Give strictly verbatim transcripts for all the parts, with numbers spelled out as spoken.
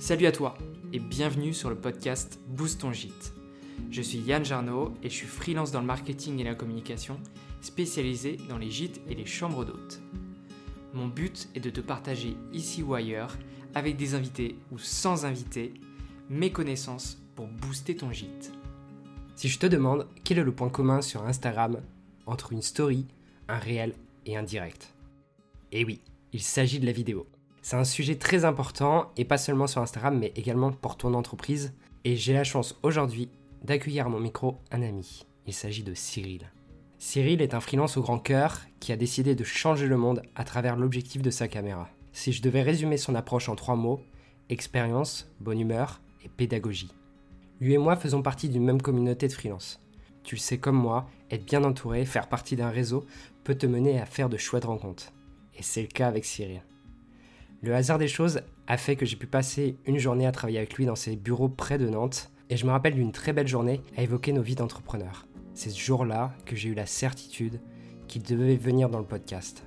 Salut à toi et bienvenue sur le podcast Boost ton gîte. Je suis Yann Jarnot et je suis freelance dans le marketing et la communication, spécialisé dans les gîtes et les chambres d'hôtes. Mon but est de te partager ici ou ailleurs, avec des invités ou sans invités, mes connaissances pour booster ton gîte. Si je te demande quel est le point commun sur Instagram entre une story, un réel et un direct. Eh oui, il s'agit de la vidéo. C'est un sujet très important et pas seulement sur Instagram mais également pour ton entreprise. Et j'ai la chance aujourd'hui d'accueillir à mon micro un ami. Il s'agit de Cyril. Cyril est un freelance au grand cœur qui a décidé de changer le monde à travers l'objectif de sa caméra. Si je devais résumer son approche en trois mots, expérience, bonne humeur et pédagogie. Lui et moi faisons partie d'une même communauté de freelance. Tu le sais comme moi, être bien entouré, faire partie d'un réseau peut te mener à faire de chouettes rencontres. Et c'est le cas avec Cyril. Le hasard des choses a fait que j'ai pu passer une journée à travailler avec lui dans ses bureaux près de Nantes et je me rappelle d'une très belle journée à évoquer nos vies d'entrepreneurs. C'est ce jour-là que j'ai eu la certitude qu'il devait venir dans le podcast.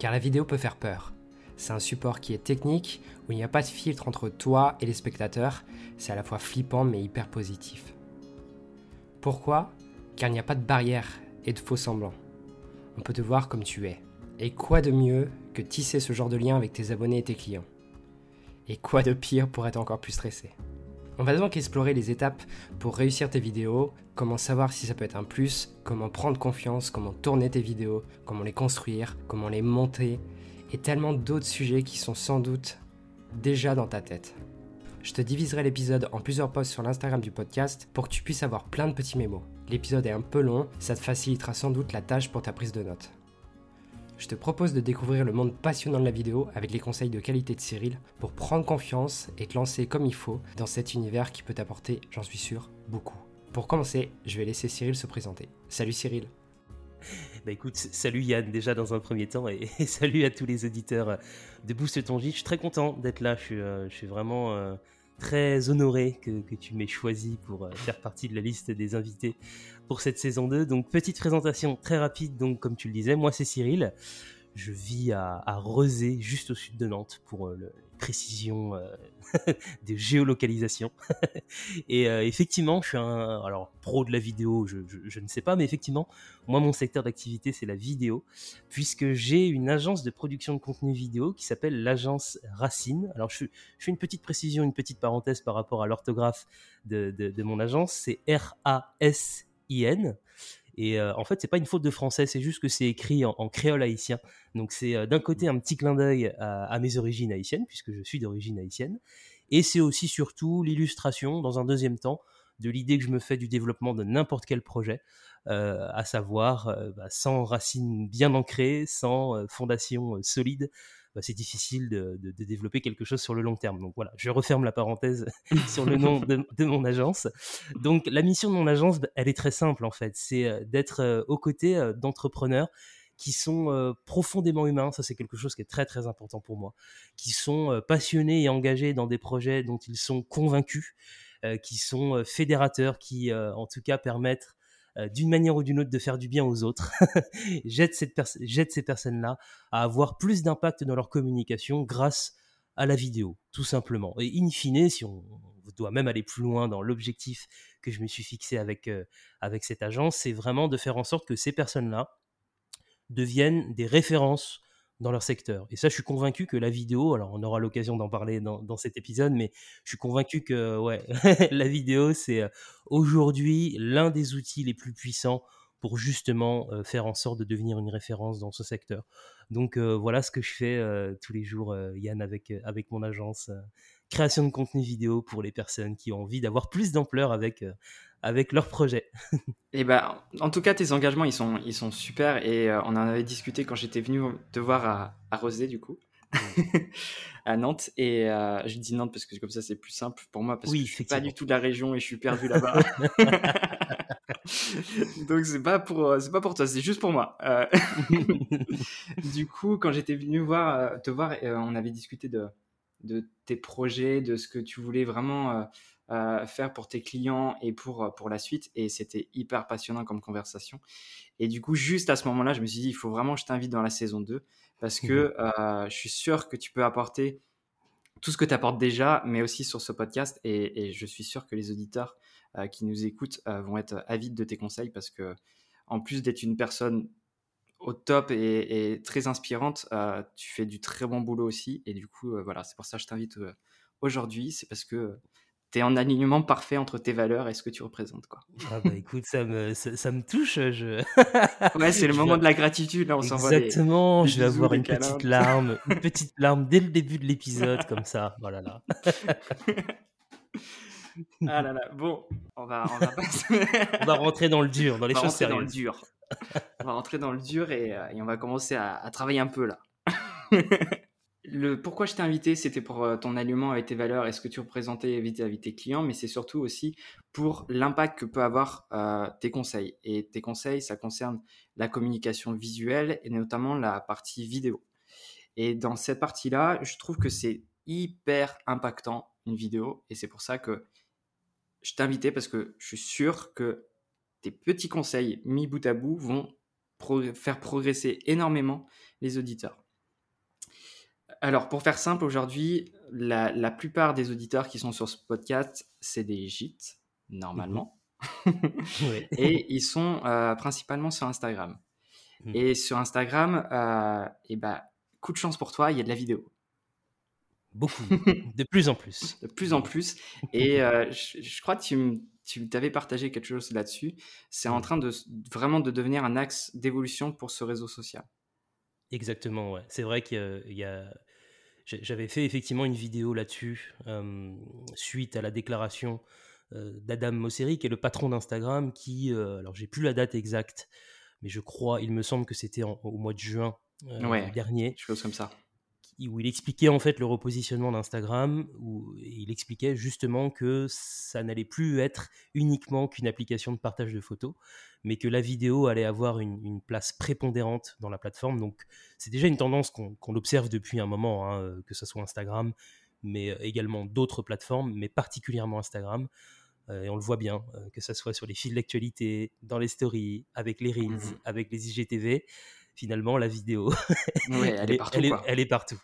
Car la vidéo peut faire peur. C'est un support qui est technique, où il n'y a pas de filtre entre toi et les spectateurs. C'est à la fois flippant mais hyper positif. Pourquoi ? Car il n'y a pas de barrière et de faux semblants. On peut te voir comme tu es. Et quoi de mieux que tisser ce genre de lien avec tes abonnés et tes clients ? Et quoi de pire pour être encore plus stressé ? On va donc explorer les étapes pour réussir tes vidéos, comment savoir si ça peut être un plus, comment prendre confiance, comment tourner tes vidéos, comment les construire, comment les monter, et tellement d'autres sujets qui sont sans doute déjà dans ta tête. Je te diviserai l'épisode en plusieurs posts sur l'Instagram du podcast pour que tu puisses avoir plein de petits mémos. L'épisode est un peu long, ça te facilitera sans doute la tâche pour ta prise de notes. Je te propose de découvrir le monde passionnant de la vidéo avec les conseils de qualité de Cyril pour prendre confiance et te lancer comme il faut dans cet univers qui peut t'apporter, j'en suis sûr, beaucoup. Pour commencer, je vais laisser Cyril se présenter. Salut Cyril. Bah écoute, salut Yann déjà dans un premier temps et, et salut à tous les auditeurs de Boost ton gîte. Je suis très content d'être là, je suis, euh, je suis vraiment... Euh... très honoré que, que tu m'aies choisi pour faire partie de la liste des invités pour cette saison deux. Donc, petite présentation très rapide. Donc, comme tu le disais, moi, c'est Cyril. Je vis à, à Rezé, juste au sud de Nantes, pour euh, le, les précisions euh, de géolocalisation. Et euh, effectivement, je suis un alors, pro de la vidéo, je, je, je ne sais pas, mais effectivement, moi, mon secteur d'activité, c'est la vidéo, puisque j'ai une agence de production de contenu vidéo qui s'appelle l'agence Racine. Alors, je, je fais une petite précision, une petite parenthèse par rapport à l'orthographe de, de, de mon agence, c'est R A S I N. Et euh, en fait, c'est pas une faute de français, c'est juste que c'est écrit en, en créole haïtien. Donc c'est euh, d'un côté un petit clin d'œil à, à mes origines haïtiennes, puisque je suis d'origine haïtienne. Et c'est aussi surtout l'illustration, dans un deuxième temps, de l'idée que je me fais du développement de n'importe quel projet, euh, à savoir euh, bah, sans racines bien ancrées, sans euh, fondation euh, solide, bah, c'est difficile de, de, de développer quelque chose sur le long terme. Donc voilà, je referme la parenthèse sur le nom de, de mon agence. Donc la mission de mon agence, elle est très simple en fait, c'est d'être euh, aux côtés euh, d'entrepreneurs qui sont euh, profondément humains, ça c'est quelque chose qui est très très important pour moi, qui sont euh, passionnés et engagés dans des projets dont ils sont convaincus, Euh, qui sont euh, fédérateurs, qui euh, en tout cas permettent euh, d'une manière ou d'une autre de faire du bien aux autres, j'aide cette pers- j'aide ces personnes-là à avoir plus d'impact dans leur communication grâce à la vidéo, tout simplement. Et in fine, si on, on doit même aller plus loin dans l'objectif que je me suis fixé avec, euh, avec cette agence, c'est vraiment de faire en sorte que ces personnes-là deviennent des références dans leur secteur. Et ça, je suis convaincu que la vidéo, alors on aura l'occasion d'en parler dans, dans cet épisode, mais je suis convaincu que ouais, la vidéo, c'est aujourd'hui l'un des outils les plus puissants pour justement euh, faire en sorte de devenir une référence dans ce secteur. Donc euh, voilà ce que je fais euh, tous les jours, euh, Yann, avec, avec mon agence. Euh, création de contenu vidéo pour les personnes qui ont envie d'avoir plus d'ampleur avec... Euh, avec leur projet. Et bah, en tout cas, tes engagements, ils sont, ils sont super. Et euh, on en avait discuté quand j'étais venu te voir à, à Rezé, du coup, à Nantes. Et euh, je dis Nantes parce que comme ça, c'est plus simple pour moi. Parce oui, que je ne suis pas du tout de la région et je suis perdu là-bas. Donc, ce n'est pas, pas pour toi, c'est juste pour moi. Euh... du coup, quand j'étais venu voir, te voir, euh, on avait discuté de, de tes projets, de ce que tu voulais vraiment... Euh, Euh, faire pour tes clients et pour, pour la suite, et c'était hyper passionnant comme conversation. Et du coup, juste à ce moment-là, je me suis dit, il faut vraiment que je t'invite dans la saison deux parce que euh, je suis sûr que tu peux apporter tout ce que tu apportes déjà, mais aussi sur ce podcast. Et, et je suis sûr que les auditeurs euh, qui nous écoutent euh, vont être avides de tes conseils, parce que en plus d'être une personne au top et, et très inspirante, euh, tu fais du très bon boulot aussi. Et du coup, euh, voilà, c'est pour ça que je t'invite euh, aujourd'hui. C'est parce que euh, tu es en alignement parfait entre tes valeurs et ce que tu représentes, quoi. Ah bah écoute, ça me, ça, ça me touche. Je... ouais, c'est le je moment vais... de la gratitude. Là, on s'envoie des... Exactement, je vais avoir une câlins. petite larme, une petite larme dès le début de l'épisode, comme ça. Oh là là. Ah là là, bon, on va, on va passer... on va rentrer dans le dur, dans les on choses sérieuses. Dans le dur. On va rentrer dans le dur et, et on va commencer à, à travailler un peu là. Le pourquoi je t'ai invité, c'était pour ton alignement avec tes valeurs et ce que tu représentais vis-à-vis tes clients, mais c'est surtout aussi pour l'impact que peut avoir euh, tes conseils. Et tes conseils, ça concerne la communication visuelle et notamment la partie vidéo. Et dans cette partie-là, je trouve que c'est hyper impactant, une vidéo, et c'est pour ça que je t'ai invité, parce que je suis sûr que tes petits conseils mis bout à bout vont progr- faire progresser énormément les auditeurs. Alors, pour faire simple, aujourd'hui, la, la plupart des auditeurs qui sont sur ce podcast, c'est des gîtes, normalement. Mmh. Ouais. Et ils sont euh, principalement sur Instagram. Mmh. Et sur Instagram, euh, et bah, coup de chance pour toi, il y a de la vidéo. Beaucoup, de plus en plus. De plus en plus. Et euh, je, je crois que tu me... tu t'avais partagé quelque chose là-dessus, c'est en train de vraiment de devenir un axe d'évolution pour ce réseau social. Exactement, ouais. C'est vrai qu'il y a... J'avais fait effectivement une vidéo là-dessus euh, suite à la déclaration euh, d'Adam Mosseri, qui est le patron d'Instagram, qui, euh, alors j'ai plus la date exacte, mais je crois, il me semble que c'était en, au mois de juin euh, ouais, dernier. Chose comme ça. Où il expliquait en fait le repositionnement d'Instagram, où il expliquait justement que ça n'allait plus être uniquement qu'une application de partage de photos, mais que la vidéo allait avoir une, une place prépondérante dans la plateforme. Donc c'est déjà une tendance qu'on, qu'on observe depuis un moment, hein, que ce soit Instagram, mais également d'autres plateformes, mais particulièrement Instagram. Et on le voit bien, que ce soit sur les fils d'actualité, dans les stories, avec les Reels, mmh. avec les I G T V. Finalement, la vidéo, ouais, elle, elle, est partout, elle, est, elle est partout.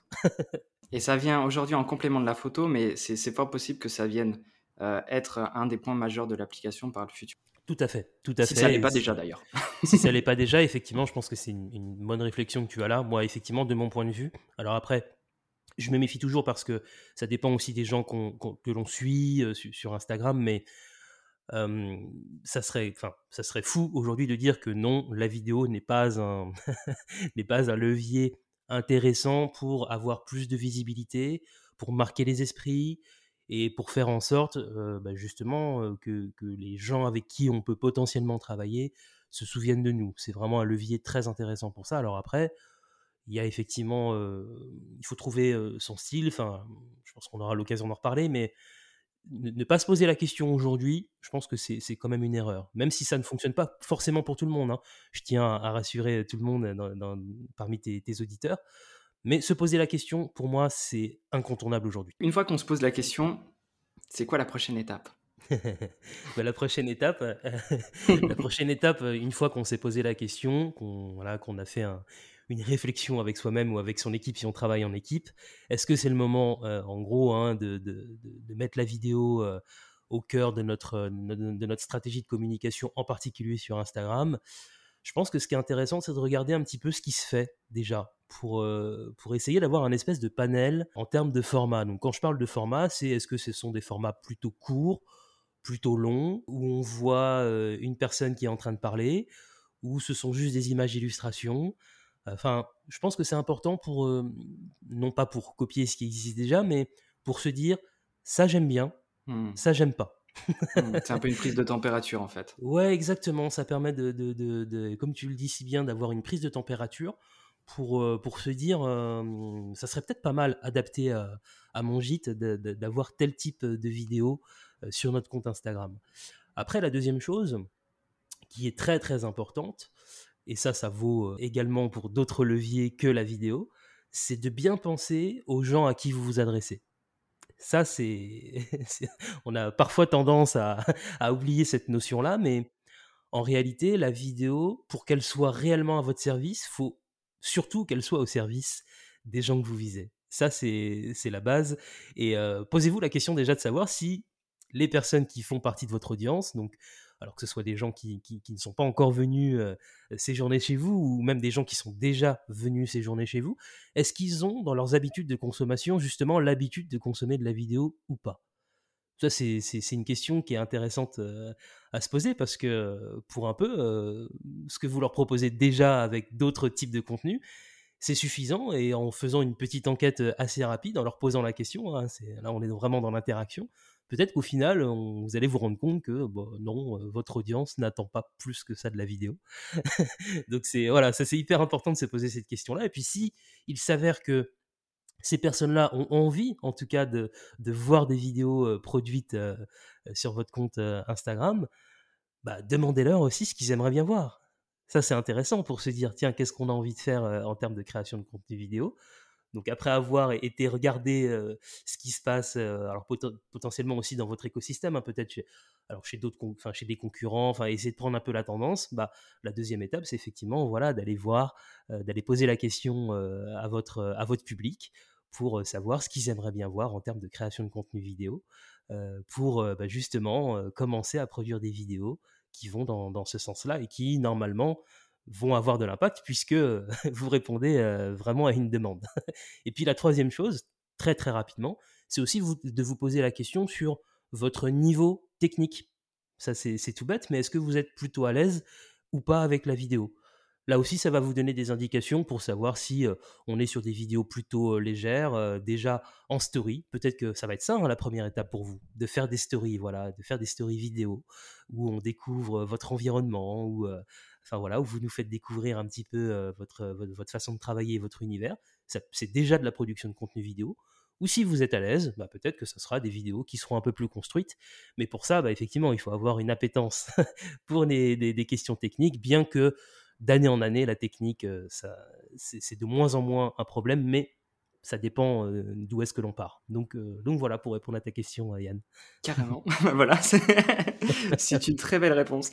Et ça vient aujourd'hui en complément de la photo, mais c'est, c'est fort possible que ça vienne euh, être un des points majeurs de l'application par le futur. Tout à fait, tout à si fait. Si ça l'est pas si, déjà d'ailleurs. Si ça l'est pas déjà, effectivement, je pense que c'est une, une bonne réflexion que tu as là. Moi, effectivement, de mon point de vue, alors après, je me méfie toujours parce que ça dépend aussi des gens qu'on, qu'on, que l'on suit euh, sur, sur Instagram, mais... Euh, ça serait, enfin, ça serait fou aujourd'hui de dire que non, la vidéo n'est pas un, n'est pas un levier intéressant pour avoir plus de visibilité, pour marquer les esprits et pour faire en sorte, euh, bah justement, euh, que, que les gens avec qui on peut potentiellement travailler se souviennent de nous. C'est vraiment un levier très intéressant pour ça. Alors après, il y a effectivement, euh, il faut trouver euh, son style. Enfin, je pense qu'on aura l'occasion d'en reparler, mais ne pas se poser la question aujourd'hui, je pense que c'est, c'est quand même une erreur. Même si ça ne fonctionne pas forcément pour tout le monde, hein. Je tiens à, à rassurer tout le monde dans, dans, parmi tes, tes auditeurs. Mais se poser la question, pour moi, c'est incontournable aujourd'hui. Une fois qu'on se pose la question, c'est quoi la prochaine étape ? ben, la prochaine étape, la prochaine étape, une fois qu'on s'est posé la question, qu'on, voilà, qu'on a fait un... une réflexion avec soi-même ou avec son équipe si on travaille en équipe. Est-ce que c'est le moment, euh, en gros, hein, de, de, de mettre la vidéo euh, au cœur de notre, de notre stratégie de communication, en particulier sur Instagram ? Je pense que ce qui est intéressant, c'est de regarder un petit peu ce qui se fait déjà pour, euh, pour essayer d'avoir un espèce de panel en termes de format. Donc, quand je parle de format, c'est est-ce que ce sont des formats plutôt courts, plutôt longs, où on voit euh, une personne qui est en train de parler, ou ce sont juste des images d'illustration ? Enfin, je pense que c'est important pour, euh, non pas pour copier ce qui existe déjà, mais pour se dire, ça j'aime bien, mmh. ça j'aime pas. Mmh, c'est un peu une prise de température en fait. Ouais, exactement, ça permet de, de, de, de, comme tu le dis si bien, d'avoir une prise de température pour, euh, pour se dire, euh, ça serait peut-être pas mal adapté à, à mon gîte de, de, d'avoir tel type de vidéo euh, sur notre compte Instagram. Après, la deuxième chose, qui est très très importante, et ça, ça vaut également pour d'autres leviers que la vidéo, c'est de bien penser aux gens à qui vous vous adressez. Ça, c'est... c'est... On a parfois tendance à... à oublier cette notion-là, mais en réalité, la vidéo, pour qu'elle soit réellement à votre service, il faut surtout qu'elle soit au service des gens que vous visez. Ça, c'est, c'est la base. Et euh, posez-vous la question déjà de savoir si les personnes qui font partie de votre audience, donc, alors que ce soit des gens qui, qui, qui ne sont pas encore venus euh, séjourner chez vous, ou même des gens qui sont déjà venus séjourner chez vous, est-ce qu'ils ont dans leurs habitudes de consommation justement l'habitude de consommer de la vidéo ou pas ? Ça, c'est, c'est, c'est une question qui est intéressante euh, à se poser, parce que pour un peu, euh, ce que vous leur proposez déjà avec d'autres types de contenus, c'est suffisant, et en faisant une petite enquête assez rapide, en leur posant la question, hein, c'est, là on est vraiment dans l'interaction, peut-être qu'au final, on, vous allez vous rendre compte que bon, non, votre audience n'attend pas plus que ça de la vidéo. Donc c'est, voilà, ça, c'est hyper important de se poser cette question-là. Et puis si il s'avère que ces personnes-là ont envie, en tout cas, de, de voir des vidéos euh, produites euh, sur votre compte euh, Instagram, bah, demandez-leur aussi ce qu'ils aimeraient bien voir. Ça, c'est intéressant pour se dire, tiens, qu'est-ce qu'on a envie de faire euh, en termes de création de contenu vidéo ? Donc, après avoir été regarder euh, ce qui se passe, euh, alors pot- potentiellement aussi dans votre écosystème, hein, peut-être chez, alors chez, d'autres con- chez des concurrents, essayer de prendre un peu la tendance, bah, la deuxième étape, c'est effectivement voilà, d'aller voir, euh, d'aller poser la question euh, à, votre, euh, à votre public, pour savoir ce qu'ils aimeraient bien voir en termes de création de contenu vidéo, euh, pour euh, bah justement euh, commencer à produire des vidéos qui vont dans, dans ce sens-là et qui, normalement, vont avoir de l'impact puisque vous répondez euh, vraiment à une demande. Et puis la troisième chose, très très rapidement, c'est aussi vous, de vous poser la question sur votre niveau technique. Ça, c'est, c'est tout bête, mais est-ce que vous êtes plutôt à l'aise ou pas avec la vidéo ? Là aussi, ça va vous donner des indications pour savoir si euh, on est sur des vidéos plutôt euh, légères, euh, déjà en story. Peut-être que ça va être ça, hein, la première étape pour vous, de faire des stories, voilà, de faire des stories vidéo où on découvre euh, votre environnement, où, euh, enfin, voilà, où vous nous faites découvrir un petit peu euh, votre, votre, votre façon de travailler, votre univers. Ça, c'est déjà de la production de contenu vidéo. Ou si vous êtes à l'aise, bah peut-être que ce sera des vidéos qui seront un peu plus construites. Mais pour ça, bah, effectivement, il faut avoir une appétence pour les, des, des questions techniques, bien que d'année en année, la technique, ça, c'est, c'est de moins en moins un problème, mais ça dépend euh, d'où est-ce que l'on part. Donc, euh, donc voilà, pour répondre à ta question, Yann. Carrément, voilà, c'est... c'est une très belle réponse.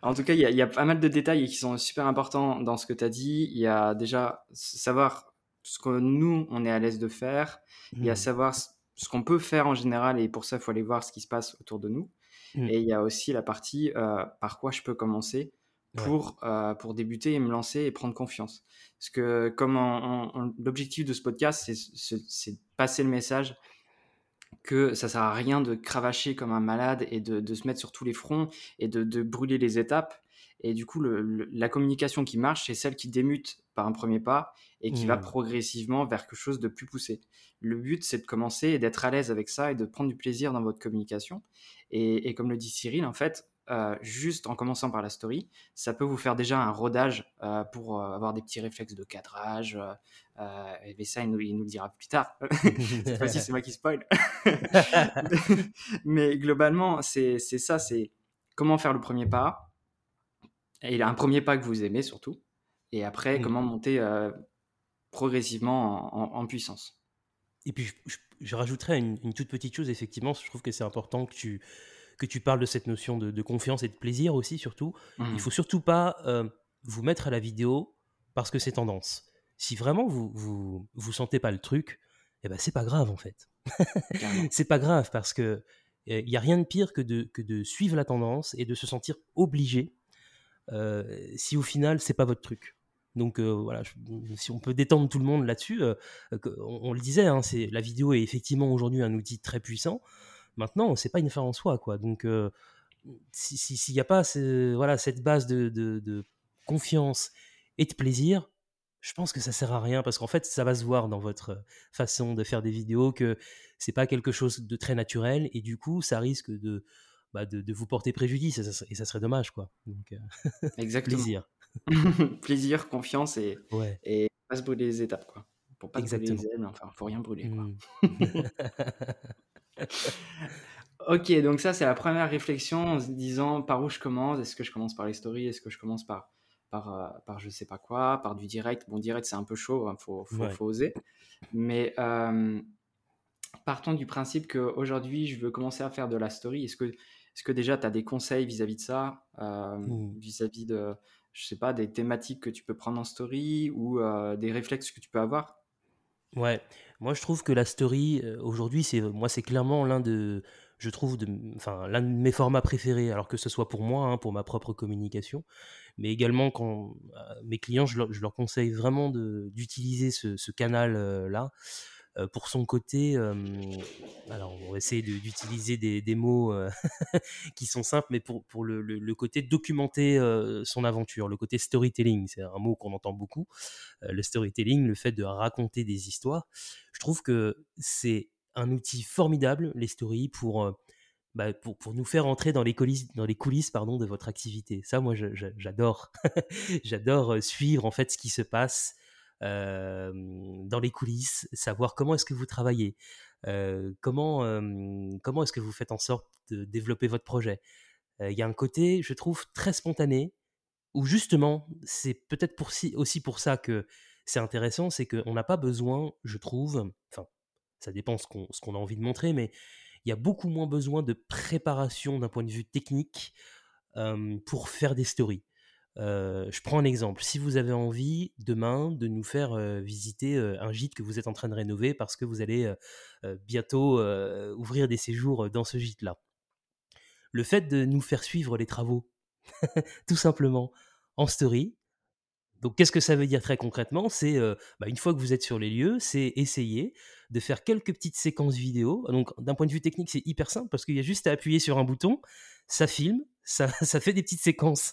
En tout cas, il y, y a pas mal de détails qui sont super importants dans ce que tu as dit. Il y a déjà savoir ce que nous, on est à l'aise de faire. Il mmh. y a savoir ce qu'on peut faire en général, et pour ça, il faut aller voir ce qui se passe autour de nous. Mmh. Et il y a aussi la partie euh, par quoi je peux commencer pour, ouais. euh, pour débuter et me lancer et prendre confiance. Parce que comme on, on, on, l'objectif de ce podcast, c'est, c'est, c'est de passer le message que ça ne sert à rien de cravacher comme un malade et de, de se mettre sur tous les fronts et de, de brûler les étapes. Et du coup, le, le, la communication qui marche, c'est celle qui débute par un premier pas et qui mmh. va progressivement vers quelque chose de plus poussé. Le but, c'est de commencer et d'être à l'aise avec ça et de prendre du plaisir dans votre communication. Et, et comme le dit Cyril, en fait, Euh, juste en commençant par la story, ça peut vous faire déjà un rodage euh, pour euh, avoir des petits réflexes de cadrage. Euh, euh, mais ça, il nous, il nous le dira plus tard. Cette fois-ci, c'est moi qui spoil. Mais globalement, c'est, c'est ça, c'est comment faire le premier pas. Et il a un premier pas que vous aimez surtout. Et après, mmh. comment monter euh, progressivement en, en, en puissance. Et puis, je, je, je rajouterais une, une toute petite chose. Effectivement, je trouve que c'est important que tu... que tu parles de cette notion de, de confiance et de plaisir aussi, surtout. Mmh. Il ne faut surtout pas euh, vous mettre à la vidéo parce que c'est tendance. Si vraiment vous vous, vous sentez pas le truc, eh ben c'est pas grave en fait. C'est pas grave parce que il euh, y a rien de pire que de que de suivre la tendance et de se sentir obligé euh, si au final c'est pas votre truc. Donc euh, voilà, je, si on peut détendre tout le monde là-dessus, euh, on, on le disait, hein, c'est la vidéo est effectivement aujourd'hui un outil très puissant. Maintenant, c'est pas une fin en soi, quoi. Donc, euh, s'il n'y si, si a pas ce, voilà, cette base de, de, de confiance et de plaisir, je pense que ça sert à rien parce qu'en fait, ça va se voir dans votre façon de faire des vidéos que c'est pas quelque chose de très naturel et du coup, ça risque de, bah, de, de vous porter préjudice et ça, et ça serait dommage, quoi. Donc, euh, exactement. Plaisir, plaisir, confiance et ouais. et pas se brûler les étapes, quoi. Pour pas brûler les ailes, enfin, faut rien brûler, quoi. Mmh. Ok, donc ça c'est la première réflexion en se disant par où je commence, est-ce que je commence par les stories, est-ce que je commence par, par, par je sais pas quoi, par du direct, bon direct c'est un peu chaud, hein, faut, faut, ouais. faut oser, mais euh, partons du principe qu'aujourd'hui je veux commencer à faire de la story, est-ce que, est-ce que déjà tu as des conseils vis-à-vis de ça, euh, mmh. vis-à-vis de, je sais pas, des thématiques que tu peux prendre en story ou euh, des réflexes que tu peux avoir ? Ouais, moi je trouve que la story euh, aujourd'hui, c'est moi c'est clairement l'un de je trouve de enfin l'un de mes formats préférés, alors que ce soit pour moi, hein, pour ma propre communication, mais également quand euh, mes clients, je leur, je leur conseille vraiment de d'utiliser ce, ce canal euh, là euh, pour son côté. Euh, alors on va essayer de, d'utiliser des, des mots euh, qui sont simples, mais pour pour le, le, le côté documenter euh, son aventure, le côté storytelling, c'est un mot qu'on entend beaucoup. Euh, le storytelling, le fait de raconter des histoires, je trouve que c'est un outil formidable, les stories, pour, bah, pour, pour nous faire entrer dans les coulisses, dans les coulisses pardon, de votre activité. Ça, moi, je, je, j'adore. J'adore suivre en fait ce qui se passe euh, dans les coulisses, savoir comment est-ce que vous travaillez, euh, comment, euh, comment est-ce que vous faites en sorte de développer votre projet. Il euh, y a un côté, je trouve, très spontané, où justement, c'est peut-être pour si, aussi pour ça que c'est intéressant, c'est qu'on n'a pas besoin, je trouve, enfin, ça dépend ce qu'on, ce qu'on a envie de montrer, mais il y a beaucoup moins besoin de préparation d'un point de vue technique euh, pour faire des stories. Euh, je prends un exemple. Si vous avez envie, demain, de nous faire euh, visiter euh, un gîte que vous êtes en train de rénover parce que vous allez euh, bientôt euh, ouvrir des séjours dans ce gîte-là. Le fait de nous faire suivre les travaux, tout simplement, en story. Donc, qu'est-ce que ça veut dire très concrètement ? C'est, euh, bah, une fois que vous êtes sur les lieux, c'est essayer de faire quelques petites séquences vidéo. Donc, d'un point de vue technique, c'est hyper simple parce qu'il y a juste à appuyer sur un bouton, ça filme, ça, ça fait des petites séquences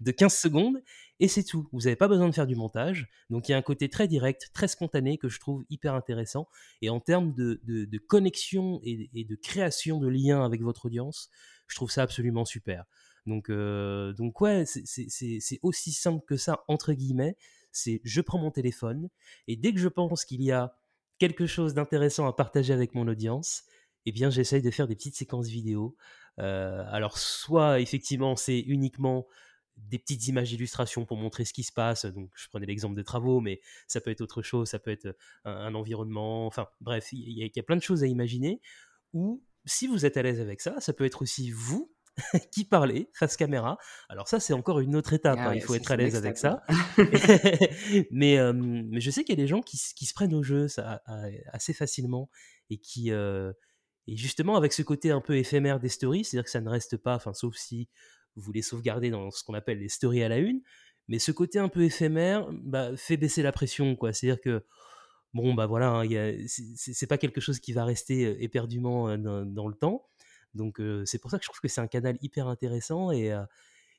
de quinze secondes et c'est tout. Vous n'avez pas besoin de faire du montage. Donc, il y a un côté très direct, très spontané que je trouve hyper intéressant. Et en termes de, de, de connexion et, et de création de liens avec votre audience, je trouve ça absolument super. Donc, euh, donc ouais, c'est, c'est, c'est, c'est aussi simple que ça, entre guillemets. C'est je prends mon téléphone et dès que je pense qu'il y a quelque chose d'intéressant à partager avec mon audience, eh bien, j'essaye de faire des petites séquences vidéo. Euh, alors, soit, effectivement, c'est uniquement des petites images d'illustration pour montrer ce qui se passe. Donc, je prenais l'exemple des travaux, mais ça peut être autre chose. Ça peut être un, un environnement. Enfin, bref, il y, y, y a plein de choses à imaginer. Ou, si vous êtes à l'aise avec ça, ça peut être aussi vous qui parlait face caméra. Alors ça, c'est encore une autre étape. Ah hein. ouais, Il faut être à l'aise avec ça. mais, euh, mais je sais qu'il y a des gens qui, qui se prennent au jeu ça, assez facilement et qui euh, et justement avec ce côté un peu éphémère des stories, c'est-à-dire que ça ne reste pas, enfin sauf si vous les sauvegardez dans ce qu'on appelle les stories à la une, mais ce côté un peu éphémère bah, fait baisser la pression, quoi. C'est-à-dire que bon bah voilà, hein, y a, c'est, c'est pas quelque chose qui va rester éperdument dans, dans le temps. Donc, euh, c'est pour ça que je trouve que c'est un canal hyper intéressant. Et, euh,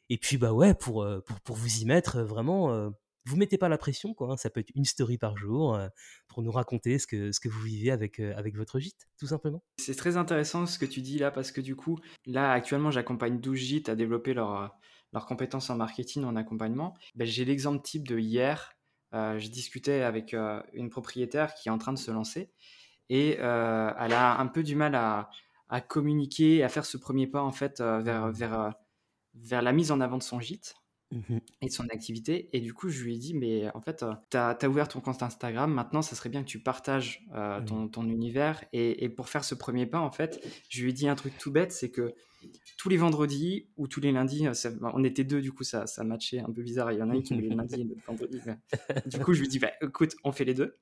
et puis, bah ouais, pour, euh, pour, pour vous y mettre, euh, vraiment, euh, vous ne mettez pas la pression, quoi, hein. Ça peut être une story par jour euh, pour nous raconter ce que, ce que vous vivez avec, euh, avec votre gîte, tout simplement. C'est très intéressant ce que tu dis là, parce que du coup, là, actuellement, j'accompagne douze gîtes à développer leurs leur compétences en marketing, en accompagnement. Ben, j'ai l'exemple type de hier. Euh, je discutais avec euh, une propriétaire qui est en train de se lancer et euh, elle a un peu du mal à... à communiquer, à faire ce premier pas en fait euh, vers vers euh, vers la mise en avant de son gîte mmh. et de son activité. Et du coup, je lui ai dit, mais en fait, euh, t'as t'as ouvert ton compte Instagram. Maintenant, ça serait bien que tu partages euh, ton ton univers. Et, et pour faire ce premier pas, en fait, je lui ai dit un truc tout bête, c'est que tous les vendredis ou tous les lundis, ça, on était deux, du coup, ça ça matchait un peu bizarre. Il y en a un qui voulait le lundi et l'autre vendredi. Mais... Du coup, je lui ai dit, bah, écoute, on fait les deux.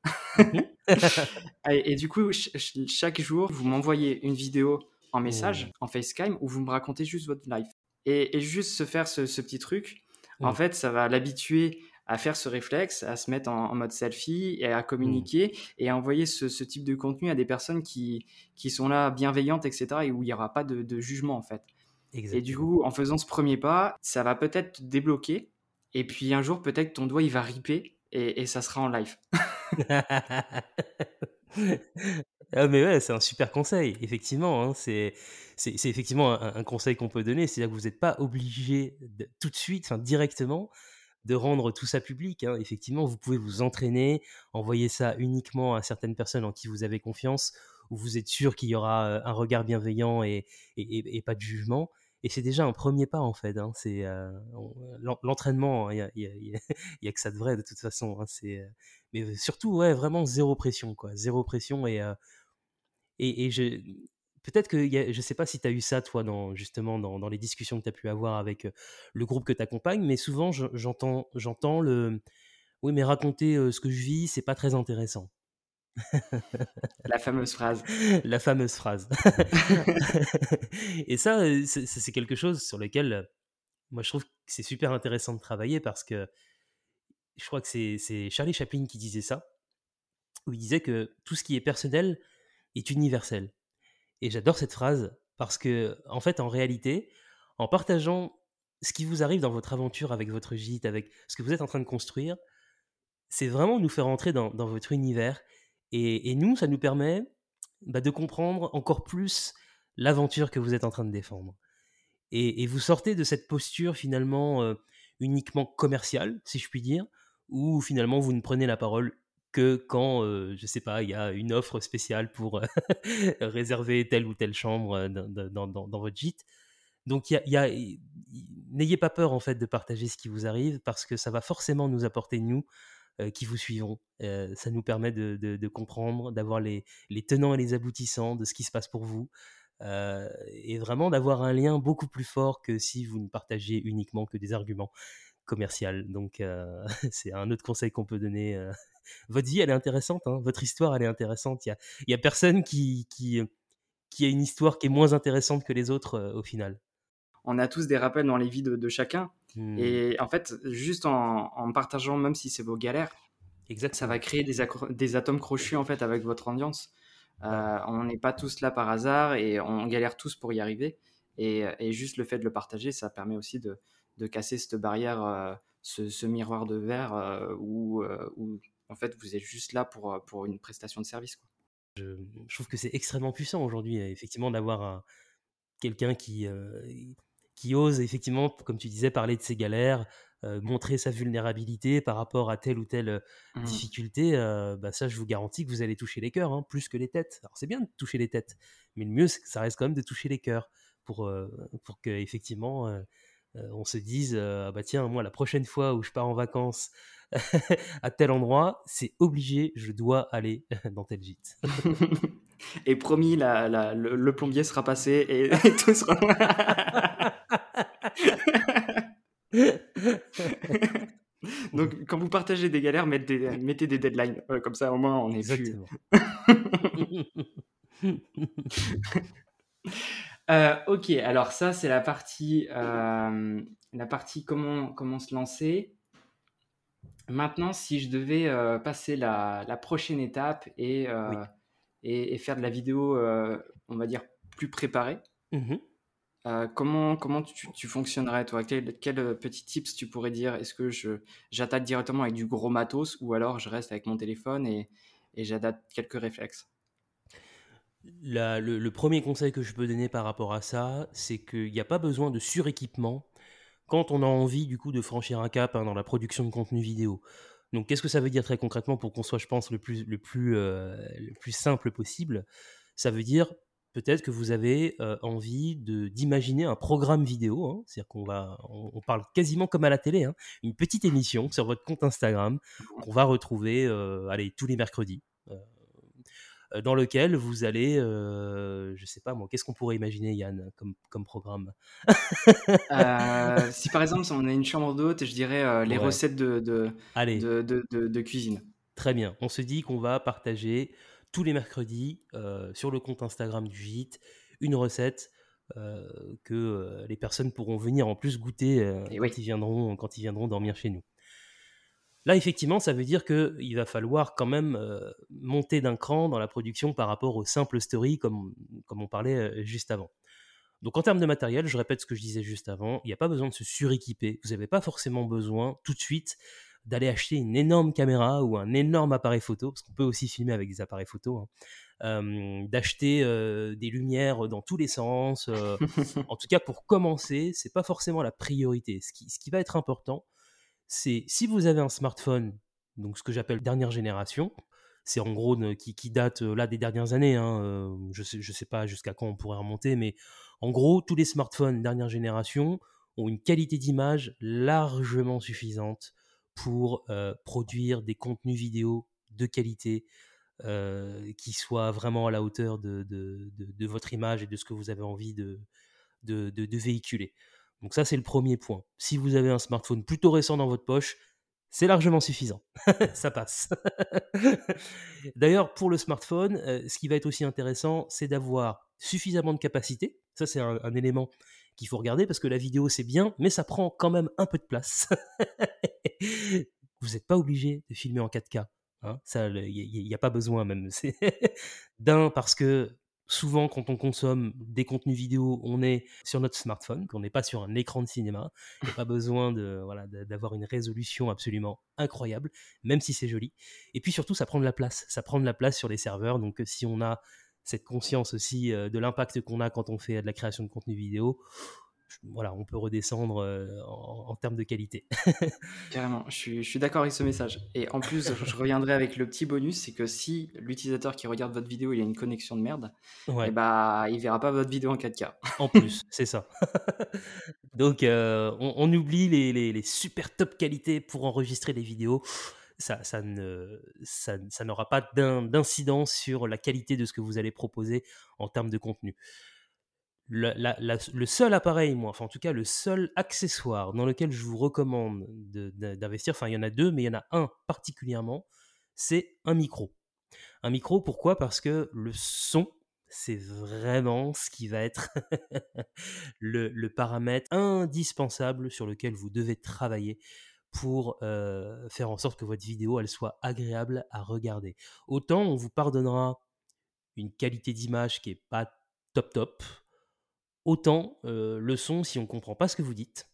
et, et du coup, ch- ch- chaque jour, vous m'envoyez une vidéo en message, mmh. en FaceTime, où vous me racontez juste votre life. Et, et juste se faire ce, ce petit truc, mmh. en fait, ça va l'habituer à faire ce réflexe, à se mettre en, en mode selfie, et à communiquer, mmh. et à envoyer ce, ce type de contenu à des personnes qui, qui sont là bienveillantes, et cetera, et où il n'y aura pas de, de jugement, en fait. Exactement. Et du coup, en faisant ce premier pas, ça va peut-être te débloquer, et puis un jour, peut-être, ton doigt, il va riper, et, et ça sera en live. Ah mais ouais, c'est un super conseil, effectivement, hein, c'est, c'est, c'est effectivement un, un conseil qu'on peut donner, c'est-à-dire que vous n'êtes pas obligé de, tout de suite, enfin directement, de rendre tout ça public, hein. Effectivement, vous pouvez vous entraîner, envoyer ça uniquement à certaines personnes en qui vous avez confiance, où vous êtes sûr qu'il y aura un regard bienveillant et, et, et, et pas de jugement. Et c'est déjà un premier pas, en fait. Hein. C'est, euh, l'entraînement, il hein, n'y a, y a, y a que ça de vrai, de toute façon. Hein. C'est, euh, mais surtout, ouais, vraiment zéro pression. Quoi. Zéro pression. Et, euh, et, et je, peut-être que y a, je ne sais pas si tu as eu ça, toi, dans, justement, dans, dans les discussions que tu as pu avoir avec le groupe que tu accompagnes. Mais souvent, je, j'entends, j'entends le « oui, mais raconter euh, ce que je vis, ce n'est pas très intéressant ». La fameuse phrase. La fameuse phrase. Et ça, c'est, c'est quelque chose sur lequel, moi, je trouve que c'est super intéressant de travailler parce que je crois que c'est, c'est Charlie Chaplin qui disait ça, où il disait que tout ce qui est personnel est universel. Et j'adore cette phrase parce que, en fait, en réalité, en partageant ce qui vous arrive dans votre aventure avec votre gîte, avec ce que vous êtes en train de construire, c'est vraiment nous faire entrer dans, dans votre univers. Et, et nous, ça nous permet bah, de comprendre encore plus l'aventure que vous êtes en train de défendre. Et, et vous sortez de cette posture finalement euh, uniquement commerciale, si je puis dire, où finalement vous ne prenez la parole que quand, euh, je ne sais pas, il y a une offre spéciale pour réserver telle ou telle chambre dans, dans, dans, dans votre gîte. Donc, y a, y a, y, n'ayez pas peur en fait de partager ce qui vous arrive parce que ça va forcément nous apporter, nous, Euh, qui vous suivront. Euh, ça nous permet de, de, de comprendre, d'avoir les, les tenants et les aboutissants de ce qui se passe pour vous euh, et vraiment d'avoir un lien beaucoup plus fort que si vous ne partagez uniquement que des arguments commerciaux. Donc, euh, c'est un autre conseil qu'on peut donner. Euh, votre vie, elle est intéressante. Hein, votre histoire, elle est intéressante. Il y a, il y a personne qui, qui, qui a une histoire qui est moins intéressante que les autres euh, au final. On a tous des rappels dans les vies de, de chacun. Mmh. Et en fait, juste en, en partageant, même si c'est vos galères, exact, ça va créer des, accro- des atomes crochus en fait, avec votre ambiance. Euh, on n'est pas tous là par hasard et on galère tous pour y arriver. Et, et juste le fait de le partager, ça permet aussi de, de casser cette barrière, euh, ce, ce miroir de verre euh, où, euh, où en fait, vous êtes juste là pour, pour une prestation de service, quoi. Je, je trouve que c'est extrêmement puissant aujourd'hui, effectivement, d'avoir un, quelqu'un qui... Euh, qui ose effectivement, comme tu disais, parler de ses galères, euh, montrer sa vulnérabilité par rapport à telle ou telle mmh. difficulté, euh, bah ça, je vous garantis que vous allez toucher les cœurs, hein, plus que les têtes. Alors, c'est bien de toucher les têtes, mais le mieux, c'est que ça reste quand même de toucher les cœurs pour, euh, pour qu'effectivement, euh, euh, on se dise euh, « Ah bah tiens, moi, la prochaine fois où je pars en vacances à tel endroit, c'est obligé, je dois aller dans tel gîte. » Et promis, la, la, le, le plombier sera passé et, et tout sera... Donc, quand vous partagez des galères, mettez des, mettez des deadlines. Ouais, comme ça, au moins, on est Exactement. Plus... euh, ok, alors ça, c'est la partie, euh, la partie comment, comment se lancer. Maintenant, si je devais euh, passer la, la prochaine étape et... Euh, oui. Et, et faire de la vidéo, euh, on va dire, plus préparée. Mmh. Euh, comment comment tu, tu fonctionnerais, toi ? Quel, quel petit tips tu pourrais dire ? Est-ce que je, j'attaque directement avec du gros matos ou alors je reste avec mon téléphone et, et j'adapte quelques réflexes ? La, le, le premier conseil que je peux donner par rapport à ça, c'est qu'il n'y a pas besoin de suréquipement quand on a envie, du coup, de franchir un cap hein, dans la production de contenu vidéo. Donc, qu'est-ce que ça veut dire très concrètement pour qu'on soit, je pense, le plus, le plus, euh, le plus simple possible ? Ça veut dire peut-être que vous avez euh, envie de, d'imaginer un programme vidéo. Hein, c'est-à-dire qu'on va, on, on parle quasiment comme à la télé, hein, une petite émission sur votre compte Instagram qu'on va retrouver euh, allez, tous les mercredis, euh, dans lequel vous allez, euh, je ne sais pas moi, qu'est-ce qu'on pourrait imaginer, Yann, comme, comme programme ? euh, Si par exemple, on a une chambre d'hôte, je dirais euh, les ouais. recettes de... de... Allez. De, de, de, de cuisine. Très bien. On se dit qu'on va partager tous les mercredis euh, sur le compte Instagram du gîte une recette euh, que euh, les personnes pourront venir en plus goûter euh, quand, oui. ils viendront, quand ils viendront dormir chez nous. Là, effectivement, ça veut dire qu'il va falloir quand même euh, monter d'un cran dans la production par rapport aux simples stories comme, comme on parlait euh, juste avant. Donc, en termes de matériel, je répète ce que je disais juste avant, il n'y a pas besoin de se suréquiper. Vous n'avez pas forcément besoin tout de suite d'aller acheter une énorme caméra ou un énorme appareil photo, parce qu'on peut aussi filmer avec des appareils photo, hein, euh, d'acheter euh, des lumières dans tous les sens. Euh, en tout cas, pour commencer, ce n'est pas forcément la priorité. Ce qui, ce qui va être important, c'est si vous avez un smartphone, donc ce que j'appelle dernière génération, c'est en gros ne, qui, qui date là des dernières années, hein, euh, je sais, je sais pas jusqu'à quand on pourrait remonter, mais en gros, tous les smartphones dernière génération ont une qualité d'image largement suffisante pour euh, produire des contenus vidéo de qualité euh, qui soient vraiment à la hauteur de, de, de, de votre image et de ce que vous avez envie de, de, de, de véhiculer. Donc ça, c'est le premier point. Si vous avez un smartphone plutôt récent dans votre poche, c'est largement suffisant, ça passe. D'ailleurs, pour le smartphone, euh, ce qui va être aussi intéressant, c'est d'avoir suffisamment de capacité. Ça, c'est un, un élément qu'il faut regarder, parce que la vidéo, c'est bien, mais ça prend quand même un peu de place. Vous n'êtes pas obligé de filmer en quatre K. Hein, ça, il n'y a pas besoin même. C'est d'un, parce que souvent, quand on consomme des contenus vidéo, on est sur notre smartphone, qu'on n'est pas sur un écran de cinéma. Il n'y a pas besoin de, voilà, de, d'avoir une résolution absolument incroyable, même si c'est joli. Et puis surtout, ça prend de la place. Ça prend de la place sur les serveurs. Donc, si on a cette conscience aussi de l'impact qu'on a quand on fait de la création de contenu vidéo, voilà, on peut redescendre en, en termes de qualité. Carrément, je suis, je suis d'accord avec ce message. Et en plus, je reviendrai avec le petit bonus, c'est que si l'utilisateur qui regarde votre vidéo, il a une connexion de merde, ouais. et bah, il ne verra pas votre vidéo en quatre K. En plus, c'est ça. Donc, euh, on, on oublie les, les, les super top qualités pour enregistrer les vidéos. Ça, ça, ne, ça, ça n'aura pas d'in, d'incidence sur la qualité de ce que vous allez proposer en termes de contenu. Le, la, la, le seul appareil, moi, enfin en tout cas le seul accessoire dans lequel je vous recommande de, de, d'investir, enfin il y en a deux, mais il y en a un particulièrement, c'est un micro. Un micro, pourquoi ? Parce que le son, c'est vraiment ce qui va être le, le paramètre indispensable sur lequel vous devez travailler pour euh, faire en sorte que votre vidéo, elle soit agréable à regarder. Autant on vous pardonnera une qualité d'image qui n'est pas top top, autant euh, le son, si on ne comprend pas ce que vous dites,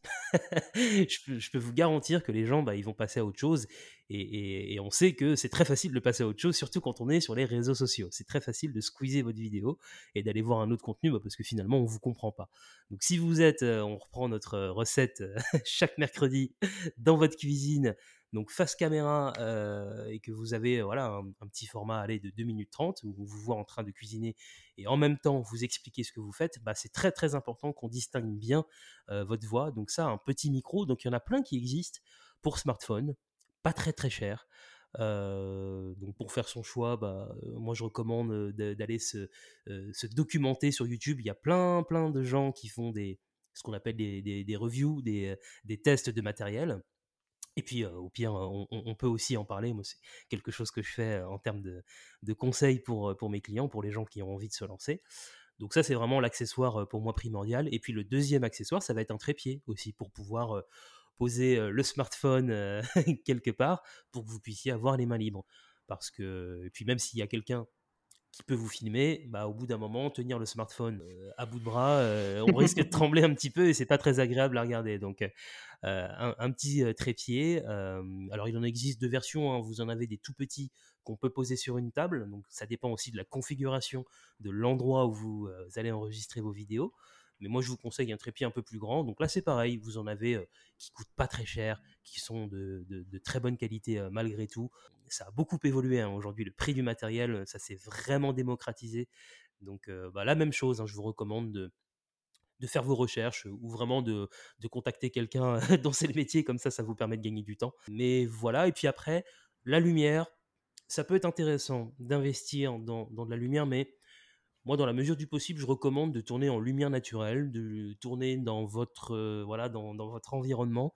je, je peux vous garantir que les gens, bah, ils vont passer à autre chose. Et, et, et on sait que c'est très facile de passer à autre chose, surtout quand on est sur les réseaux sociaux. C'est très facile de squeezer votre vidéo et d'aller voir un autre contenu, bah, parce que finalement, on ne vous comprend pas. Donc si vous êtes, euh, on reprend notre recette chaque mercredi dans votre cuisine, donc face caméra, euh, et que vous avez voilà, un, un petit format allez, de deux minutes trente, où on vous voit en train de cuisiner et en même temps vous expliquez ce que vous faites, bah, c'est très très important qu'on distingue bien euh, votre voix. Donc ça, un petit micro, donc il y en a plein qui existent pour smartphone, pas très très cher. Euh, donc pour faire son choix, bah, moi je recommande d'aller se, euh, se documenter sur YouTube. Il y a plein plein de gens qui font des, ce qu'on appelle des, des, des reviews, des, des tests de matériel. Et puis, euh, au pire, on, on peut aussi en parler. Moi, c'est quelque chose que je fais en termes de, de conseils pour, pour mes clients, pour les gens qui ont envie de se lancer. Donc ça, c'est vraiment l'accessoire pour moi primordial. Et puis, le deuxième accessoire, ça va être un trépied aussi pour pouvoir poser le smartphone quelque part pour que vous puissiez avoir les mains libres. Parce que, et puis, même s'il y a quelqu'un qui peut vous filmer, bah, au bout d'un moment, tenir le smartphone euh, à bout de bras, euh, on risque de trembler un petit peu et c'est pas très agréable à regarder. Donc, euh, un, un petit euh, trépied. Euh, alors, il en existe deux versions. Hein. Vous en avez des tout petits qu'on peut poser sur une table. Donc, ça dépend aussi de la configuration, de l'endroit où vous, euh, vous allez enregistrer vos vidéos. Mais moi, je vous conseille un trépied un peu plus grand. Donc là, c'est pareil. Vous en avez euh, qui ne coûtent pas très cher, qui sont de, de, de très bonne qualité euh, malgré tout. Ça a beaucoup évolué. Hein. Aujourd'hui, le prix du matériel, ça s'est vraiment démocratisé. Donc euh, bah, la même chose, hein, je vous recommande de, de faire vos recherches ou vraiment de, de contacter quelqu'un dont c'est le métier. Comme ça, ça vous permet de gagner du temps. Mais voilà. Et puis après, la lumière. Ça peut être intéressant d'investir dans, dans de la lumière, mais... moi, dans la mesure du possible, je recommande de tourner en lumière naturelle, de tourner dans votre, euh, voilà, dans, dans votre environnement.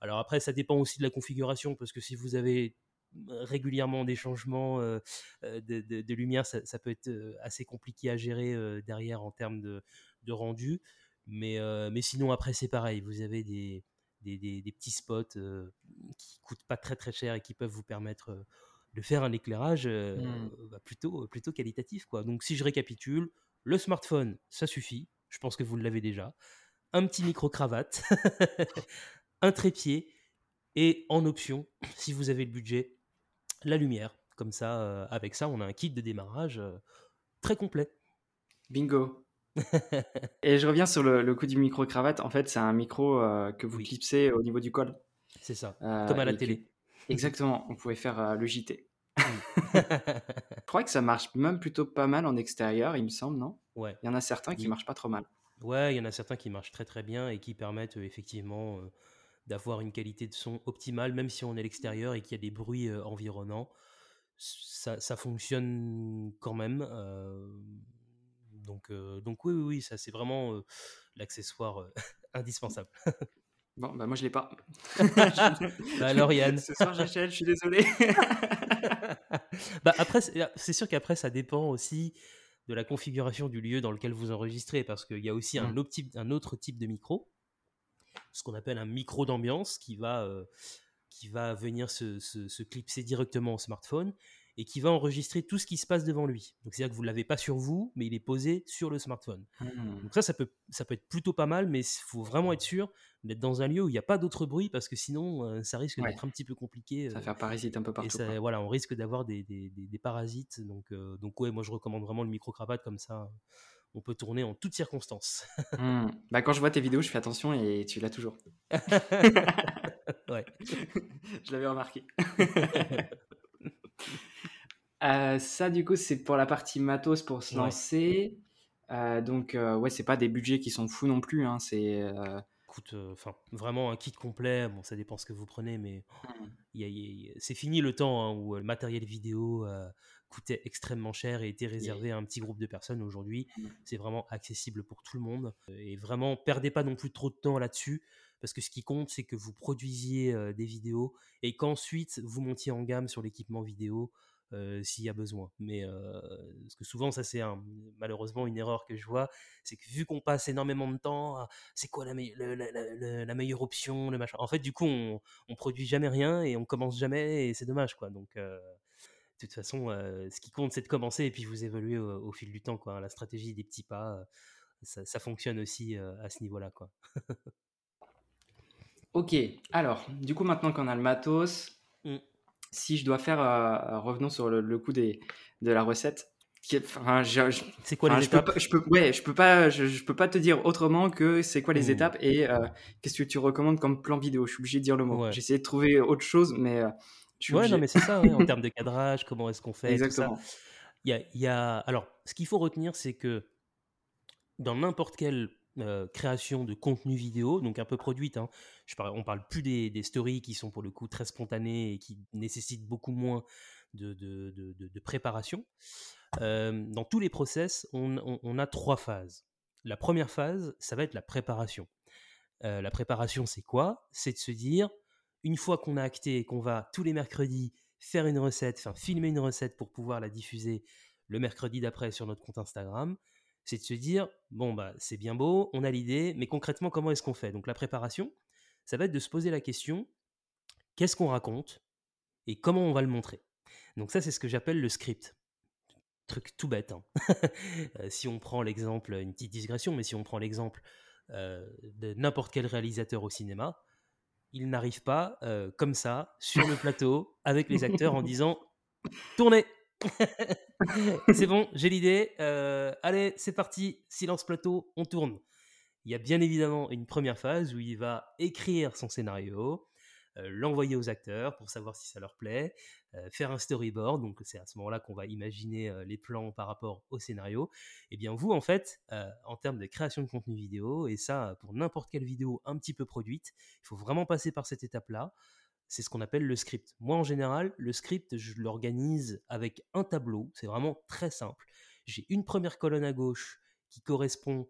Alors après, ça dépend aussi de la configuration, parce que si vous avez régulièrement des changements euh, de, de, de lumière, ça, ça peut être assez compliqué à gérer euh, derrière en termes de, de rendu. Mais, euh, mais sinon, après, c'est pareil. Vous avez des, des, des, des petits spots euh, qui ne coûtent pas très très cher et qui peuvent vous permettre... Euh, de faire un éclairage euh, mmh. bah plutôt, plutôt qualitatif, quoi. Donc, si je récapitule, le smartphone, ça suffit. Je pense que vous l'avez déjà. Un petit micro-cravate, un trépied et en option, si vous avez le budget, la lumière. Comme ça, euh, avec ça, on a un kit de démarrage euh, très complet. Bingo. Et je reviens sur le, le coup du micro-cravate. En fait, c'est un micro euh, que vous oui. clipsez au niveau du col. C'est ça, euh, comme à la télé. Que... exactement, on pouvait faire euh, le J T. Je crois que ça marche même plutôt pas mal en extérieur, il me semble, non ? Ouais. Il y en a certains qui marchent pas trop mal. Ouais, il y en a certains qui marchent très très bien et qui permettent euh, effectivement euh, d'avoir une qualité de son optimale, même si on est à l'extérieur et qu'il y a des bruits euh, environnants. Ça, ça fonctionne quand même. Euh, donc, euh, donc oui, oui, oui, ça c'est vraiment euh, l'accessoire euh, indispensable. Bon, bah moi je l'ai pas. Bah alors Yann. Ce soir j'achète, je suis désolé. Bah après, c'est sûr qu'après ça dépend aussi de la configuration du lieu dans lequel vous enregistrez, parce qu'il y a aussi mmh. un, autre type, un autre type de micro, ce qu'on appelle un micro d'ambiance qui va, euh, qui va venir se, se, se clipser directement au smartphone et qui va enregistrer tout ce qui se passe devant lui. Donc c'est-à-dire que vous ne l'avez pas sur vous, mais il est posé sur le smartphone. Mmh. Donc ça, ça peut, ça peut être plutôt pas mal, mais il faut vraiment être sûr d'être dans un lieu où il n'y a pas d'autres bruits, parce que sinon, euh, ça risque ouais. d'être un petit peu compliqué. Euh, ça va faire parasite un peu partout. Et ça, voilà, on risque d'avoir des, des, des, des parasites. Donc, euh, donc ouais, moi je recommande vraiment le micro-cravate, comme ça, on peut tourner en toutes circonstances. Mmh. Bah, quand je vois tes vidéos, je fais attention et tu l'as toujours. Ouais. Je l'avais remarqué. Euh, ça du coup c'est pour la partie matos pour se lancer, ouais. Euh, donc euh, ouais, c'est pas des budgets qui sont fous non plus, hein, c'est euh... Écoute, euh, vraiment un kit complet, bon ça dépend ce que vous prenez, mais mm. y a, y a, c'est fini le temps hein, où le matériel vidéo euh, coûtait extrêmement cher et était réservé yeah. à un petit groupe de personnes. Aujourd'hui mm. c'est vraiment accessible pour tout le monde, et vraiment perdez pas non plus trop de temps là-dessus, parce que ce qui compte c'est que vous produisiez euh, des vidéos et qu'ensuite vous montiez en gamme sur l'équipement vidéo Euh, s'il y a besoin. Mais euh, parce que souvent, ça c'est un, malheureusement une erreur que je vois, c'est que vu qu'on passe énormément de temps à c'est quoi la, me- la, la, la, la meilleure option, le machin. En fait, du coup, on, on produit jamais rien et on commence jamais, et c'est dommage, quoi. Donc, euh, de toute façon, euh, ce qui compte, c'est de commencer et puis vous évoluez au, au fil du temps, quoi. La stratégie des petits pas, ça, ça fonctionne aussi euh, à ce niveau-là, quoi. Ok. Alors, du coup, maintenant qu'on a le matos. Mm. Si je dois faire, euh, revenons sur le, le coup des, de la recette. Enfin, je, je, c'est quoi les étapes ? Je peux pas, je peux, ouais, je peux pas, je, je peux pas te dire autrement que c'est quoi les mmh. étapes et euh, qu'est-ce que tu recommandes comme plan vidéo. Je suis obligé de dire le mot. Ouais. J'essayais de trouver autre chose, mais euh, je suis ouais, obligé. Non, mais c'est ça. Ouais, en termes de cadrage, comment est-ce qu'on fait ? Exactement. Il y a, il y a. Alors, ce qu'il faut retenir, c'est que dans n'importe quel Euh, création de contenu vidéo, donc un peu produite, hein. Je parle, on parle plus des, des stories qui sont pour le coup très spontanées et qui nécessitent beaucoup moins de, de, de, de préparation. Euh, dans tous les process, on, on, on a trois phases. La première phase, ça va être la préparation. Euh, la préparation, c'est quoi ? C'est de se dire, une fois qu'on a acté et qu'on va tous les mercredis faire une recette, enfin filmer une recette pour pouvoir la diffuser le mercredi d'après sur notre compte Instagram, c'est de se dire, bon, bah, c'est bien beau, on a l'idée, mais concrètement, comment est-ce qu'on fait ? Donc, la préparation, ça va être de se poser la question, qu'est-ce qu'on raconte et comment on va le montrer ? Donc, ça, c'est ce que j'appelle le script. Truc tout bête, hein. Si on prend l'exemple, une petite digression, mais si on prend l'exemple euh, de n'importe quel réalisateur au cinéma, il n'arrive pas euh, comme ça, sur le plateau, avec les acteurs en disant « Tournez !» C'est bon, j'ai l'idée, euh, allez c'est parti, silence plateau, on tourne. Il y a bien évidemment une première phase où il va écrire son scénario, euh, l'envoyer aux acteurs pour savoir si ça leur plaît, euh, faire un storyboard, donc c'est à ce moment-là qu'on va imaginer euh, les plans par rapport au scénario. Et bien vous en fait, euh, en termes de création de contenu vidéo, et ça pour n'importe quelle vidéo un petit peu produite, il faut vraiment passer par cette étape-là. C'est ce qu'on appelle le script. Moi, en général, le script, je l'organise avec un tableau. C'est vraiment très simple. J'ai une première colonne à gauche qui correspond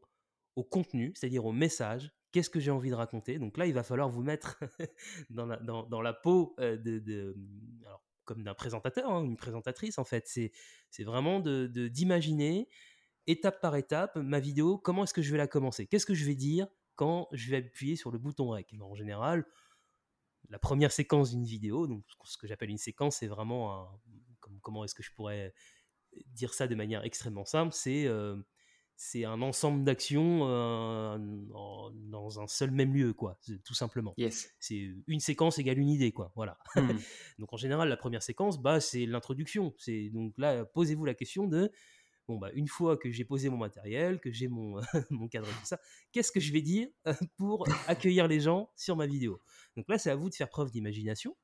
au contenu, c'est-à-dire au message. Qu'est-ce que j'ai envie de raconter ? Donc là, il va falloir vous mettre dans, la, dans, dans la peau de, de, alors, comme d'un présentateur, hein, une présentatrice, en fait. C'est, c'est vraiment de, de, d'imaginer, étape par étape, ma vidéo, comment est-ce que je vais la commencer ? Qu'est-ce que je vais dire quand je vais appuyer sur le bouton Rec ? En général, la première séquence d'une vidéo, donc ce que j'appelle une séquence, c'est vraiment un, comme, comment est-ce que je pourrais dire ça de manière extrêmement simple, c'est, euh, c'est un ensemble d'actions euh, en, dans un seul même lieu, quoi, tout simplement. Yes. C'est une séquence égale une idée, quoi, voilà. Mm. Donc en général, la première séquence, bah, c'est l'introduction. C'est, donc là, posez-vous la question de, bon, bah, une fois que j'ai posé mon matériel, que j'ai mon, mon cadre et tout ça, qu'est-ce que je vais dire pour accueillir les gens sur ma vidéo ? Donc là, c'est à vous de faire preuve d'imagination.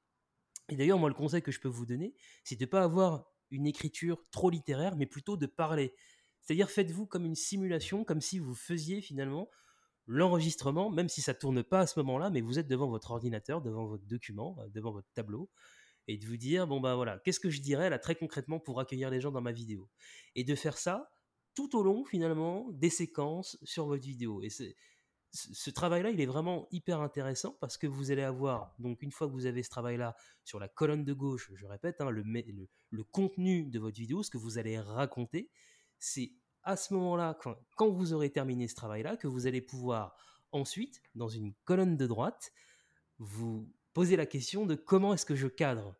Et d'ailleurs, moi, le conseil que je peux vous donner, c'est de ne pas avoir une écriture trop littéraire, mais plutôt de parler. C'est-à-dire, faites-vous comme une simulation, comme si vous faisiez finalement l'enregistrement, même si ça ne tourne pas à ce moment-là, mais vous êtes devant votre ordinateur, devant votre document, devant votre tableau, et de vous dire, bon ben voilà, qu'est-ce que je dirais là très concrètement pour accueillir les gens dans ma vidéo ? Et de faire ça tout au long, finalement, des séquences sur votre vidéo. Et c'est ce travail-là, il est vraiment hyper intéressant parce que vous allez avoir, donc une fois que vous avez ce travail-là, sur la colonne de gauche, je répète, hein, le, le, le contenu de votre vidéo, ce que vous allez raconter, c'est à ce moment-là, quand, quand vous aurez terminé ce travail-là, que vous allez pouvoir ensuite, dans une colonne de droite, vous poser la question de comment est-ce que je cadre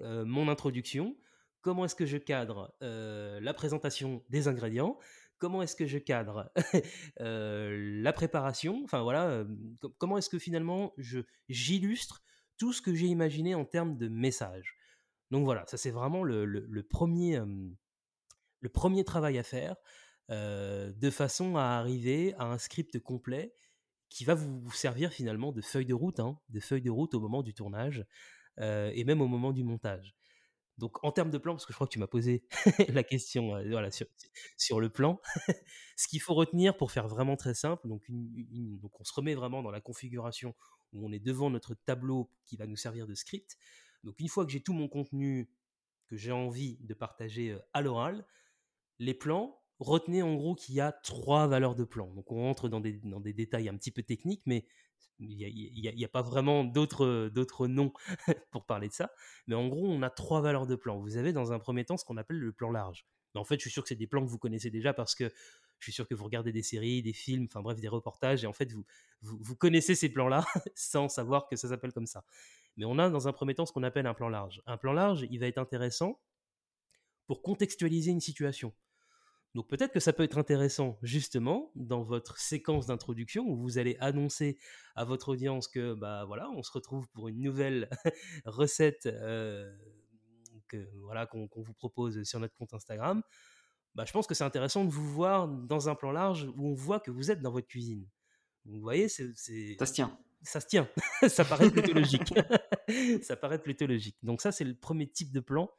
euh, mon introduction, comment est-ce que je cadre euh, la présentation des ingrédients, comment est-ce que je cadre euh, la préparation, enfin voilà, euh, comment est-ce que finalement je, j'illustre tout ce que j'ai imaginé en termes de message. Donc voilà, ça c'est vraiment le, le, le, premier, euh, le premier travail à faire euh, de façon à arriver à un script complet qui va vous servir finalement de feuille de route, hein, de feuille de route au moment du tournage euh, et même au moment du montage. Donc en termes de plan, parce que je crois que tu m'as posé la question euh, voilà, sur, sur le plan, ce qu'il faut retenir pour faire vraiment très simple, donc, une, une, donc on se remet vraiment dans la configuration où on est devant notre tableau qui va nous servir de script. Donc une fois que j'ai tout mon contenu que j'ai envie de partager à l'oral, les plans, retenez en gros qu'il y a trois valeurs de plan. Donc on rentre dans des, dans des détails un petit peu techniques, mais il n'y a, a, a pas vraiment d'autres, d'autres noms pour parler de ça. Mais en gros, on a trois valeurs de plan. Vous avez dans un premier temps ce qu'on appelle le plan large. Mais en fait, je suis sûr que c'est des plans que vous connaissez déjà parce que je suis sûr que vous regardez des séries, des films, enfin bref, des reportages. Et en fait, vous, vous, vous connaissez ces plans-là sans savoir que ça s'appelle comme ça. Mais on a dans un premier temps ce qu'on appelle un plan large. Un plan large, il va être intéressant pour contextualiser une situation. Donc peut-être que ça peut être intéressant justement dans votre séquence d'introduction où vous allez annoncer à votre audience que bah voilà, on se retrouve pour une nouvelle recette euh, que, voilà, qu'on, qu'on vous propose sur notre compte Instagram. Bah, je pense que c'est intéressant de vous voir dans un plan large où on voit que vous êtes dans votre cuisine. Vous voyez, c'est, c'est... ça se tient. Ça se tient. Ça paraît plutôt logique. Ça paraît plutôt logique. Donc ça, c'est le premier type de plan.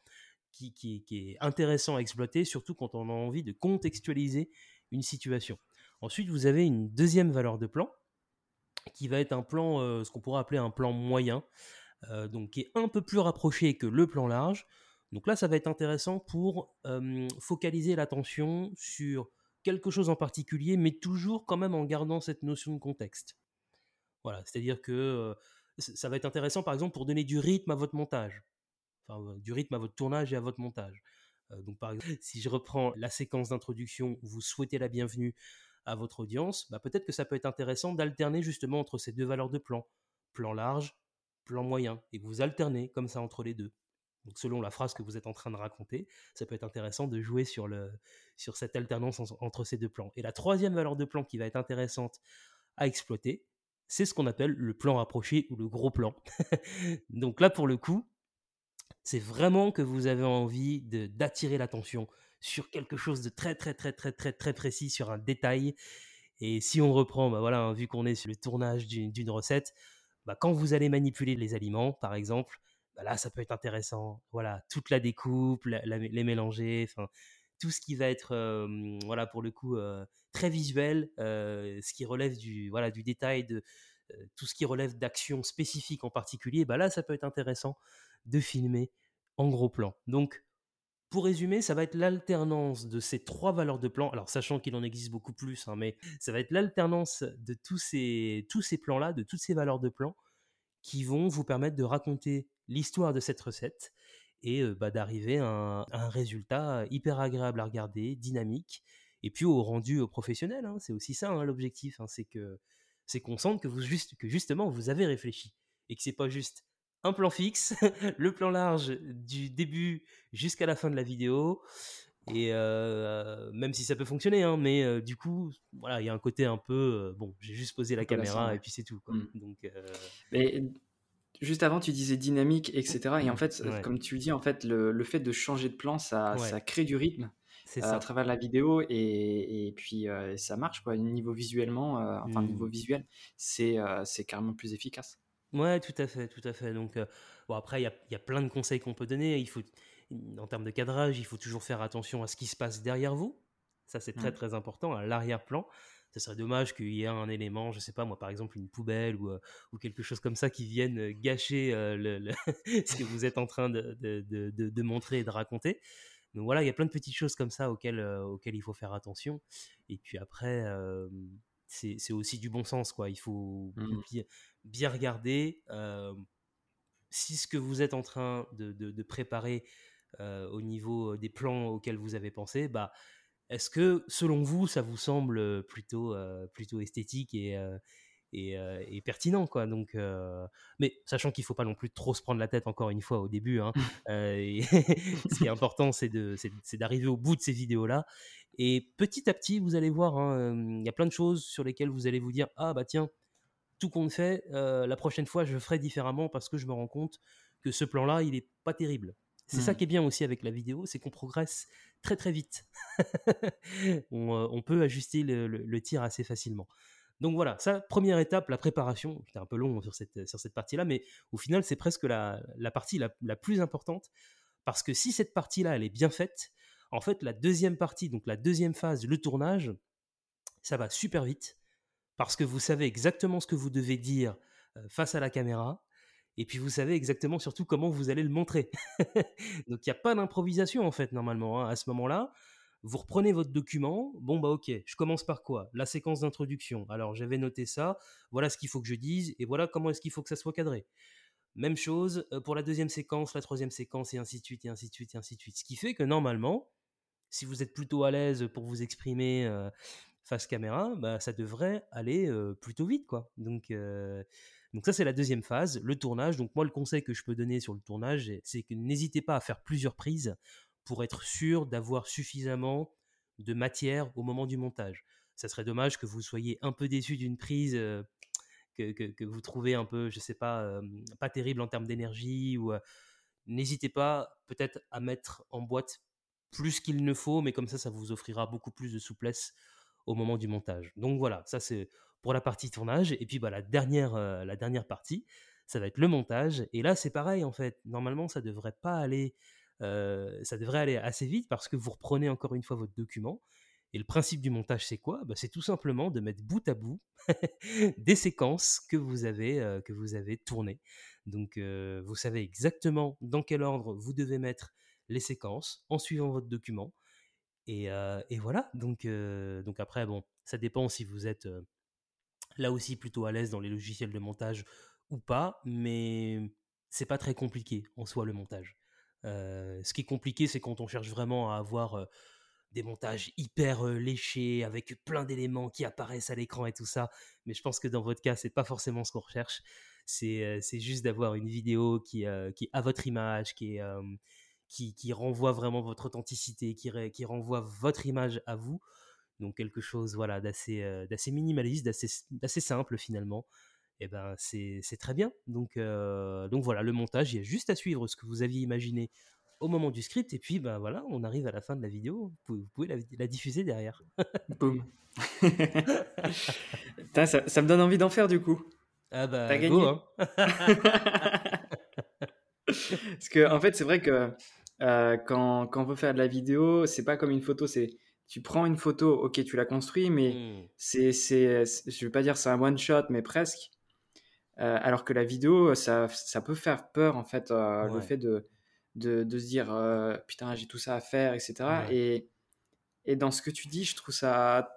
Qui, qui, qui est intéressant à exploiter, surtout quand on a envie de contextualiser une situation. Ensuite, vous avez une deuxième valeur de plan, qui va être un plan, euh, ce qu'on pourrait appeler un plan moyen, euh, donc qui est un peu plus rapproché que le plan large. Donc là, ça va être intéressant pour euh, focaliser l'attention sur quelque chose en particulier, mais toujours quand même en gardant cette notion de contexte. Voilà, c'est-à-dire que euh, ça va être intéressant, par exemple, pour donner du rythme à votre montage. Enfin, du rythme à votre tournage et à votre montage. Euh, donc, par exemple, si je reprends la séquence d'introduction où vous souhaitez la bienvenue à votre audience, bah, peut-être que ça peut être intéressant d'alterner justement entre ces deux valeurs de plan, plan large, plan moyen, et vous alternez comme ça entre les deux. Donc, selon la phrase que vous êtes en train de raconter, ça peut être intéressant de jouer sur, le, sur cette alternance en, entre ces deux plans. Et la troisième valeur de plan qui va être intéressante à exploiter, c'est ce qu'on appelle le plan rapproché ou le gros plan. Donc là, pour le coup, c'est vraiment que vous avez envie de, d'attirer l'attention sur quelque chose de très, très, très, très, très, très précis, sur un détail. Et si on reprend, bah voilà, hein, vu qu'on est sur le tournage d'une, d'une recette, bah quand vous allez manipuler les aliments, par exemple, bah là, ça peut être intéressant. Voilà, toute la découpe, la, la, les mélanger, enfin, tout ce qui va être, euh, voilà, pour le coup, euh, très visuel, euh, ce qui relève du, voilà, du détail, de, euh, tout ce qui relève d'actions spécifiques en particulier, bah là, ça peut être intéressant de filmer en gros plan. Donc, pour résumer, ça va être l'alternance de ces trois valeurs de plan, alors sachant qu'il en existe beaucoup plus, hein, mais ça va être l'alternance de tous ces, tous ces plans-là, de toutes ces valeurs de plan, qui vont vous permettre de raconter l'histoire de cette recette et euh, bah, d'arriver à un, à un résultat hyper agréable à regarder, dynamique, et puis au rendu au professionnel, hein, c'est aussi ça hein, l'objectif, hein, c'est, que, c'est qu'on sente que, vous juste, que justement vous avez réfléchi, et que c'est pas juste un plan fixe, le plan large du début jusqu'à la fin de la vidéo, et euh, même si ça peut fonctionner, hein, mais euh, du coup, voilà, il y a un côté un peu, euh, bon, j'ai juste posé la caméra ouais. Et puis c'est tout. Quoi. Mmh. Donc, euh... mais, juste avant, tu disais dynamique, et cetera. Et en fait, ouais. Comme tu dis, en fait, le, le fait de changer de plan, ça, ouais. ça crée du rythme c'est euh, ça. À travers la vidéo, et, et puis euh, ça marche, quoi. Niveau visuellement, euh, enfin mmh. niveau visuel, c'est, euh, c'est carrément plus efficace. Ouais, tout à fait, tout à fait. Donc, euh, bon, après, il y, y a plein de conseils qu'on peut donner. Il faut, en termes de cadrage, il faut toujours faire attention à ce qui se passe derrière vous. Ça, c'est très, mmh. très important, à l'arrière-plan. Ce serait dommage qu'il y ait un élément, je ne sais pas, moi, par exemple, une poubelle ou, euh, ou quelque chose comme ça qui vienne gâcher euh, le, le ce que vous êtes en train de, de, de, de, de montrer et de raconter. Donc, voilà, il y a plein de petites choses comme ça auxquelles, euh, auxquelles il faut faire attention. Et puis après... Euh, c'est, c'est aussi du bon sens, quoi. Il faut mmh. bien, bien regarder euh, si ce que vous êtes en train de, de, de préparer euh, au niveau des plans auxquels vous avez pensé, bah, est-ce que, selon vous, ça vous semble plutôt, euh, plutôt esthétique et, euh, et, euh, et pertinent, quoi. Donc, euh... mais sachant qu'il ne faut pas non plus trop se prendre la tête, encore une fois, au début. Hein. euh, et ce qui est important, c'est, de, c'est, c'est d'arriver au bout de ces vidéos-là. Et petit à petit, vous allez voir, hein, y a plein de choses sur lesquelles vous allez vous dire « Ah, bah tiens, tout compte fait, euh, la prochaine fois, je ferai différemment parce que je me rends compte que ce plan-là, il n'est pas terrible. » C'est mmh. ça qui est bien aussi avec la vidéo, c'est qu'on progresse très très vite. on, euh, on peut ajuster le, le, le tir assez facilement. Donc voilà, ça, première étape, la préparation. C'était un peu long sur cette, sur cette partie-là, mais au final, c'est presque la, la partie la, la plus importante, parce que si cette partie-là, elle est bien faite, en fait, la deuxième partie, donc la deuxième phase, le tournage, ça va super vite, parce que vous savez exactement ce que vous devez dire face à la caméra. Et puis, vous savez exactement, surtout, comment vous allez le montrer. Donc, il n'y a pas d'improvisation, en fait, normalement. Hein. À ce moment-là, vous reprenez votre document. Bon, bah ok, je commence par quoi ? La séquence d'introduction. Alors, j'avais noté ça. Voilà ce qu'il faut que je dise. Et voilà comment est-ce qu'il faut que ça soit cadré. Même chose pour la deuxième séquence, la troisième séquence, et ainsi de suite, et ainsi de suite, et ainsi de suite. Ce qui fait que, normalement, si vous êtes plutôt à l'aise pour vous exprimer euh, face caméra, bah, ça devrait aller euh, plutôt vite, quoi. Donc... Euh... Donc ça, c'est la deuxième phase, le tournage. Donc moi, le conseil que je peux donner sur le tournage, c'est que n'hésitez pas à faire plusieurs prises pour être sûr d'avoir suffisamment de matière au moment du montage. Ça serait dommage que vous soyez un peu déçu d'une prise euh, que, que, que vous trouvez un peu, je ne sais pas, euh, pas terrible en termes d'énergie. Ou, euh, n'hésitez pas peut-être à mettre en boîte plus qu'il ne faut, mais comme ça, ça vous offrira beaucoup plus de souplesse au moment du montage. Donc voilà, ça c'est... pour la partie tournage, et puis bah, la, dernière, euh, la dernière partie, ça va être le montage, et là c'est pareil en fait, normalement ça devrait pas aller, euh, ça devrait aller assez vite, parce que vous reprenez encore une fois votre document, et le principe du montage c'est quoi ? Bah, c'est tout simplement de mettre bout à bout des séquences que vous avez, euh, que vous avez tournées, donc euh, vous savez exactement dans quel ordre vous devez mettre les séquences, en suivant votre document, et, euh, et voilà, donc, euh, donc après bon, ça dépend si vous êtes... Euh, là aussi plutôt à l'aise dans les logiciels de montage ou pas, mais c'est pas très compliqué en soi le montage. Euh, ce qui est compliqué, c'est quand on cherche vraiment à avoir euh, des montages hyper euh, léchés, avec plein d'éléments qui apparaissent à l'écran et tout ça, mais je pense que dans votre cas, c'est pas forcément ce qu'on recherche, c'est, euh, c'est juste d'avoir une vidéo qui, euh, qui est à votre image, qui, est, euh, qui, qui renvoie vraiment votre authenticité, qui, ré, qui renvoie votre image à vous. Donc quelque chose voilà, d'assez, euh, d'assez minimaliste, d'assez, d'assez simple finalement, et ben c'est, c'est très bien. Donc, euh, donc voilà, le montage, il y a juste à suivre ce que vous aviez imaginé au moment du script, et puis ben voilà, on arrive à la fin de la vidéo, vous pouvez, vous pouvez la, la diffuser derrière. Boum. Putain, ça, ça me donne envie d'en faire du coup. Ah bah, t'as gagné. Beau, hein. Parce que en fait, c'est vrai que euh, quand, quand on veut faire de la vidéo, c'est pas comme une photo, c'est... Tu prends une photo, ok, tu la construis, mais mmh. c'est, c'est, c'est, je ne veux pas dire c'est un one shot, mais presque. Euh, alors que la vidéo, ça, ça peut faire peur, en fait, euh, ouais. le fait de, de, de se dire euh, putain, j'ai tout ça à faire, et cetera. Ouais. Et, et dans ce que tu dis, je trouve ça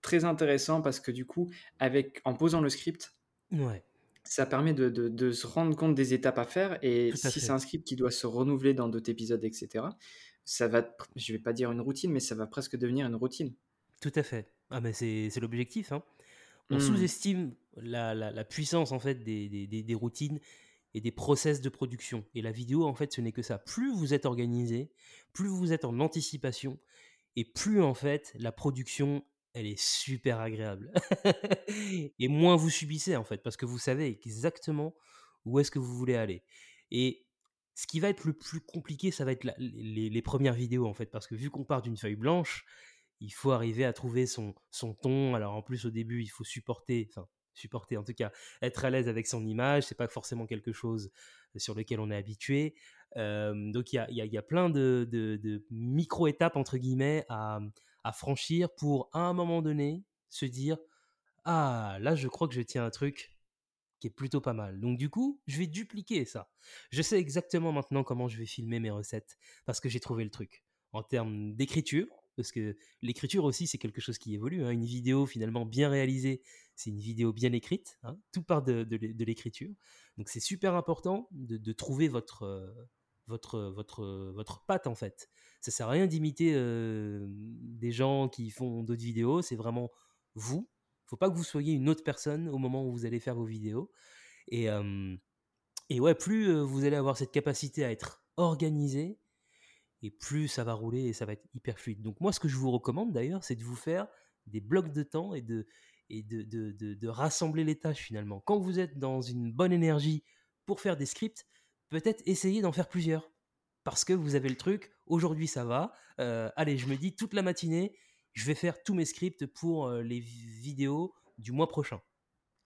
très intéressant parce que du coup, avec, en posant le script, ouais. ça permet de, de, de se rendre compte des étapes à faire. Et à si fait. C'est un script qui doit se renouveler dans d'autres épisodes, et cetera, ça va, je vais pas dire une routine, mais ça va presque devenir une routine. Tout à fait. Ah mais c'est, c'est l'objectif. Hein. On mmh. sous-estime la, la, la puissance en fait des, des, des routines et des process de production. Et la vidéo, en fait, ce n'est que ça. Plus vous êtes organisé, plus vous êtes en anticipation, et plus en fait la production, elle est super agréable. Et moins vous subissez en fait, parce que vous savez exactement où est-ce que vous voulez aller. Et ce qui va être le plus compliqué, ça va être la, les, les premières vidéos, en fait, parce que vu qu'on part d'une feuille blanche, il faut arriver à trouver son, son ton. Alors, en plus, au début, il faut supporter, enfin, supporter, en tout cas, être à l'aise avec son image. C'est pas forcément quelque chose sur lequel on est habitué. Euh, donc, il y a, y a, y a plein de, de, de micro-étapes, entre guillemets, à, à franchir pour, à un moment donné, se dire « Ah, là, je crois que je tiens un truc ». Qui est plutôt pas mal. Donc du coup, je vais dupliquer ça. Je sais exactement maintenant comment je vais filmer mes recettes parce que j'ai trouvé le truc. En termes d'écriture, parce que l'écriture aussi, c'est quelque chose qui évolue, hein. Une vidéo finalement bien réalisée, c'est une vidéo bien écrite, hein. Tout part de, de, de l'écriture, donc c'est super important de, de trouver votre, euh, votre, votre, votre patte en fait. Ça sert à rien d'imiter euh, des gens qui font d'autres vidéos, c'est vraiment vous. Faut pas que vous soyez une autre personne au moment où vous allez faire vos vidéos. Et, euh, et ouais, plus euh, vous allez avoir cette capacité à être organisé, et plus ça va rouler et ça va être hyper fluide. Donc moi, ce que je vous recommande d'ailleurs, c'est de vous faire des blocs de temps et de, et de, de, de, de rassembler les tâches finalement. Quand vous êtes dans une bonne énergie pour faire des scripts, peut-être essayez d'en faire plusieurs. Parce que vous avez le truc, aujourd'hui ça va, euh, allez, je me dis toute la matinée, je vais faire tous mes scripts pour euh, les vidéos du mois prochain.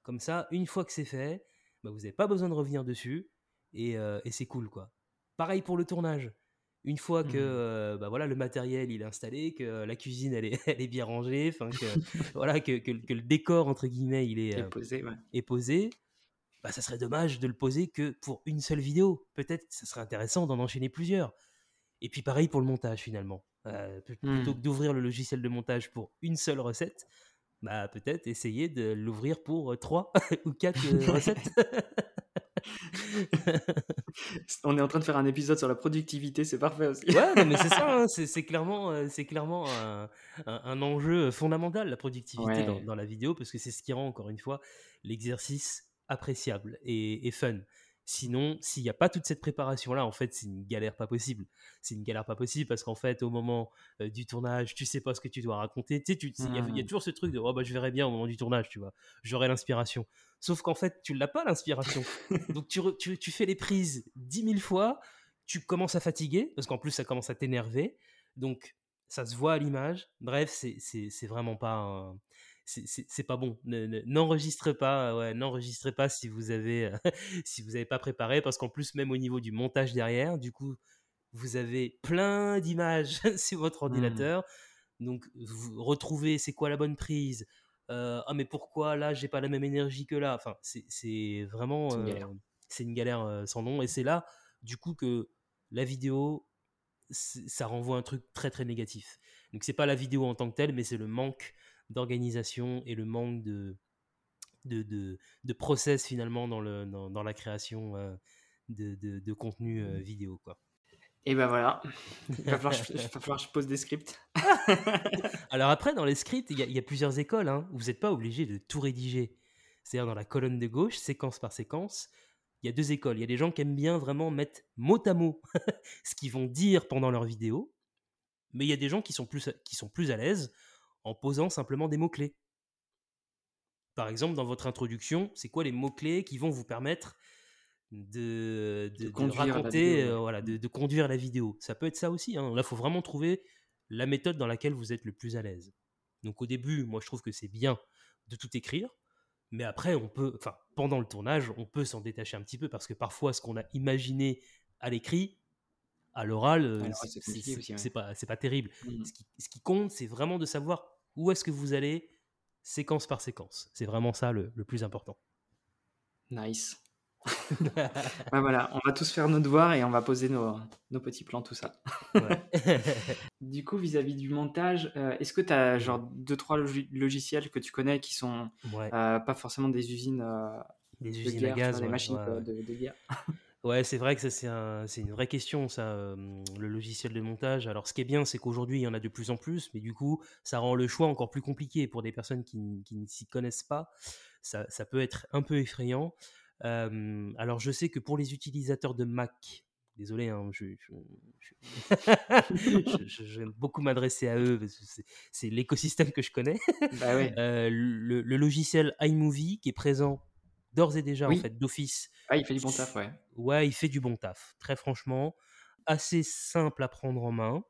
Comme ça, une fois que c'est fait, bah, vous n'avez pas besoin de revenir dessus et, euh, et c'est cool, quoi. Pareil pour le tournage. Une fois que euh, bah voilà, le matériel il est installé, que la cuisine elle est, elle est bien rangée, que, voilà, que, que, que le décor entre guillemets il est, est posé, euh, ouais. est posé bah, ça serait dommage de le poser que pour une seule vidéo. Peut-être ça serait intéressant d'en enchaîner plusieurs. Et puis pareil pour le montage finalement. Euh, plutôt mmh. que d'ouvrir le logiciel de montage pour une seule recette, bah, peut-être essayer de l'ouvrir pour euh, trois ou quatre euh, recettes. On est en train de faire un épisode sur la productivité, c'est parfait aussi. Ouais, non, mais c'est ça, hein, c'est, c'est clairement, c'est clairement un, un, un enjeu fondamental, la productivité ouais. dans, dans la vidéo, parce que c'est ce qui rend, encore une fois, l'exercice appréciable et, et fun. Sinon, s'il n'y a pas toute cette préparation-là, en fait, c'est une galère pas possible. C'est une galère pas possible parce qu'en fait, au moment euh, du tournage, tu sais pas ce que tu dois raconter. Tu sais, il y, y a toujours ce truc de « oh bah je verrai bien au moment du tournage, tu vois, j'aurai l'inspiration ». Sauf qu'en fait, tu l'as pas l'inspiration. Donc, tu, re, tu, tu fais les prises dix mille fois, tu commences à fatiguer parce qu'en plus, ça commence à t'énerver. Donc, ça se voit à l'image. Bref, c'est, c'est, c'est vraiment pas... Un... C'est, c'est, c'est pas bon. Ne, ne, n'enregistrez pas, ouais, n'enregistrez pas si vous avez, euh, si vous n'avez pas préparé, parce qu'en plus, même au niveau du montage derrière, du coup, vous avez plein d'images sur votre ordinateur. Mmh. Donc, vous retrouvez c'est quoi la bonne prise, euh, ah mais pourquoi là j'ai pas la même énergie que là. Enfin, c'est, c'est vraiment, c'est une galère, euh, c'est une galère euh, sans nom. Et c'est là, du coup, que la vidéo, ça renvoie un truc très très négatif. Donc, c'est pas la vidéo en tant que telle, mais c'est le manque d'organisation et le manque de, de, de, de process finalement dans, le, dans, dans la création euh, de, de, de contenu euh, vidéo, quoi. Et ben voilà, il va falloir que je, je pose des scripts. Alors après, dans les scripts, il y, y a plusieurs écoles, hein. Vous n'êtes pas obligé de tout rédiger. C'est-à-dire dans la colonne de gauche, séquence par séquence, il y a deux écoles. Il y a des gens qui aiment bien vraiment mettre mot à mot ce qu'ils vont dire pendant leur vidéo, mais il y a des gens qui sont plus, qui sont plus à l'aise en posant simplement des mots-clés. Par exemple, dans votre introduction, c'est quoi les mots-clés qui vont vous permettre de, de, de, de raconter, euh, voilà, de, de conduire la vidéo. Ça peut être ça aussi, hein. Là, il faut vraiment trouver la méthode dans laquelle vous êtes le plus à l'aise. Donc, au début, moi, je trouve que c'est bien de tout écrire, mais après, on peut, enfin, pendant le tournage, on peut s'en détacher un petit peu parce que parfois, ce qu'on a imaginé à l'écrit, à l'oral, Alors, c'est, c'est, c'est, aussi, ouais. c'est, pas, c'est pas terrible. Mmh. Ce qui, ce qui compte, c'est vraiment de savoir où est-ce que vous allez séquence par séquence. C'est vraiment ça le, le plus important. Nice. Ben voilà, on va tous faire nos devoirs et on va poser nos, nos petits plans, tout ça. Ouais. Du coup, vis-à-vis du montage, euh, est-ce que tu as genre deux, trois log- logiciels que tu connais qui sont ouais. euh, pas forcément des usines, euh, des de usines guerre, à gaz, vois, ouais, des machines ouais. de, de, de guerre? Ouais, c'est vrai que ça, c'est, un, c'est une vraie question, ça, euh, le logiciel de montage. Alors, ce qui est bien, c'est qu'aujourd'hui, il y en a de plus en plus, mais du coup, ça rend le choix encore plus compliqué pour des personnes qui, qui ne s'y connaissent pas. Ça, ça peut être un peu effrayant. Euh, alors, je sais que pour les utilisateurs de Mac, désolé, hein, je, je, je, je, je, j'aime beaucoup m'adresser à eux, parce que c'est, c'est l'écosystème que je connais. Bah ouais. euh, le, le logiciel iMovie qui est présent d'ores et déjà, oui. en fait, d'office. Ah, il fait du bon taf, ouais. Ouais, il fait du bon taf, très franchement. Assez simple à prendre en main,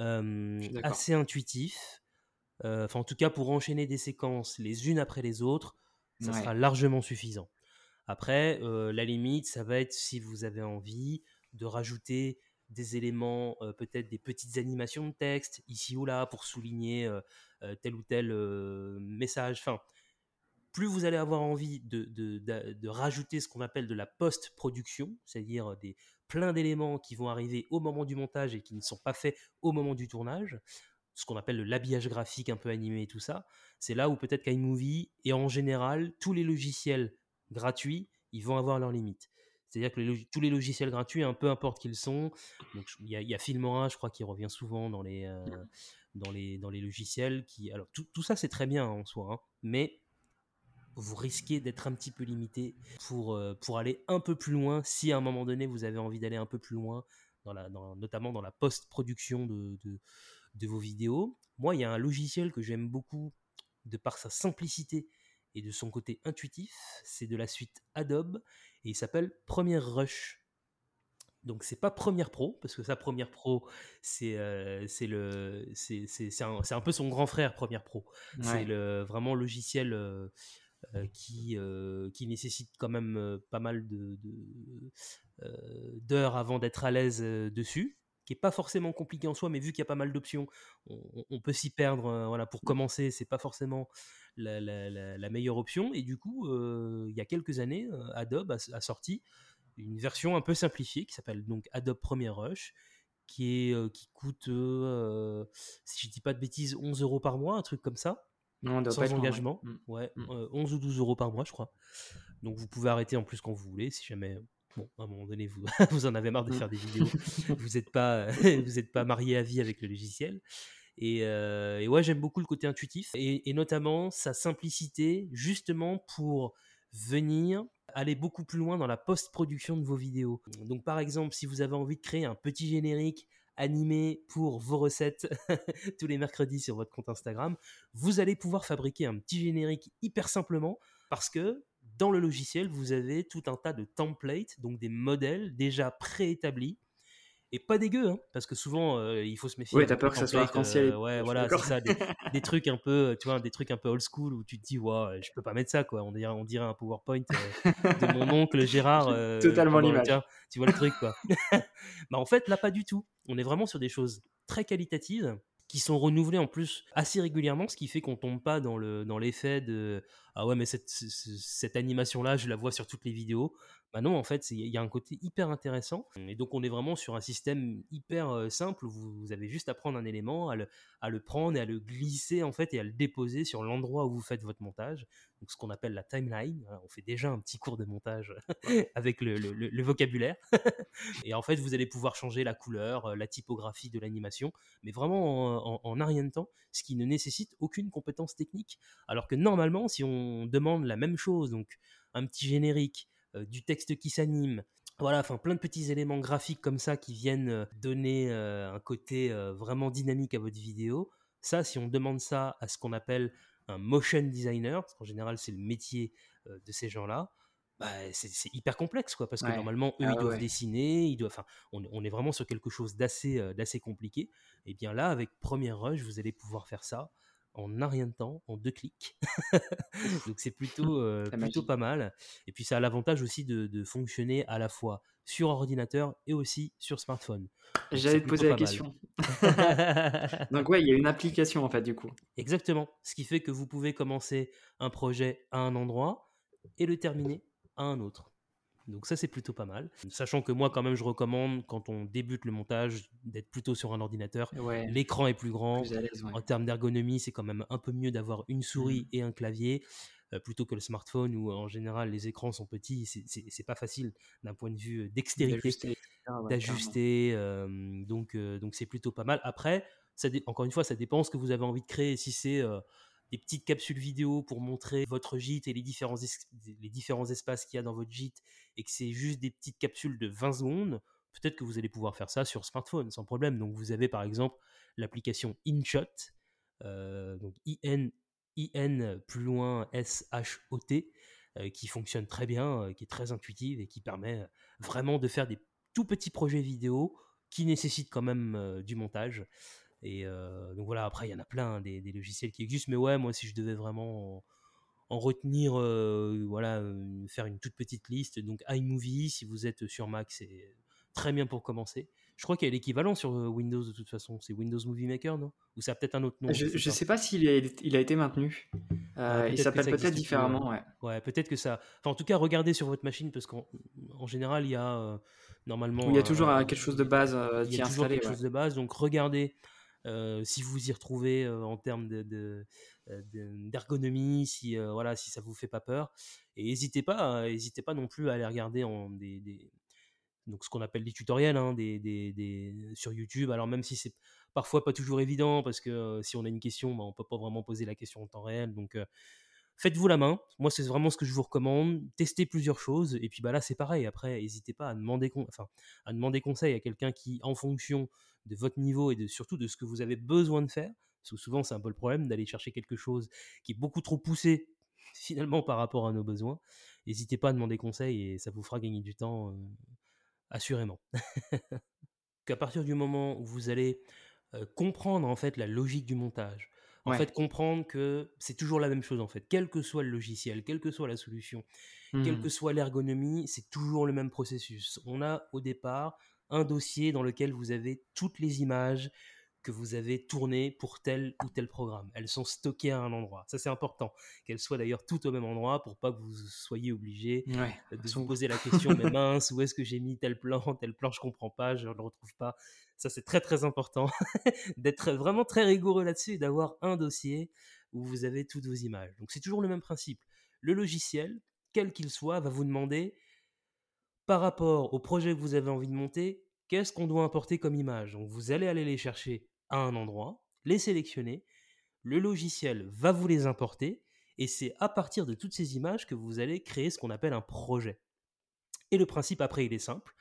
euh, assez intuitif. Euh, enfin, en tout cas, pour enchaîner des séquences les unes après les autres, ça ouais. sera largement suffisant. Après, euh, la limite, ça va être si vous avez envie de rajouter des éléments, euh, peut-être des petites animations de texte, ici ou là, pour souligner euh, euh, tel ou tel euh, message. Enfin, plus vous allez avoir envie de, de, de, de rajouter ce qu'on appelle de la post-production, c'est-à-dire des, plein d'éléments qui vont arriver au moment du montage et qui ne sont pas faits au moment du tournage, ce qu'on appelle le l'habillage graphique un peu animé et tout ça, c'est là où peut-être qu'iMovie et en général tous les logiciels gratuits, ils vont avoir leurs limites. C'est-à-dire que les log- tous les logiciels gratuits, hein, peu importe qu'ils sont, donc il y, y a Filmora, je crois, qui revient souvent dans les euh, dans les dans les logiciels qui, alors tout, tout ça c'est très bien en soi, hein, mais vous risquez d'être un petit peu limité pour euh, pour aller un peu plus loin si à un moment donné vous avez envie d'aller un peu plus loin dans la dans, notamment dans la post-production de, de de vos vidéos. Moi, il y a un logiciel que j'aime beaucoup de par sa simplicité et de son côté intuitif, c'est de la suite Adobe et il s'appelle Premiere Rush. Donc c'est pas Premiere Pro parce que ça, Premiere Pro c'est euh, c'est le c'est c'est c'est un, c'est un peu son grand frère. Premiere Pro, ouais. C'est le vraiment logiciel euh, euh, qui euh, qui nécessite quand même euh, pas mal de, de euh, d'heures avant d'être à l'aise euh, dessus, qui est pas forcément compliqué en soi, mais vu qu'il y a pas mal d'options, on, on peut s'y perdre. Euh, voilà, pour commencer, c'est pas forcément la, la, la, la meilleure option. Et du coup, euh, il y a quelques années, Adobe a, a sorti une version un peu simplifiée qui s'appelle donc Adobe Premiere Rush, qui est euh, qui coûte, euh, si je dis pas de bêtises, onze euros par mois, un truc comme ça. Non, sans engagement, ouais, ouais euh, onze ou douze euros par mois, je crois. Donc vous pouvez arrêter en plus quand vous voulez, si jamais. Bon, à un moment donné, vous, vous en avez marre de faire des vidéos. Vous n'êtes pas, vous êtes pas marié à vie avec le logiciel. Et, euh, et ouais, j'aime beaucoup le côté intuitif et, et notamment sa simplicité, justement pour venir aller beaucoup plus loin dans la post-production de vos vidéos. Donc, par exemple, si vous avez envie de créer un petit générique animé pour vos recettes tous les mercredis sur votre compte Instagram, vous allez pouvoir fabriquer un petit générique hyper simplement parce que dans le logiciel, vous avez tout un tas de templates, donc des modèles déjà préétablis. Et pas dégueu, hein, parce que souvent, euh, il faut se méfier. Oui, t'as peur que ça soit arc-en-ciel. Euh, ouais, voilà, d'accord. C'est ça, des, des trucs un peu, tu vois, des trucs un peu old school où tu te dis, waouh, je peux pas mettre ça, quoi. On dirait, on dirait un PowerPoint euh, de mon oncle Gérard. Euh, Totalement l'image. Tu vois, tu vois le truc, quoi. Bah, en fait, là, pas du tout. On est vraiment sur des choses très qualitatives qui sont renouvelés en plus assez régulièrement, ce qui fait qu'on tombe pas dans le dans l'effet de ah ouais mais cette cette animation là je la vois sur toutes les vidéos. Bah non, en fait il y a un côté hyper intéressant et donc on est vraiment sur un système hyper simple. Vous, vous avez juste à prendre un élément, à le à le prendre et à le glisser en fait et à le déposer sur l'endroit où vous faites votre montage, donc ce qu'on appelle la timeline. Alors, on fait déjà un petit cours de montage avec le, le, le, le vocabulaire. Et en fait vous allez pouvoir changer la couleur, la typographie de l'animation, mais vraiment en, En, en un rien de temps, ce qui ne nécessite aucune compétence technique. Alors que normalement, si on demande la même chose, donc un petit générique, euh, du texte qui s'anime, voilà, enfin plein de petits éléments graphiques comme ça qui viennent donner euh, un côté euh, vraiment dynamique à votre vidéo, ça, si on demande ça à ce qu'on appelle un motion designer, parce qu'en général c'est le métier euh, de ces gens-là, bah, c'est, c'est hyper complexe, quoi, parce que ouais. normalement eux ah, ils doivent ouais. dessiner, ils doivent, enfin, on, on est vraiment sur quelque chose d'assez, euh, d'assez compliqué. Et bien là, avec Premiere Rush, vous allez pouvoir faire ça en un rien de temps, en deux clics. Donc c'est plutôt, euh, plutôt magique. Pas mal. Et puis ça a l'avantage aussi de, de fonctionner à la fois sur ordinateur et aussi sur smartphone. Donc, j'allais te poser la question. Donc ouais, il y a une application en fait du coup. Exactement. Ce qui fait que vous pouvez commencer un projet à un endroit et le terminer à un autre. Donc ça, c'est plutôt pas mal. Sachant que moi, quand même, je recommande, quand on débute le montage, d'être plutôt sur un ordinateur. Ouais. L'écran est plus grand. Plus à l'aise, ouais. En termes d'ergonomie, c'est quand même un peu mieux d'avoir une souris mmh. et un clavier euh, plutôt que le smartphone où, en général, les écrans sont petits. C'est, c'est, c'est pas facile d'un point de vue d'extérité, d'ajuster. Ouais, d'ajuster euh, donc, euh, donc, c'est plutôt pas mal. Après, ça dé- encore une fois, ça dépend ce que vous avez envie de créer. Si c'est... Euh, des petites capsules vidéo pour montrer votre gîte et les différents, es- les différents espaces qu'il y a dans votre gîte et que c'est juste des petites capsules de vingt secondes, peut-être que vous allez pouvoir faire ça sur smartphone sans problème. Donc vous avez par exemple l'application InShot, euh, donc I-N, I-N plus loin S-H-O-T, euh, qui fonctionne très bien, euh, qui est très intuitive et qui permet vraiment de faire des tout petits projets vidéo qui nécessitent quand même euh, du montage. Et euh, donc voilà, après il y en a plein, hein, des, des logiciels qui existent, mais ouais, moi si je devais vraiment en, en retenir, euh, voilà, euh, faire une toute petite liste, donc iMovie, si vous êtes sur Mac, c'est très bien pour commencer. Je crois qu'il y a l'équivalent sur Windows de toute façon, c'est Windows Movie Maker, non ? Ou ça a peut-être un autre nom ? Je ne sais pas s'il est, il a été maintenu, euh, ouais, il s'appelle peut-être différemment, ouais. Ouais, peut-être que ça... Enfin, en tout cas, regardez sur votre machine, parce qu'en en général, il y a euh, normalement... Il y a toujours euh, quelque chose de base euh, qui est installé. Il y a toujours quelque ouais. chose de base, donc regardez... Euh, si vous vous y retrouvez euh, en termes de, de, de, d'ergonomie, si, euh, voilà, si ça ne vous fait pas peur. Et n'hésitez pas, euh, n'hésitez pas non plus à aller regarder en, des, des, donc ce qu'on appelle des tutoriels hein, des, des, des, sur YouTube. Alors même si c'est parfois pas toujours évident, parce que euh, si on a une question, bah, on ne peut pas vraiment poser la question en temps réel. Donc euh, faites-vous la main. Moi, c'est vraiment ce que je vous recommande. Testez plusieurs choses. Et puis bah, là, c'est pareil. Après, n'hésitez pas à demander, con- enfin, à demander conseil à quelqu'un qui, en fonction de votre niveau et de, surtout de ce que vous avez besoin de faire, parce que souvent c'est un peu le problème d'aller chercher quelque chose qui est beaucoup trop poussé finalement par rapport à nos besoins. N'hésitez pas à demander conseil et ça vous fera gagner du temps euh, assurément. À partir du moment où vous allez euh, comprendre en fait la logique du montage, en ouais. fait comprendre que c'est toujours la même chose en fait, quel que soit le logiciel, quelle que soit la solution, mmh. quelle que soit l'ergonomie, c'est toujours le même processus. On a au départ un dossier dans lequel vous avez toutes les images que vous avez tournées pour tel ou tel programme. Elles sont stockées à un endroit. Ça, c'est important. Qu'elles soient d'ailleurs toutes au même endroit pour pas que vous soyez obligé ouais, de vous poser la question « Mais mince, où est-ce que j'ai mis tel plan ? Tel plan, je comprends pas, je ne le retrouve pas. » Ça, c'est très, très important d'être vraiment très rigoureux là-dessus et d'avoir un dossier où vous avez toutes vos images. Donc, c'est toujours le même principe. Le logiciel, quel qu'il soit, va vous demander par rapport au projet que vous avez envie de monter, qu'est-ce qu'on doit importer comme image ? Donc vous allez aller les chercher à un endroit, les sélectionner, le logiciel va vous les importer, et c'est à partir de toutes ces images que vous allez créer ce qu'on appelle un projet. Et le principe après, il est simple,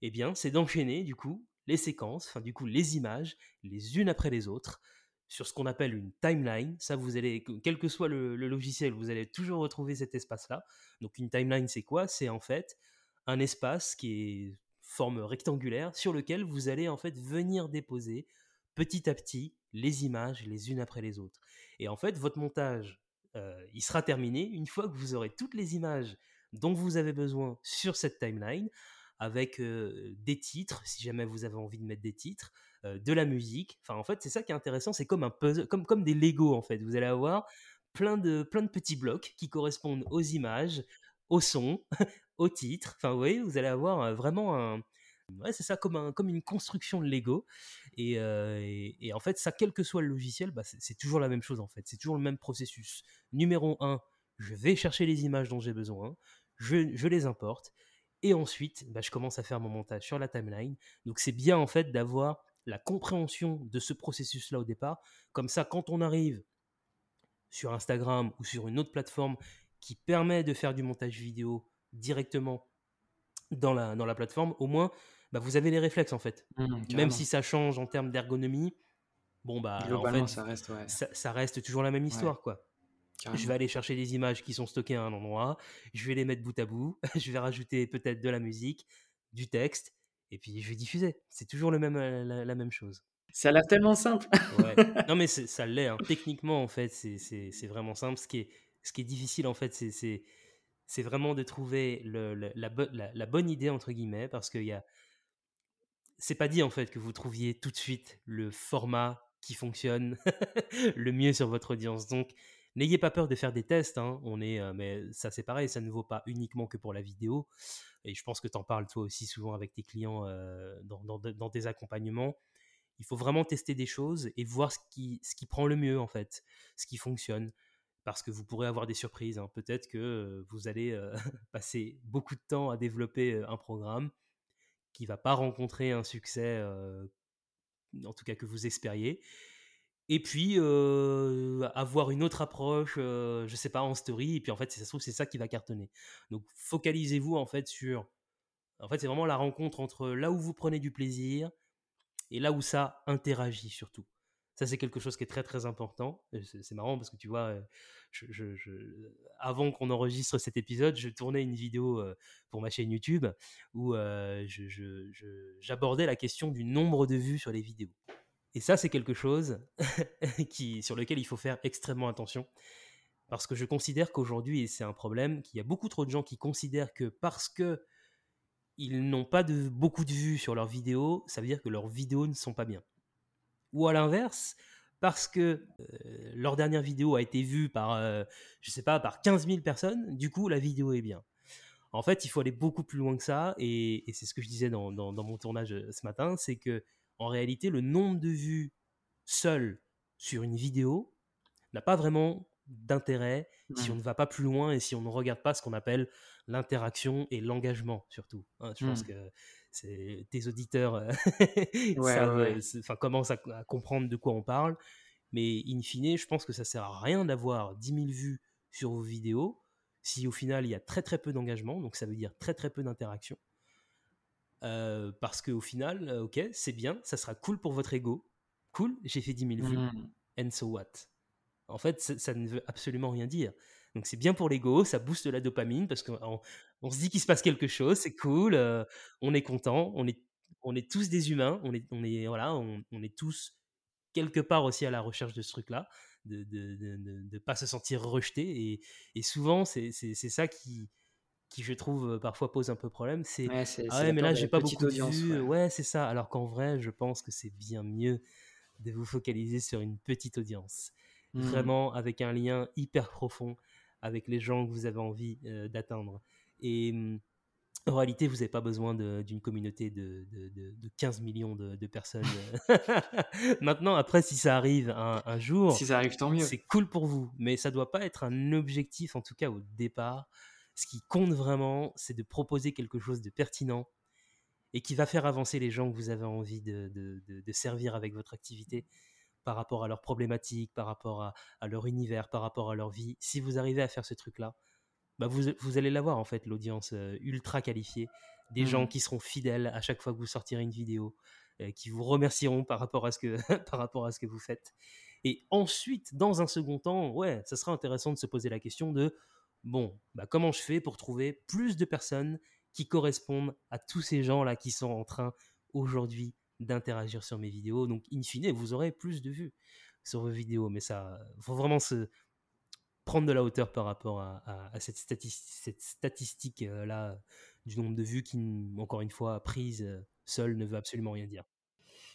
eh bien, c'est d'enchaîner du coup les séquences, enfin du coup les images, les unes après les autres, sur ce qu'on appelle une timeline. Ça, vous allez, quel que soit le, le logiciel, vous allez toujours retrouver cet espace-là. Donc une timeline, c'est quoi ? C'est en fait un espace qui est forme rectangulaire sur lequel vous allez en fait venir déposer petit à petit les images les unes après les autres. Et en fait, votre montage, euh, il sera terminé une fois que vous aurez toutes les images dont vous avez besoin sur cette timeline, avec euh, des titres, si jamais vous avez envie de mettre des titres, euh, de la musique. Enfin, en fait, c'est ça qui est intéressant, c'est comme un puzzle, comme, comme des Lego en fait. Vous allez avoir plein de, plein de petits blocs qui correspondent aux images, au son, au titre. Enfin, vous voyez, vous allez avoir vraiment un... Ouais, c'est ça, comme, un, comme une construction de Lego. Et, euh, et, et en fait, ça, quel que soit le logiciel, bah, c'est, c'est toujours la même chose, en fait. C'est toujours le même processus. Numéro un, je vais chercher les images dont j'ai besoin. Je, je les importe. Et ensuite, bah, je commence à faire mon montage sur la timeline. Donc, c'est bien, en fait, d'avoir la compréhension de ce processus-là au départ. Comme ça, quand on arrive sur Instagram ou sur une autre plateforme qui permet de faire du montage vidéo directement dans la, dans la plateforme, au moins, bah, vous avez les réflexes, en fait. Mmh, même si ça change en termes d'ergonomie, bon, bah, globalement, en fait, ça reste, ouais. ça, ça reste toujours la même histoire, ouais. quoi. Carrément. Je vais aller chercher des images qui sont stockées à un endroit, je vais les mettre bout à bout, je vais rajouter peut-être de la musique, du texte, et puis je vais diffuser. C'est toujours le même, la, la même chose. Ça a l'air tellement simple. ouais. Non, mais c'est, ça l'est. Hein. Techniquement, en fait, c'est, c'est, c'est vraiment simple. Ce qui est Ce qui est difficile, en fait, c'est, c'est, c'est vraiment de trouver le, le, la, bo- la, la bonne idée, entre guillemets, parce que y a... c'est pas dit, en fait, que vous trouviez tout de suite le format qui fonctionne le mieux sur votre audience. Donc, n'ayez pas peur de faire des tests. Hein. On est, euh, mais ça, c'est pareil, ça ne vaut pas uniquement que pour la vidéo. Et je pense que tu en parles, toi aussi, souvent avec tes clients euh, dans, dans, dans tes accompagnements. Il faut vraiment tester des choses et voir ce qui, ce qui prend le mieux, en fait, ce qui fonctionne. Parce que vous pourrez avoir des surprises. Hein. Peut-être que euh, vous allez euh, passer beaucoup de temps à développer euh, un programme qui ne va pas rencontrer un succès, euh, en tout cas que vous espériez. Et puis, euh, avoir une autre approche, euh, je ne sais pas, en story. Et puis, en fait, si ça se trouve, c'est ça qui va cartonner. Donc, focalisez-vous, en fait, sur... En fait, c'est vraiment la rencontre entre là où vous prenez du plaisir et là où ça interagit, surtout. Ça, c'est quelque chose qui est très, très important. C'est, c'est marrant parce que, tu vois, je, je, je, avant qu'on enregistre cet épisode, je tournais une vidéo pour ma chaîne YouTube où euh, je, je, je, j'abordais la question du nombre de vues sur les vidéos. Et ça, c'est quelque chose qui, sur lequel il faut faire extrêmement attention parce que je considère qu'aujourd'hui, et c'est un problème, qu'il y a beaucoup trop de gens qui considèrent que parce qu'ils n'ont pas de, beaucoup de vues sur leurs vidéos, ça veut dire que leurs vidéos ne sont pas bien. Ou à l'inverse, parce que euh, leur dernière vidéo a été vue par, euh, je sais pas, par quinze mille personnes, du coup, la vidéo est bien. En fait, il faut aller beaucoup plus loin que ça, et, et c'est ce que je disais dans, dans, dans mon tournage ce matin, c'est que en réalité, le nombre de vues seul sur une vidéo n'a pas vraiment d'intérêt mmh. si on ne va pas plus loin et si on ne regarde pas ce qu'on appelle l'interaction et l'engagement, surtout. Hein, je mmh. pense que c'est, tes auditeurs ouais, savent, ouais. C'est, commencent à, à comprendre de quoi on parle. Mais in fine, je pense que ça ne sert à rien d'avoir dix mille vues sur vos vidéos si au final, il y a très très peu d'engagement. Donc ça veut dire très très peu d'interaction. Euh, parce qu'au final, euh, ok, c'est bien, ça sera cool pour votre ego. Cool, j'ai fait dix mille vues. Mmh. And so what? En fait, ça, ça ne veut absolument rien dire. Donc, c'est bien pour l'ego, ça booste la dopamine parce qu'on on se dit qu'il se passe quelque chose, c'est cool, euh, on est content, on est, on est tous des humains, on est, on est, voilà, on, on est tous quelque part aussi à la recherche de ce truc-là, de ne pas se sentir rejeté. Et, et souvent, c'est, c'est, c'est ça qui, qui, je trouve, parfois pose un peu problème. C'est, ouais, c'est, ah ouais, c'est mais là, j'ai pas beaucoup de vues. Ouais. ouais, c'est ça. Alors qu'en vrai, je pense que c'est bien mieux de vous focaliser sur une petite audience. Mmh. Vraiment avec un lien hyper profond avec les gens que vous avez envie euh, d'atteindre. Et euh, en réalité, vous n'avez pas besoin de, d'une communauté de, de, de, de quinze millions de, de personnes. Maintenant, après, si ça arrive un, un jour, si ça arrive, tant mieux. C'est cool pour vous. Mais ça ne doit pas être un objectif, en tout cas au départ. Ce qui compte vraiment, c'est de proposer quelque chose de pertinent et qui va faire avancer les gens que vous avez envie de, de, de, de servir avec votre activité, par rapport à leurs problématiques, par rapport à, à leur univers, par rapport à leur vie. Si vous arrivez à faire ce truc-là, bah vous, vous allez l'avoir, en fait, l'audience ultra qualifiée, des mmh. gens qui seront fidèles à chaque fois que vous sortirez une vidéo, euh, qui vous remercieront par rapport à ce que, par rapport à ce que vous faites. Et ensuite, dans un second temps, ouais, ça sera intéressant de se poser la question de bon, bah comment je fais pour trouver plus de personnes qui correspondent à tous ces gens-là qui sont en train aujourd'hui d'interagir sur mes vidéos. Donc, in fine, vous aurez plus de vues sur vos vidéos. Mais ça, il faut vraiment se prendre de la hauteur par rapport à, à, à cette, statistique, cette statistique-là euh, du nombre de vues qui, encore une fois, prise euh, seule, ne veut absolument rien dire.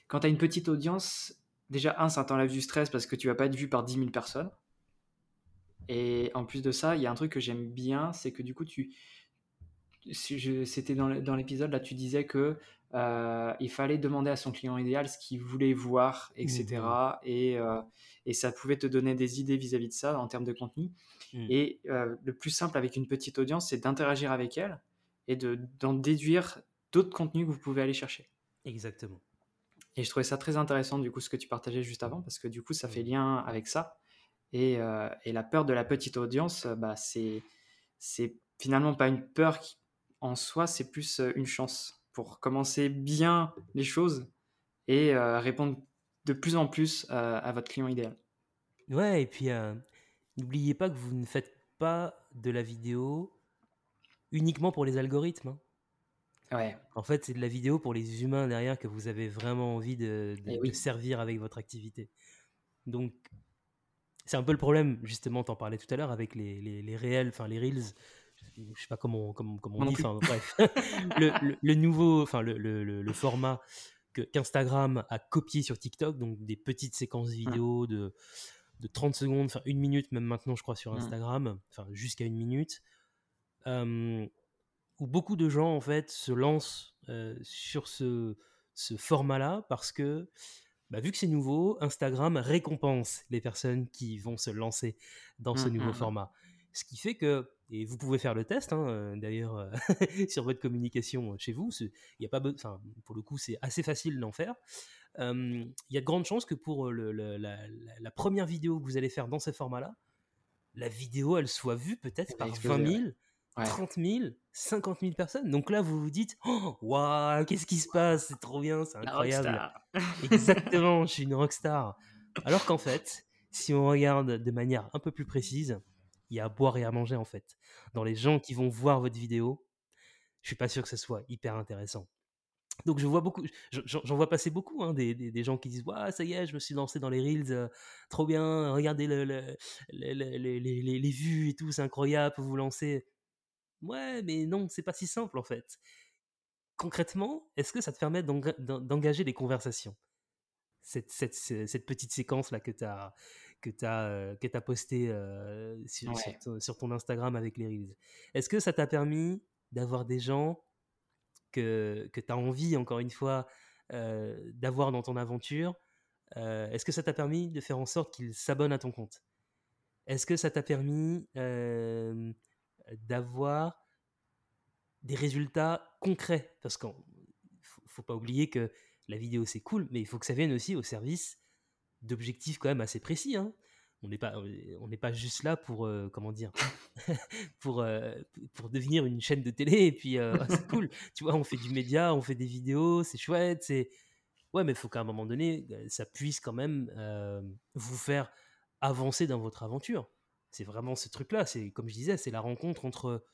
Quand tu as une petite audience, déjà, un, ça t'enlève du stress parce que tu ne vas pas être vu par dix mille personnes. Et en plus de ça, il y a un truc que j'aime bien, c'est que du coup, tu... Je, c'était dans l'épisode, là, tu disais que Euh, il fallait demander à son client idéal ce qu'il voulait voir, et cetera. Mmh. Et, euh, et ça pouvait te donner des idées vis-à-vis de ça en termes de contenu. Mmh. Et euh, le plus simple avec une petite audience, c'est d'interagir avec elle et de, d'en déduire d'autres contenus que vous pouvez aller chercher. Exactement. Et je trouvais ça très intéressant, du coup, ce que tu partageais juste avant, parce que du coup, ça mmh. fait lien avec ça. Et, euh, et la peur de la petite audience, bah, c'est, c'est finalement pas une peur qui, en soi, c'est plus une chance pour commencer bien les choses et euh, répondre de plus en plus euh, à votre client idéal. Ouais, et puis euh, n'oubliez pas que vous ne faites pas de la vidéo uniquement pour les algorithmes. Hein. Ouais. En fait, c'est de la vidéo pour les humains derrière que vous avez vraiment envie de, de, oui. de servir avec votre activité. Donc, c'est un peu le problème, justement, t'en parlais tout à l'heure avec les, les, les réels, enfin les reels, je sais pas comment, comment, comment on dit, enfin bref, le, le, le nouveau, enfin le, le, le format que, qu'Instagram a copié sur TikTok, donc des petites séquences vidéo de, de trente secondes, enfin une minute même maintenant je crois sur Instagram, enfin jusqu'à une minute, euh, où beaucoup de gens en fait se lancent euh, sur ce, ce format-là parce que bah, vu que c'est nouveau, Instagram récompense les personnes qui vont se lancer dans ce nouveau format. Ce qui fait que, et vous pouvez faire le test, hein, d'ailleurs, euh, sur votre communication chez vous, y a pas be- pour le coup, c'est assez facile d'en faire. Il euh, y a de grandes chances que pour le, le, la, la première vidéo que vous allez faire dans ce format-là, la vidéo, elle soit vue peut-être ouais, par vingt mille, ouais. trente mille, cinquante mille personnes. Donc là, vous vous dites, oh, « Waouh, qu'est-ce qui se passe? C'est trop bien, c'est incroyable. » Exactement, je suis une rockstar. Alors qu'en fait, si on regarde de manière un peu plus précise, il y a à boire et à manger, en fait. Dans les gens qui vont voir votre vidéo, je ne suis pas sûr que ce soit hyper intéressant. Donc, je vois beaucoup, j'en, j'en vois passer beaucoup, hein, des, des, des gens qui disent « Waouh, ça y est, je me suis lancé dans les Reels, euh, trop bien, regardez le, le, le, le, les, les, les vues et tout, c'est incroyable, vous vous lancez. » Ouais, mais non, ce n'est pas si simple, en fait. Concrètement, est-ce que ça te permet d'enga- d'engager les conversations ? Cette, cette, cette petite séquence-là que tu as... que tu as euh, que tu as posté euh, sur, ouais. sur, ton, sur ton Instagram avec les Reels. Est-ce que ça t'a permis d'avoir des gens que, que tu as envie, encore une fois, euh, d'avoir dans ton aventure euh, est-ce que ça t'a permis de faire en sorte qu'ils s'abonnent à ton compte? Est-ce que ça t'a permis euh, d'avoir des résultats concrets? Parce qu'il ne faut, faut pas oublier que la vidéo, c'est cool, mais il faut que ça vienne aussi au service d'objectifs quand même assez précis, hein. On n'est pas, on n'est pas juste là pour, euh, comment dire, pour, euh, pour devenir une chaîne de télé et puis euh, oh, c'est cool. Tu vois, on fait du média, on fait des vidéos, c'est chouette. C'est... Ouais, mais il faut qu'à un moment donné, ça puisse quand même euh, vous faire avancer dans votre aventure. C'est vraiment ce truc-là. C'est, comme je disais, c'est la rencontre entre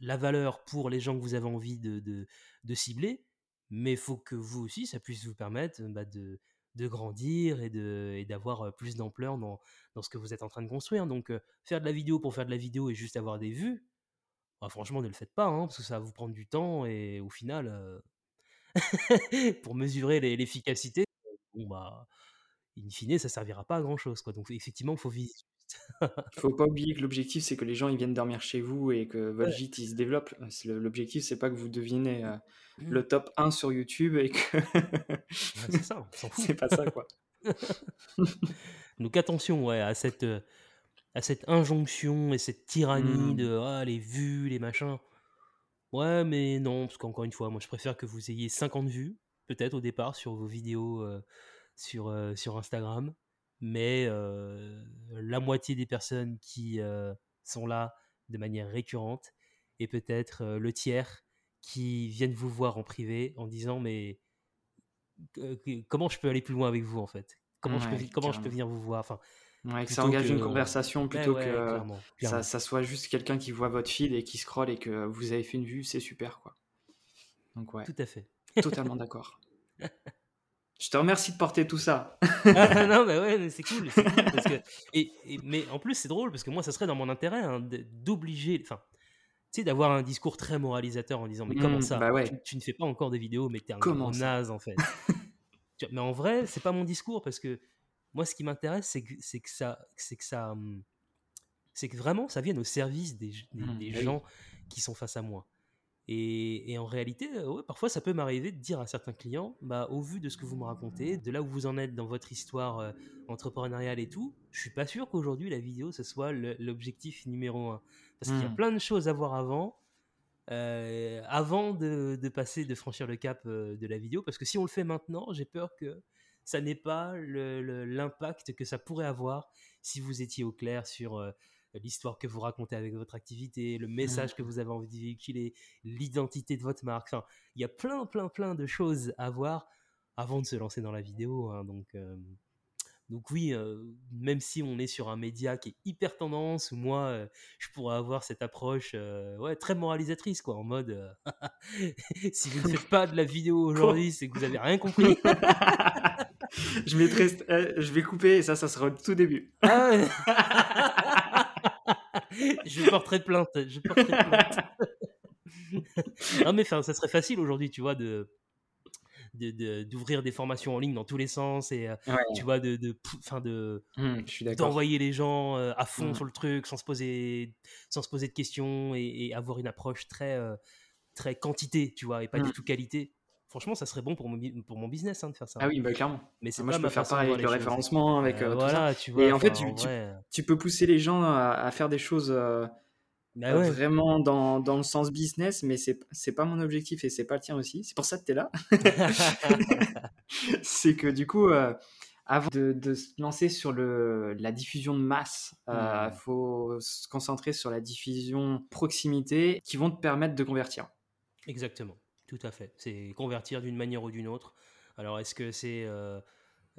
la valeur pour les gens que vous avez envie de, de, de cibler, mais il faut que vous aussi, ça puisse vous permettre bah, de... de grandir et, de, et d'avoir plus d'ampleur dans, dans ce que vous êtes en train de construire. Donc, euh, faire de la vidéo pour faire de la vidéo et juste avoir des vues, bah, franchement, ne le faites pas, hein, parce que ça va vous prendre du temps et au final, euh... pour mesurer les, l'efficacité, bon, bah, in fine, ça ne servira pas à grand-chose, quoi. Donc, effectivement, il faut viser. Il faut pas oublier que l'objectif, c'est que les gens ils viennent dormir chez vous et que votre gîte il se développe. C'est le, l'objectif, c'est pas que vous deviez euh, le top un sur YouTube et que. Ouais, c'est ça, on s'en fout. C'est pas ça, quoi. Donc attention ouais, à, cette, euh, à cette injonction et cette tyrannie mmh. de ah, les vues, les machins. Ouais, mais non, parce qu'encore une fois, moi je préfère que vous ayez cinquante vues, peut-être au départ, sur vos vidéos euh, sur, euh, sur Instagram. Mais euh, la moitié des personnes qui euh, sont là de manière récurrente et peut-être euh, le tiers qui viennent vous voir en privé en disant mais euh, comment je peux aller plus loin avec vous en fait, comment, ouais, je, peux, comment je peux venir vous voir enfin, ouais, que ça engage que, une conversation plutôt ouais, ouais, que clairement, clairement. Ça, ça soit juste quelqu'un qui voit votre feed et qui scrolle et que vous avez fait une vue, c'est super quoi. Donc, ouais, tout à fait. Totalement d'accord. Je te remercie de porter tout ça. ah, non, mais ouais, mais c'est cool. C'est cool parce que, et, et, mais en plus, c'est drôle parce que moi, ça serait dans mon intérêt hein, d'obliger, enfin, tu sais, d'avoir un discours très moralisateur en disant mais comment mmh, ça bah ouais. tu, tu ne fais pas encore des vidéos, mais t'es un gros naze en fait. Mais en vrai, c'est pas mon discours parce que moi, ce qui m'intéresse, c'est que, c'est que ça, c'est que ça, c'est que vraiment, ça vienne au service des, des, mmh, des oui. gens qui sont face à moi. Et, et en réalité, ouais, parfois, ça peut m'arriver de dire à certains clients, bah, au vu de ce que vous me racontez, de là où vous en êtes dans votre histoire euh, entrepreneuriale et tout, je ne suis pas sûr qu'aujourd'hui, la vidéo, ce soit le, l'objectif numéro un. Parce mmh. qu'il y a plein de choses à voir avant, euh, avant de, de passer, de franchir le cap euh, de la vidéo. Parce que si on le fait maintenant, j'ai peur que ça n'ait pas le, le, l'impact que ça pourrait avoir si vous étiez au clair sur... Euh, l'histoire que vous racontez avec votre activité, le message mmh. que vous avez envie de véhiculer, l'identité de votre marque. Enfin, il y a plein, plein, plein de choses à voir avant de se lancer dans la vidéo. Hein. Donc, euh, donc oui, euh, même si on est sur un média qui est hyper tendance, moi, euh, je pourrais avoir cette approche euh, ouais, très moralisatrice, quoi, en mode euh, si vous ne faites pas de la vidéo aujourd'hui, c'est que vous n'avez rien compris. je, mettrai, euh, je vais couper et ça, ça sera au tout début. Ah ouais. Je porterai plainte, je porterai plainte. Non mais ça serait facile aujourd'hui, tu vois, de, de, de d'ouvrir des formations en ligne dans tous les sens et ouais. tu vois de de enfin de, de mmh, je suis d'accord. d'envoyer les gens à fond mmh. sur le truc sans se poser sans se poser de questions et, et avoir une approche très très quantité, tu vois, et pas mmh. du tout qualité. Franchement, ça serait bon pour mon, pour mon business hein, de faire ça. Ah oui, bah, clairement. Mais c'est ah, moi, je peux faire pareil avec le référencement, avec euh, euh, tout voilà, ça. Tu vois, et en fait, tu, en tu, vrai... tu peux pousser les gens à, à faire des choses euh, bah ouais. vraiment dans, dans le sens business, mais c'est, c'est pas mon objectif et c'est pas le tien aussi. C'est pour ça que t'es là. C'est que du coup, euh, avant de, de se lancer sur le, la diffusion de masse, il euh, mmh. faut se concentrer sur la diffusion proximité qui vont te permettre de convertir. Exactement. Tout à fait. C'est convertir d'une manière ou d'une autre. Alors, est-ce que c'est, euh,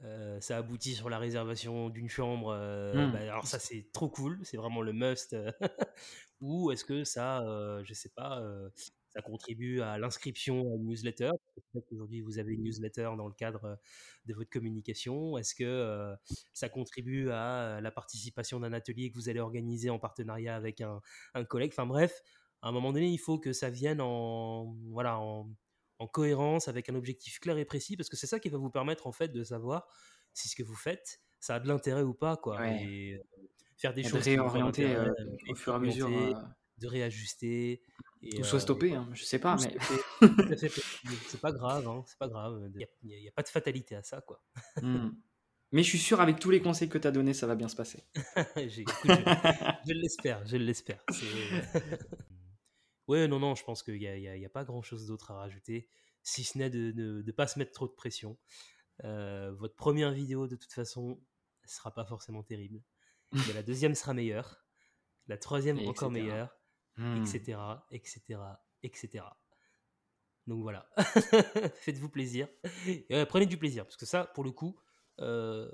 euh, ça aboutit sur la réservation d'une chambre euh, mmh. bah, alors, ça, c'est trop cool. C'est vraiment le must. Ou est-ce que ça, euh, je sais pas, euh, ça contribue à l'inscription à une newsletter? Peut-être qu'aujourd'hui, vous avez une newsletter dans le cadre de votre communication. Est-ce que euh, ça contribue à la participation d'un atelier que vous allez organiser en partenariat avec un, un collègue? Enfin, bref. À un moment donné, il faut que ça vienne en, voilà, en, en cohérence avec un objectif clair et précis, parce que c'est ça qui va vous permettre en fait, de savoir si ce que vous faites, ça a de l'intérêt ou pas. Quoi. Ouais. Et faire des et choses... De réorienter euh, au fur et à mesure. Euh... De réajuster. Et, ou soit euh, stopper, hein, je ne sais pas. Mais... C'est pas grave, hein, c'est pas grave. Il n'y a, a pas de fatalité à ça. Quoi. Mm. Mais je suis sûr, avec tous les conseils que tu as donnés, ça va bien se passer. J'ai, écoute, je, je l'espère, je l'espère. Ouais, non, non, je pense qu'il n'y a, a, a pas grand-chose d'autre à rajouter, si ce n'est de ne pas se mettre trop de pression. Euh, votre première vidéo, de toute façon, ne sera pas forcément terrible. Mais la deuxième sera meilleure. La troisième, et encore et meilleure, hmm. et cetera, et cetera, et cetera. Donc voilà, faites-vous plaisir. Et ouais, prenez du plaisir, parce que ça, pour le coup... Euh,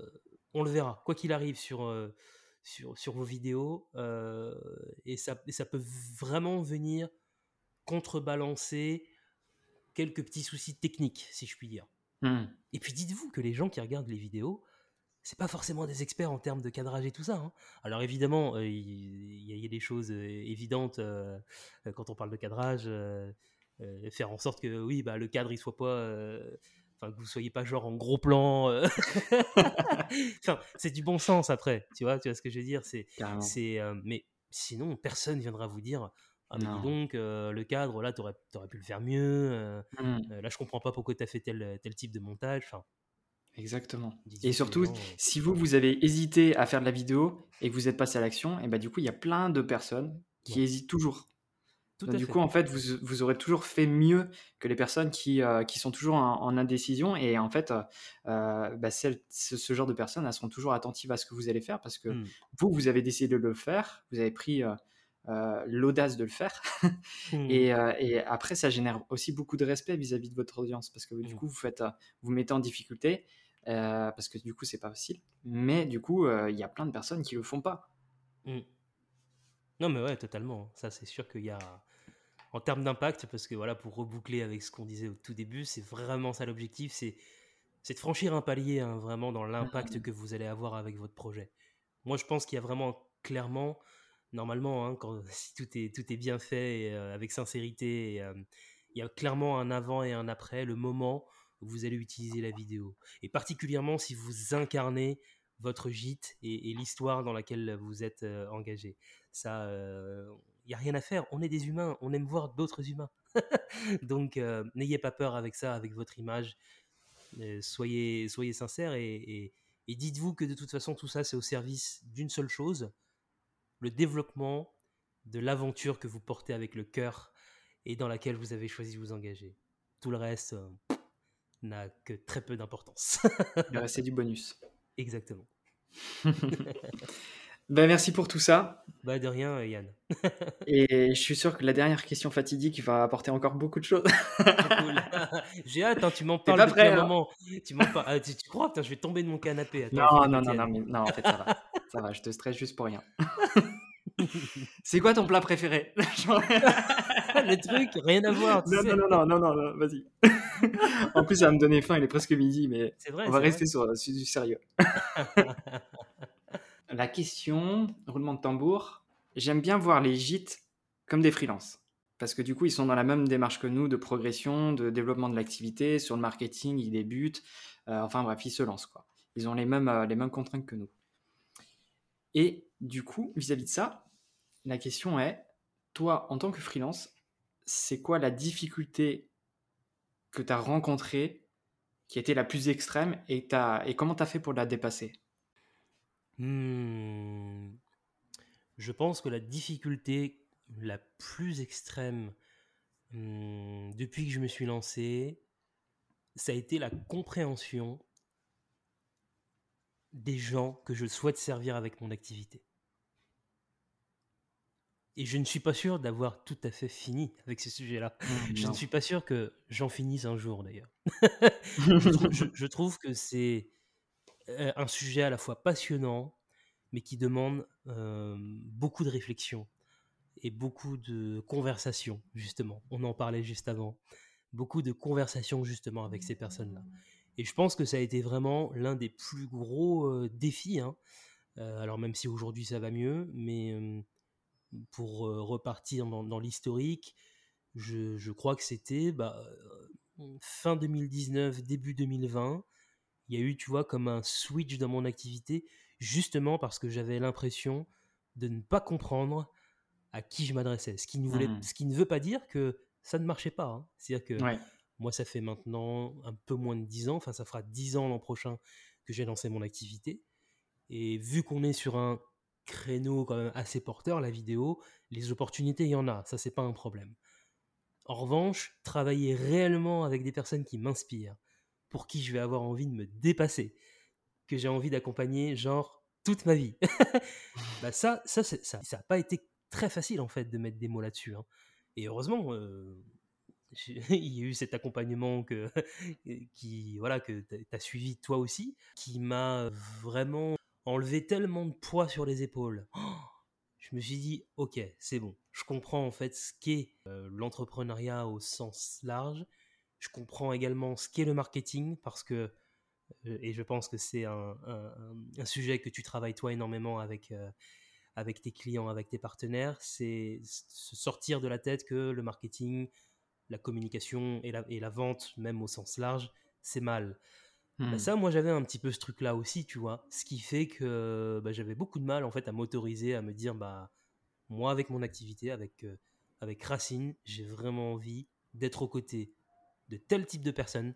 on le verra, quoi qu'il arrive sur, euh, sur, sur vos vidéos, euh, et, ça, et ça peut vraiment venir contrebalancer quelques petits soucis techniques, si je puis dire. Mmh. Et puis dites-vous que les gens qui regardent les vidéos, c'est pas forcément des experts en termes de cadrage et tout ça, hein. Alors évidemment, il euh, y, y a des choses évidentes euh, quand on parle de cadrage, euh, euh, faire en sorte que oui, bah, le cadre il soit pas... Euh, Enfin, que vous ne soyez pas genre en gros plan. Euh... enfin, c'est du bon sens après, tu vois, tu vois ce que je veux dire. C'est, c'est, euh, mais sinon, personne ne viendra vous dire « Ah, mais dis donc, euh, le cadre, là, tu aurais pu le faire mieux. Euh, mm. euh, là, je ne comprends pas pourquoi tu as fait tel, tel type de montage. Enfin, » Exactement. Et surtout, euh, si vous, vous avez hésité à faire de la vidéo et que vous êtes passé à l'action, et ben, du coup, il y a plein de personnes qui ouais. hésitent toujours. Donc, du fait. coup, en fait, vous, vous aurez toujours fait mieux que les personnes qui, euh, qui sont toujours en, en indécision. Et en fait, euh, bah, celles, ce, ce genre de personnes, elles sont toujours attentives à ce que vous allez faire parce que mmh. vous, vous avez décidé de le faire, vous avez pris euh, euh, l'audace de le faire. mmh. et, euh, et après, ça génère aussi beaucoup de respect vis-à-vis de votre audience parce que du mmh. coup, vous, faites, vous mettez en difficulté euh, parce que du coup, c'est pas facile. Mais du coup, il euh, y a plein de personnes qui le font pas. Mmh. Non, mais ouais, totalement. Ça, c'est sûr qu'il y a... En termes d'impact, parce que voilà, pour reboucler avec ce qu'on disait au tout début, c'est vraiment ça l'objectif, c'est, c'est de franchir un palier hein, vraiment dans l'impact que vous allez avoir avec votre projet. Moi, je pense qu'il y a vraiment clairement, normalement, hein, quand, si tout est, tout est bien fait, et, euh, avec sincérité, et, euh, il y a clairement un avant et un après, le moment où vous allez utiliser la vidéo. Et particulièrement si vous incarnez votre gîte et, et l'histoire dans laquelle vous êtes euh, engagé. Ça... Euh, il n'y a rien à faire, on est des humains, on aime voir d'autres humains. Donc, euh, n'ayez pas peur avec ça, avec votre image. Euh, soyez, soyez sincères et, et, et dites-vous que de toute façon, tout ça, c'est au service d'une seule chose, le développement de l'aventure que vous portez avec le cœur et dans laquelle vous avez choisi de vous engager. Tout le reste euh, n'a que très peu d'importance. Le reste, c'est du bonus. Exactement. Ben merci pour tout ça. Ben de rien, Yann. Et je suis sûr que la dernière question fatidique va apporter encore beaucoup de choses. Cool. J'ai hâte, hein, tu m'en parles depuis prêt, un moment. Tu, m'en parles. Ah, tu, tu crois putain, je vais tomber de mon canapé. Attends, non, non, non, non, non, en fait, ça va. Ça va, je te stresse juste pour rien. C'est quoi ton plat préféré? Le truc, rien à voir. Tu non, sais. non, non, non, non, non, vas-y. En plus, ça va me donner faim, il est presque midi, mais c'est vrai, on va rester sur, sur du sérieux. La question, roulement de tambour, j'aime bien voir les gîtes comme des freelances parce que du coup, ils sont dans la même démarche que nous de progression, de développement de l'activité, sur le marketing, ils débutent, euh, enfin bref, ils se lancent quoi. Ils ont les mêmes, euh, les mêmes contraintes que nous. Et du coup, vis-à-vis de ça, la question est, toi, en tant que freelance, c'est quoi la difficulté que tu as rencontrée qui était la plus extrême et, t'as, et comment tu as fait pour la dépasser ? Hmm. Je pense que la difficulté la plus extrême hmm, depuis que je me suis lancé, ça a été la compréhension des gens que je souhaite servir avec mon activité. Et je ne suis pas sûr d'avoir tout à fait fini avec ce sujet-là. Mmh, je non. ne suis pas sûr que j'en finisse un jour d'ailleurs. je, trouve, je, je trouve que c'est un sujet à la fois passionnant, mais qui demande euh, beaucoup de réflexion et beaucoup de conversations, justement. On en parlait juste avant. Beaucoup de conversations, justement, avec ces personnes-là. Et je pense que ça a été vraiment l'un des plus gros euh, défis. Hein. Euh, alors, même si aujourd'hui, ça va mieux, mais euh, pour euh, repartir dans, dans l'historique, je, je crois que c'était bah, fin deux mille dix-neuf, début deux mille vingt, il y a eu, tu vois, comme un switch dans mon activité, justement parce que j'avais l'impression de ne pas comprendre à qui je m'adressais. Ce qui ne, voulait, mmh. ce qui ne veut pas dire que ça ne marchait pas. Hein. C'est-à-dire que ouais. moi, ça fait maintenant un peu moins de dix ans, enfin ça fera dix ans l'an prochain que j'ai lancé mon activité. Et vu qu'on est sur un créneau quand même assez porteur, la vidéo, les opportunités, il y en a. Ça, c'est pas un problème. En revanche, travailler réellement avec des personnes qui m'inspirent, pour qui je vais avoir envie de me dépasser, que j'ai envie d'accompagner, genre, toute ma vie. bah ça, ça, c'est, ça, ça n'a pas été très facile, en fait, de mettre des mots là-dessus. Hein. Et heureusement, euh, il y a eu cet accompagnement que, qui, voilà, que tu as suivi toi aussi, qui m'a vraiment enlevé tellement de poids sur les épaules. Oh, je me suis dit, ok, c'est bon. Je comprends, en fait, ce qu'est euh, l'entrepreneuriat au sens large. Je comprends également ce qu'est le marketing, parce que, et je pense que c'est un, un, un sujet que tu travailles toi énormément avec, euh, avec tes clients, avec tes partenaires, c'est se sortir de la tête que le marketing, la communication et la, et la vente, même au sens large, c'est mal. Hmm. Bah ça, moi, j'avais un petit peu ce truc-là aussi, tu vois, ce qui fait que bah, j'avais beaucoup de mal, en fait, à m'autoriser, à me dire, bah, moi, avec mon activité, avec, euh, avec Racine, j'ai vraiment envie d'être aux côtés de tel type de personnes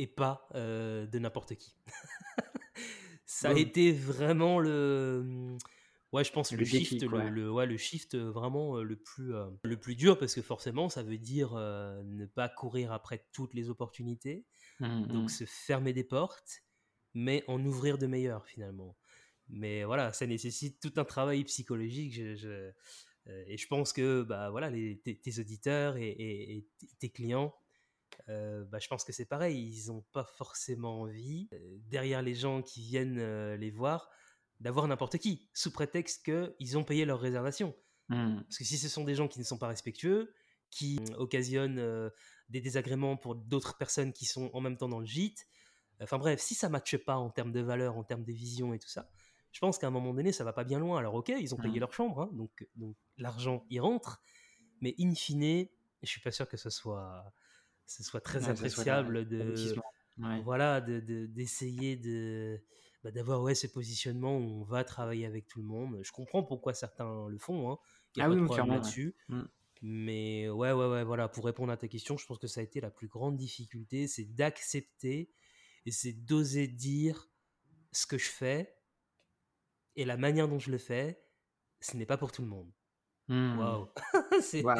et pas euh, de n'importe qui. Ça a ouais. été vraiment le... Ouais, je pense le, le shift, défi, le, le, ouais, le shift vraiment le plus, euh, le plus dur, parce que forcément, ça veut dire euh, ne pas courir après toutes les opportunités, mmh, donc mmh. se fermer des portes, mais en ouvrir de meilleures finalement. Mais voilà, ça nécessite tout un travail psychologique, je... je euh, et je pense que bah, voilà, les, tes, tes auditeurs et, et, et tes clients... Euh, bah, je pense que c'est pareil, ils n'ont pas forcément envie, euh, derrière les gens qui viennent euh, les voir, d'avoir n'importe qui, sous prétexte qu'ils ont payé leur réservation. Mmh. Parce que si ce sont des gens qui ne sont pas respectueux, qui euh, occasionnent euh, des désagréments pour d'autres personnes qui sont en même temps dans le gîte, enfin euh, bref, si ça ne matche pas en termes de valeurs, en termes de vision et tout ça, je pense qu'à un moment donné, ça ne va pas bien loin. Alors ok, ils ont payé mmh. leur chambre, hein, donc, donc l'argent y rentre, mais in fine, je ne suis pas sûr que ce soit... ce soit très ouais, appréciable soit de, de, ouais. voilà, de, de, d'essayer de, bah, d'avoir ouais, ce positionnement où on va travailler avec tout le monde. Je comprends pourquoi certains le font, hein. Il y a ah pas oui, de problème là-dessus. Ouais. Mais ouais, ouais, ouais, voilà, pour répondre à ta question, je pense que ça a été la plus grande difficulté, c'est d'accepter et c'est d'oser dire ce que je fais et la manière dont je le fais, ce n'est pas pour tout le monde. Mmh. Wow. c'est, wow.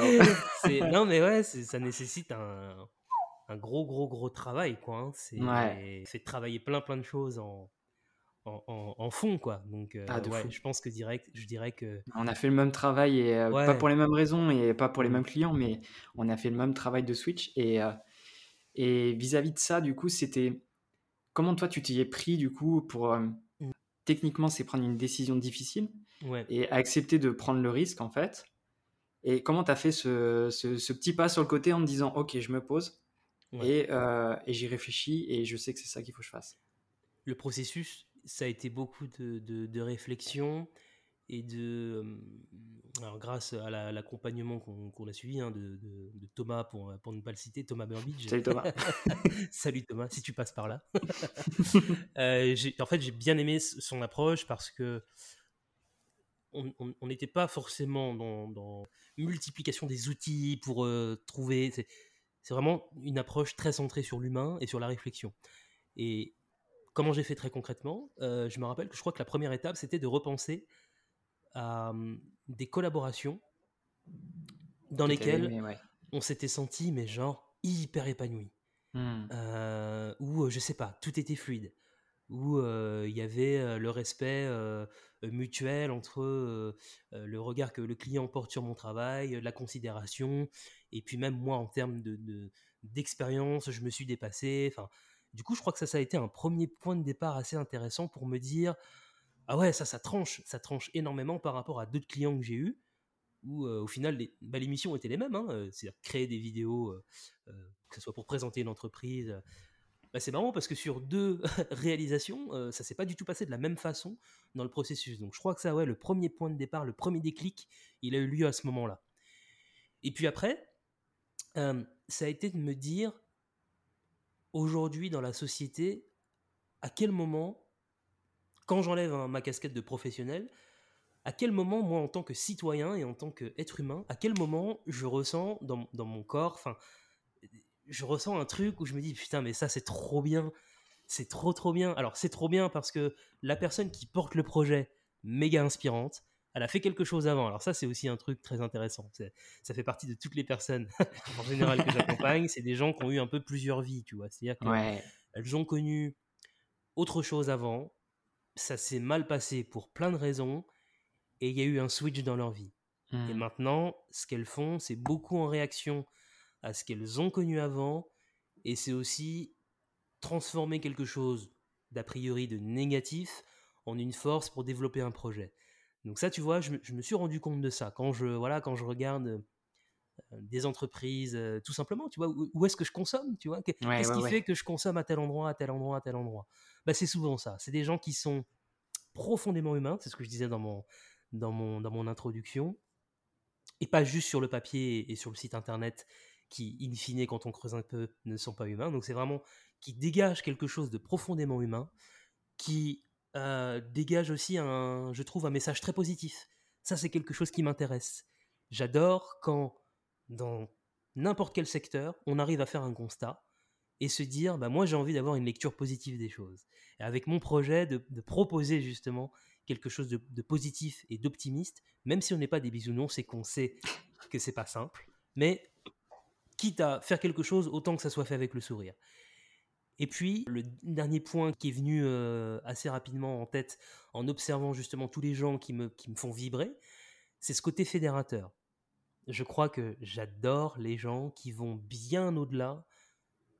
c'est, non mais ouais, c'est, ça nécessite un... un gros gros gros travail quoi hein. c'est ouais. c'est travailler plein plein de choses en en, en, en fond quoi donc euh, ah, ouais, je pense que direct je dirais que on a fait le même travail et euh, ouais. pas pour les mêmes raisons et pas pour les mêmes clients, mais on a fait le même travail de switch et euh, et vis-à-vis de ça, du coup, c'était comment toi tu t'y es pris du coup pour euh... mm. techniquement c'est prendre une décision difficile ouais. et accepter de prendre le risque en fait, et comment t'as fait ce, ce, ce petit pas sur le côté en te disant ok je me pose. Ouais. Et, euh, et j'y réfléchis et je sais que c'est ça qu'il faut que je fasse. Le processus, ça a été beaucoup de, de, de réflexion et de... Alors grâce à la, l'accompagnement qu'on, qu'on a suivi hein, de, de, de Thomas, pour, pour ne pas le citer, Thomas Burbidge. Salut Thomas. Salut Thomas, si tu passes par là. euh, j'ai, en fait, j'ai bien aimé son approche parce que on n'était pas forcément dans, dans multiplication des outils pour euh, trouver... C'est, C'est vraiment une approche très centrée sur l'humain et sur la réflexion. Et comment j'ai fait très concrètement, euh, je me rappelle que je crois que la première étape, c'était de repenser à euh, des collaborations dans Tout lesquelles aimé, ouais. on s'était senti, mais genre, hyper épanoui. Mm. Euh, où, je sais pas, tout était fluide. Où il euh, y avait euh, le respect euh, mutuel entre euh, le regard que le client porte sur mon travail, la considération... Et puis même moi, en termes de, de, d'expérience, je me suis dépassé. Enfin, du coup, je crois que ça, ça a été un premier point de départ assez intéressant pour me dire « Ah ouais, ça, ça tranche. Ça tranche énormément par rapport à d'autres clients que j'ai eus. » Où, euh, au final, les, bah, les missions étaient les mêmes. Hein, euh, c'est-à-dire créer des vidéos, euh, euh, que ce soit pour présenter une entreprise. Euh, bah, c'est marrant parce que sur deux réalisations, euh, ça ne s'est pas du tout passé de la même façon dans le processus. Donc, je crois que ça, ouais, le premier point de départ, le premier déclic, il a eu lieu à ce moment-là. Et puis après... Euh, ça a été de me dire aujourd'hui dans la société à quel moment, quand j'enlève hein, ma casquette de professionnel, à quel moment moi en tant que citoyen et en tant qu'être humain, à quel moment je ressens dans, dans mon corps, enfin je ressens un truc où je me dis putain mais ça c'est trop bien, c'est trop trop bien. Alors c'est trop bien parce que la personne qui porte le projet, méga inspirante, elle a fait quelque chose avant. Alors ça, c'est aussi un truc très intéressant. C'est, ça fait partie de toutes les personnes en général que j'accompagne. C'est des gens qui ont eu un peu plusieurs vies, tu vois. C'est-à-dire qu'elles ont connu autre chose avant. Ça s'est mal passé pour plein de raisons et il y a eu un switch dans leur vie. Mmh. Et maintenant, ce qu'elles font, c'est beaucoup en réaction à ce qu'elles ont connu avant et c'est aussi transformer quelque chose d'a priori de négatif en une force pour développer un projet. Donc ça, tu vois, je, je me suis rendu compte de ça. Quand je, voilà, quand je regarde euh, des entreprises, euh, tout simplement, tu vois, où, où est-ce que je consomme, tu vois, qu'est-ce ouais, ouais, qui ouais. fait que je consomme à tel endroit, à tel endroit, à tel endroit. Bah, c'est souvent ça. C'est des gens qui sont profondément humains, c'est ce que je disais dans mon, dans mon, dans mon introduction, et pas juste sur le papier et sur le site internet qui, in fine, quand on creuse un peu, ne sont pas humains. Donc c'est vraiment qui dégage quelque chose de profondément humain, qui... Euh, dégage aussi un, je trouve, un message très positif. Ça, c'est quelque chose qui m'intéresse. J'adore quand, dans n'importe quel secteur, on arrive à faire un constat et se dire, bah, moi, j'ai envie d'avoir une lecture positive des choses. Et avec mon projet, de, de proposer justement quelque chose de, de positif et d'optimiste, même si on n'est pas des bisounours, c'est qu'on sait que c'est pas simple, mais quitte à faire quelque chose, autant que ça soit fait avec le sourire. Et puis, le dernier point qui est venu euh, assez rapidement en tête en observant justement tous les gens qui me, qui me font vibrer, c'est ce côté fédérateur. Je crois que j'adore les gens qui vont bien au-delà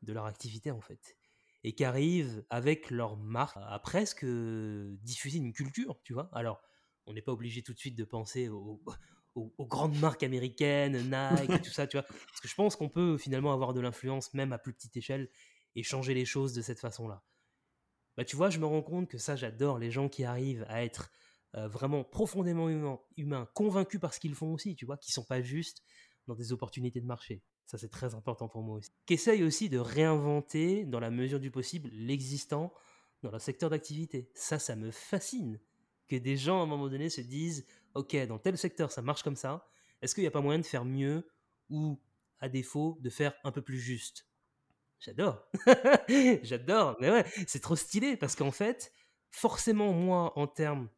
de leur activité en fait et qui arrivent avec leur marque à, à presque diffuser une culture, tu vois. Alors, on n'est pas obligé tout de suite de penser au... aux grandes marques américaines, Nike et tout ça, tu vois. Parce que je pense qu'on peut finalement avoir de l'influence même à plus petite échelle et changer les choses de cette façon-là. Bah, tu vois, je me rends compte que ça, j'adore les gens qui arrivent à être euh, vraiment profondément humains, humains, convaincus par ce qu'ils font aussi, tu vois, qui ne sont pas juste dans des opportunités de marché. Ça, c'est très important pour moi aussi. Qu'essaye aussi de réinventer, dans la mesure du possible, l'existant dans leur secteur d'activité. Ça, ça me fascine. Que des gens, à un moment donné, se disent « Ok, dans tel secteur, ça marche comme ça. Est-ce qu'il n'y a pas moyen de faire mieux ou, à défaut, de faire un peu plus juste ?» J'adore, j'adore, mais ouais, c'est trop stylé parce qu'en fait, forcément, moi, en termes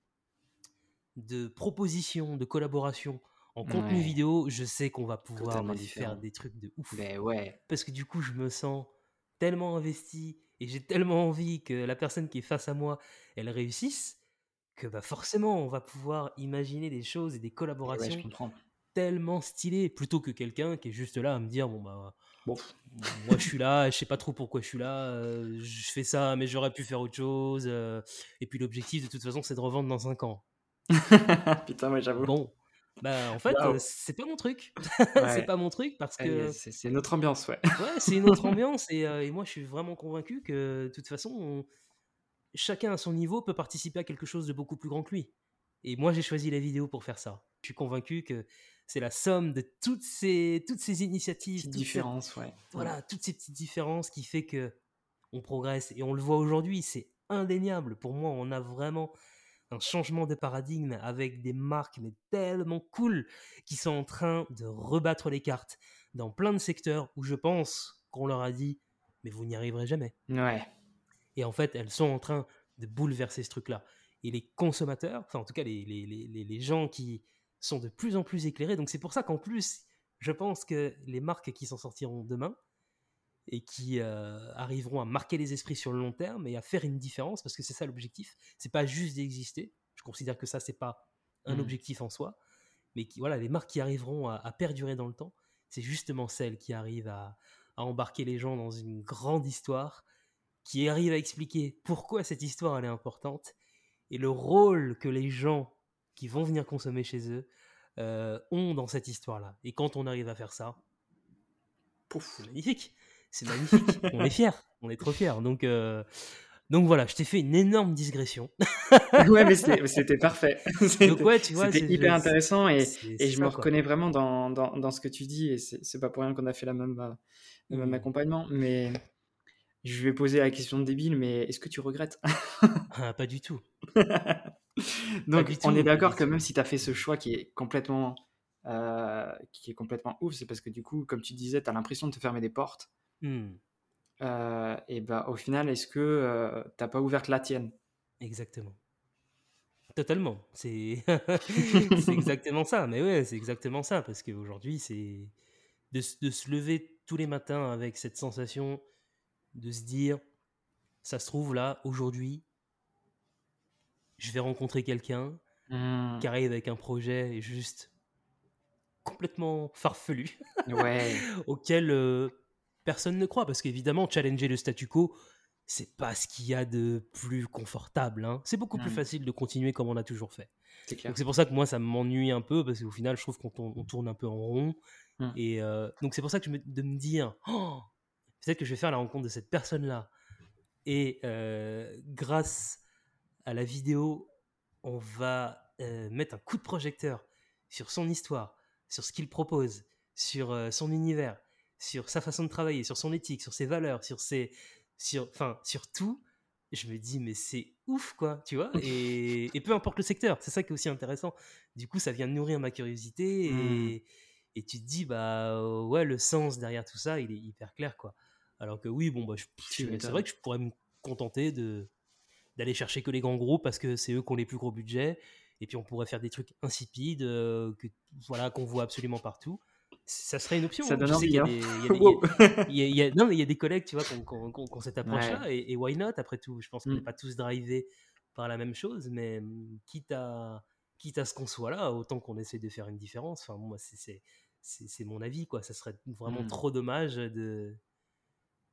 de propositions, de collaboration en contenu ouais. vidéo, je sais qu'on va pouvoir faire des trucs de ouf. Mais ouais. Parce que du coup, je me sens tellement investi et j'ai tellement envie que la personne qui est face à moi, elle réussisse, que bah, forcément, on va pouvoir imaginer des choses et des collaborations. Ouais, je comprends. Tellement stylé, plutôt que quelqu'un qui est juste là à me dire bon bah bon. moi je suis là, je sais pas trop pourquoi je suis là, euh, je fais ça mais j'aurais pu faire autre chose, euh, et puis l'objectif de toute façon c'est de revendre dans cinq ans. Putain mais j'avoue. Bon bah en fait wow. euh, c'est pas mon truc. Ouais. C'est pas mon truc parce que c'est, c'est notre ambiance ouais. ouais c'est une autre ambiance et, euh, et moi je suis vraiment convaincu que de toute façon on... chacun à son niveau peut participer à quelque chose de beaucoup plus grand que lui. Et moi, j'ai choisi la vidéo pour faire ça. Je suis convaincu que c'est la somme de toutes ces, toutes ces initiatives. Toutes différences, ces, ouais. Voilà, toutes ces petites différences qui fait qu'on progresse. Et on le voit aujourd'hui, c'est indéniable. Pour moi, on a vraiment un changement de paradigme avec des marques mais tellement cool qui sont en train de rebattre les cartes dans plein de secteurs où je pense qu'on leur a dit « mais vous n'y arriverez jamais ». Ouais. Et en fait, elles sont en train de bouleverser ce truc-là. Et les consommateurs, enfin en tout cas les, les, les, les gens qui sont de plus en plus éclairés. Donc c'est pour ça qu'en plus, je pense que les marques qui s'en sortiront demain et qui euh, arriveront à marquer les esprits sur le long terme et à faire une différence, parce que c'est ça l'objectif. C'est pas juste d'exister. Je considère que ça, c'est pas un mmh. objectif en soi. Mais qui, voilà, les marques qui arriveront à, à perdurer dans le temps, c'est justement celles qui arrivent à, à embarquer les gens dans une grande histoire, qui arrivent à expliquer pourquoi cette histoire elle est importante et le rôle que les gens qui vont venir consommer chez eux euh, ont dans cette histoire-là. Et quand on arrive à faire ça, pouf, c'est magnifique, c'est magnifique, on est fiers, on est trop fiers. Donc, euh, donc voilà, je t'ai fait une énorme digression. Ouais, mais c'était, c'était parfait. C'était, donc ouais, tu vois, c'était c'est, hyper c'est, intéressant et, c'est, c'est et je ça, me quoi. reconnais vraiment dans, dans, dans ce que tu dis et c'est, c'est pas pour rien qu'on a fait la même, le même mmh. accompagnement, mais... Je vais poser la question de débile, mais est-ce que tu regrettes ? Ah, pas du tout. Donc, du on tout, est d'accord que même si tu as fait ce choix qui est complètement, euh, qui est complètement ouf, c'est parce que du coup, comme tu disais, tu as l'impression de te fermer des portes. Mm. euh, et ben, au final, est-ce que euh, t'as pas ouvert la tienne? Exactement. Totalement. C'est... c'est exactement ça. Mais ouais, c'est exactement ça. Parce qu'aujourd'hui, c'est de, de se lever tous les matins avec cette sensation de se dire, ça se trouve là, aujourd'hui, je vais rencontrer quelqu'un mmh. qui arrive avec un projet juste complètement farfelu, ouais. auquel euh, personne ne croit. Parce qu'évidemment, challenger le statu quo, c'est pas ce qu'il y a de plus confortable. Hein. C'est beaucoup mmh. plus facile de continuer comme on a toujours fait. C'est clair. Donc c'est pour ça que moi, ça m'ennuie un peu, parce qu'au final, je trouve qu'on tourne, on tourne un peu en rond. Mmh. Et euh, donc c'est pour ça que je me, de me dire, oh, peut-être que je vais faire la rencontre de cette personne-là. Et euh, grâce à la vidéo, on va euh, mettre un coup de projecteur sur son histoire, sur ce qu'il propose, sur euh, son univers, sur sa façon de travailler, sur son éthique, sur ses valeurs, sur ses... Sur, enfin, sur tout, je me dis, mais c'est ouf, quoi, tu vois, et, et peu importe le secteur, c'est ça qui est aussi intéressant. Du coup, ça vient nourrir ma curiosité, et, mmh. et tu te dis, bah, ouais, le sens derrière tout ça, il est hyper clair, quoi. Alors que oui, bon, bah, je, je, c'est vrai que je pourrais me contenter de, d'aller chercher que les grands groupes, parce que c'est eux qui ont les plus gros budgets, et puis on pourrait faire des trucs insipides, euh, que, voilà, qu'on voit absolument partout. Ça serait une option. Ça donne envie. Non, mais il y a des collègues, tu vois, qui ont, qui ont, qui ont cette approche-là. Ouais. Et, et why not, après tout. Je pense qu'on n'est mm. pas tous drivés par la même chose, mais quitte à, quitte à ce qu'on soit là, autant qu'on essaie de faire une différence. Enfin, moi, c'est, c'est, c'est, c'est mon avis, quoi. Ça serait vraiment mm. trop dommage de,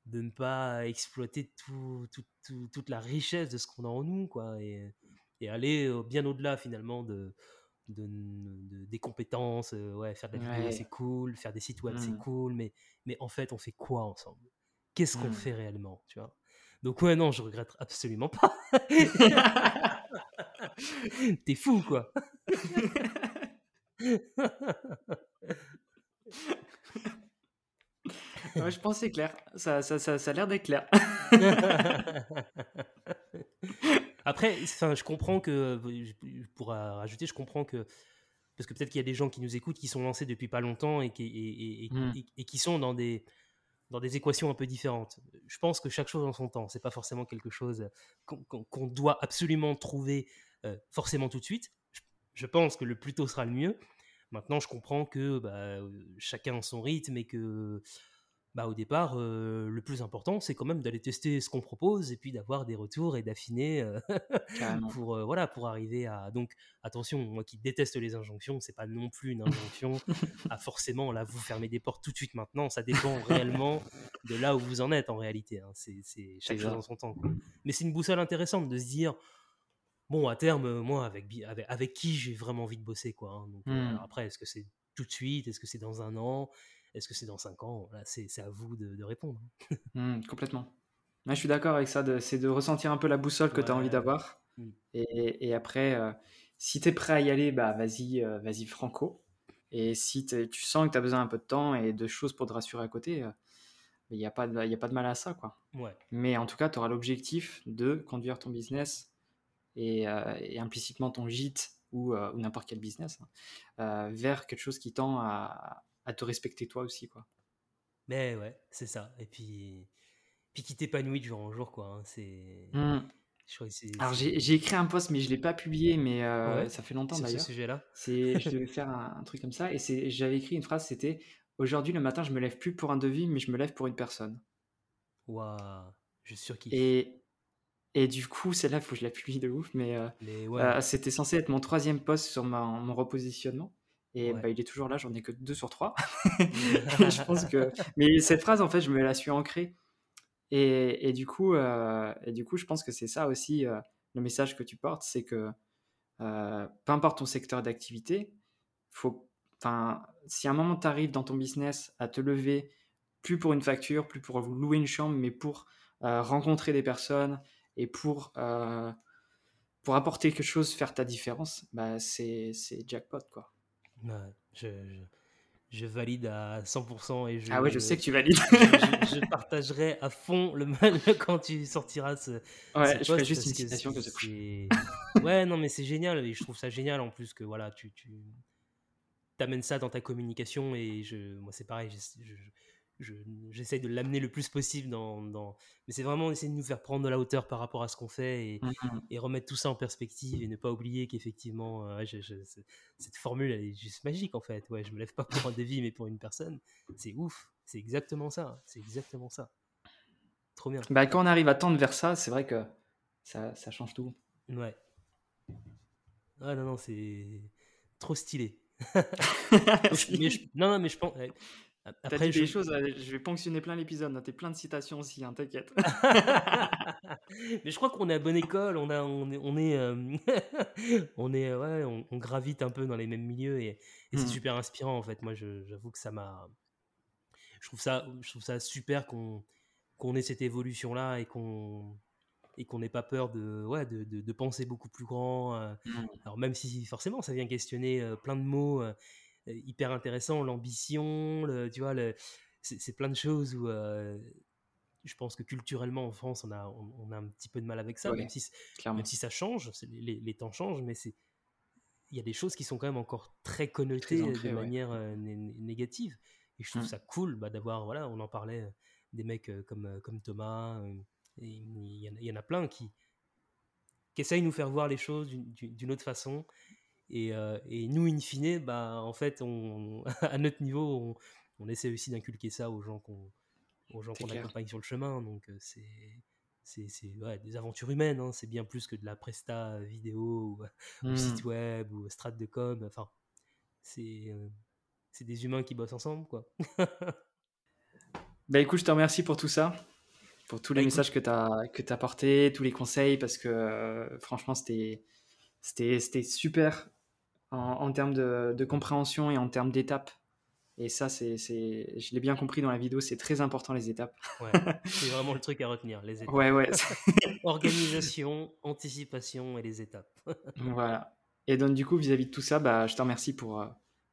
de ne pas exploiter tout, tout, tout, toute la richesse de ce qu'on a en nous, quoi. Et, et aller bien au-delà, finalement, de... De, de, des compétences, euh, ouais, faire de la vidéo, ouais. c'est cool, faire des sites web, mmh. c'est cool, mais, mais en fait, on fait quoi ensemble? Qu'est-ce qu'on mmh. fait réellement, tu vois? Donc, ouais, non, je regrette absolument pas. T'es fou, quoi. Ouais, je pense que c'est clair. Ça, ça, ça, ça a l'air d'être clair. Après, enfin, je comprends que, pour rajouter, je comprends que, parce que peut-être qu'il y a des gens qui nous écoutent, qui sont lancés depuis pas longtemps et qui, et, et, mmh. et, et qui sont dans des, dans des équations un peu différentes. Je pense que chaque chose en son temps, c'est pas forcément quelque chose qu'on, qu'on doit absolument trouver euh, forcément tout de suite. Je, je pense que le plus tôt sera le mieux. Maintenant, je comprends que bah, chacun a son rythme et que... Bah, au départ, euh, le plus important, c'est quand même d'aller tester ce qu'on propose et puis d'avoir des retours et d'affiner euh, pour, euh, voilà, pour arriver à... Donc, attention, moi qui déteste les injonctions, c'est pas non plus une injonction à forcément, là, vous fermer des portes tout de suite maintenant. Ça dépend réellement de là où vous en êtes, en réalité. Hein. C'est, c'est chaque chose en son temps, quoi. Mais c'est une boussole intéressante de se dire, bon, à terme, moi, avec, avec, avec qui j'ai vraiment envie de bosser, quoi. Hein. Donc, mm. alors après, est-ce que c'est tout de suite? Est-ce que c'est dans un an? Est-ce que c'est dans cinq ans? Là, c'est, c'est à vous de, de répondre. Mmh, complètement. Moi, je suis d'accord avec ça. De, c'est de ressentir un peu la boussole que ouais. tu as envie d'avoir. Mmh. Et, et après, euh, si tu es prêt à y aller, bah, vas-y, euh, vas-y franco. Et si tu sens que tu as besoin un peu de temps et de choses pour te rassurer à côté, euh, il n'y a, a pas de mal à ça, quoi. Ouais. Mais en tout cas, tu auras l'objectif de conduire ton business et, euh, et implicitement ton gîte ou, euh, ou n'importe quel business hein, euh, vers quelque chose qui tend à... à te respecter toi aussi, quoi. Mais ouais, c'est ça. Et puis, puis qui t'épanouit de jour en jour, quoi. C'est... Mmh. Je crois que c'est, c'est... Alors, j'ai, j'ai écrit un post, mais je ne l'ai pas publié, mais euh, ouais, ça fait longtemps, d'ailleurs. Ce sujet-là. C'est, je devais faire un, un truc comme ça. Et c'est, j'avais écrit une phrase, c'était « Aujourd'hui, le matin, je ne me lève plus pour un devis, mais je me lève pour une personne. » Waouh, je surkiffe. Et, et du coup, celle-là, il faut que je la publie de ouf, mais, euh, mais ouais. euh, c'était censé être mon troisième post sur ma, mon repositionnement. Et ouais. bah, il est toujours là, j'en ai que deux sur trois. Je pense que... Mais cette phrase, en fait, je me la suis ancrée. Et, et, du, coup, euh, et du coup, je pense que c'est ça aussi euh, le message que tu portes, c'est que euh, peu importe ton secteur d'activité, faut, si à un moment tu arrives dans ton business à te lever, plus pour une facture, plus pour louer une chambre, mais pour euh, rencontrer des personnes et pour, euh, pour apporter quelque chose, faire ta différence, bah, c'est, c'est jackpot, quoi. Ouais, je, je, je valide à cent pour cent et je, ah ouais, je sais que tu valides. je, je, je partagerai à fond le mal quand tu sortiras ce, ouais, ce je fais juste une citation que, que c'est... C'est... ouais non mais c'est génial et je trouve ça génial en plus que voilà tu, tu... t'amènes ça dans ta communication et je moi c'est pareil je, je, je, j'essaye de l'amener le plus possible dans, dans... mais c'est vraiment essayer de nous faire prendre de la hauteur par rapport à ce qu'on fait et, mm-hmm. et remettre tout ça en perspective et ne pas oublier qu'effectivement euh, je, je, cette formule elle est juste magique en fait. Ouais, je me lève pas pour un devis mais pour une personne, c'est ouf, c'est exactement ça, c'est exactement ça. Trop bien. Bah, quand on arrive à tendre vers ça, c'est vrai que ça, ça change tout. Ouais. Ah non, non, c'est trop stylé. mais je... Non, non, mais je pense... Après, T'as dit je... des choses, je vais ponctionner plein l'épisode, noter plein de citations aussi, hein, t'inquiète. Mais je crois qu'on est à bonne école, on, a, on est, on, est, euh... on, est ouais, on, on gravite un peu dans les mêmes milieux et, et c'est mmh. super inspirant en fait. Moi, je, j'avoue que ça m'a... Je trouve ça, je trouve ça super qu'on... qu'on ait cette évolution-là et qu'on et qu'on n'ait pas peur de, ouais, de, de, de penser beaucoup plus grand. Euh, mmh. Alors même si forcément ça vient questionner euh, plein de mots euh, hyper intéressants, l'ambition, le, tu vois, le, c'est, c'est plein de choses où euh, je pense que culturellement en France on a, on, on a un petit peu de mal avec ça, ouais, même, si, même si ça change, les, les temps changent, mais c'est, il y a des choses qui sont quand même encore très connotées très ancré, de manière ouais. euh, né- négative. Et je trouve mmh. ça cool bah, d'avoir, voilà, on en parlait... Euh, des mecs comme, comme Thomas, il y, y en a plein qui, qui essayent de nous faire voir les choses d'une, d'une autre façon et, euh, et nous in fine bah, en fait on, à notre niveau on, on essaie aussi d'inculquer ça aux gens qu'on, aux gens qu'on accompagne sur le chemin, donc c'est, c'est, c'est ouais, des aventures humaines hein, c'est bien plus que de la presta vidéo ou, mmh. ou site web ou strat de com, enfin c'est, c'est des humains qui bossent ensemble quoi. Bah écoute, je te remercie pour tout ça, pour tous les bah, messages écoute. que tu as que tu as apportés, tous les conseils, parce que euh, franchement, c'était, c'était, c'était super en, en termes de, de compréhension et en termes d'étapes. Et ça, c'est, c'est, je l'ai bien compris dans la vidéo, c'est très important les étapes. Ouais, c'est vraiment le truc à retenir, les étapes. Ouais, ouais. Organisation, anticipation et les étapes. Voilà. Et donc du coup, vis-à-vis de tout ça, bah, je te remercie pour,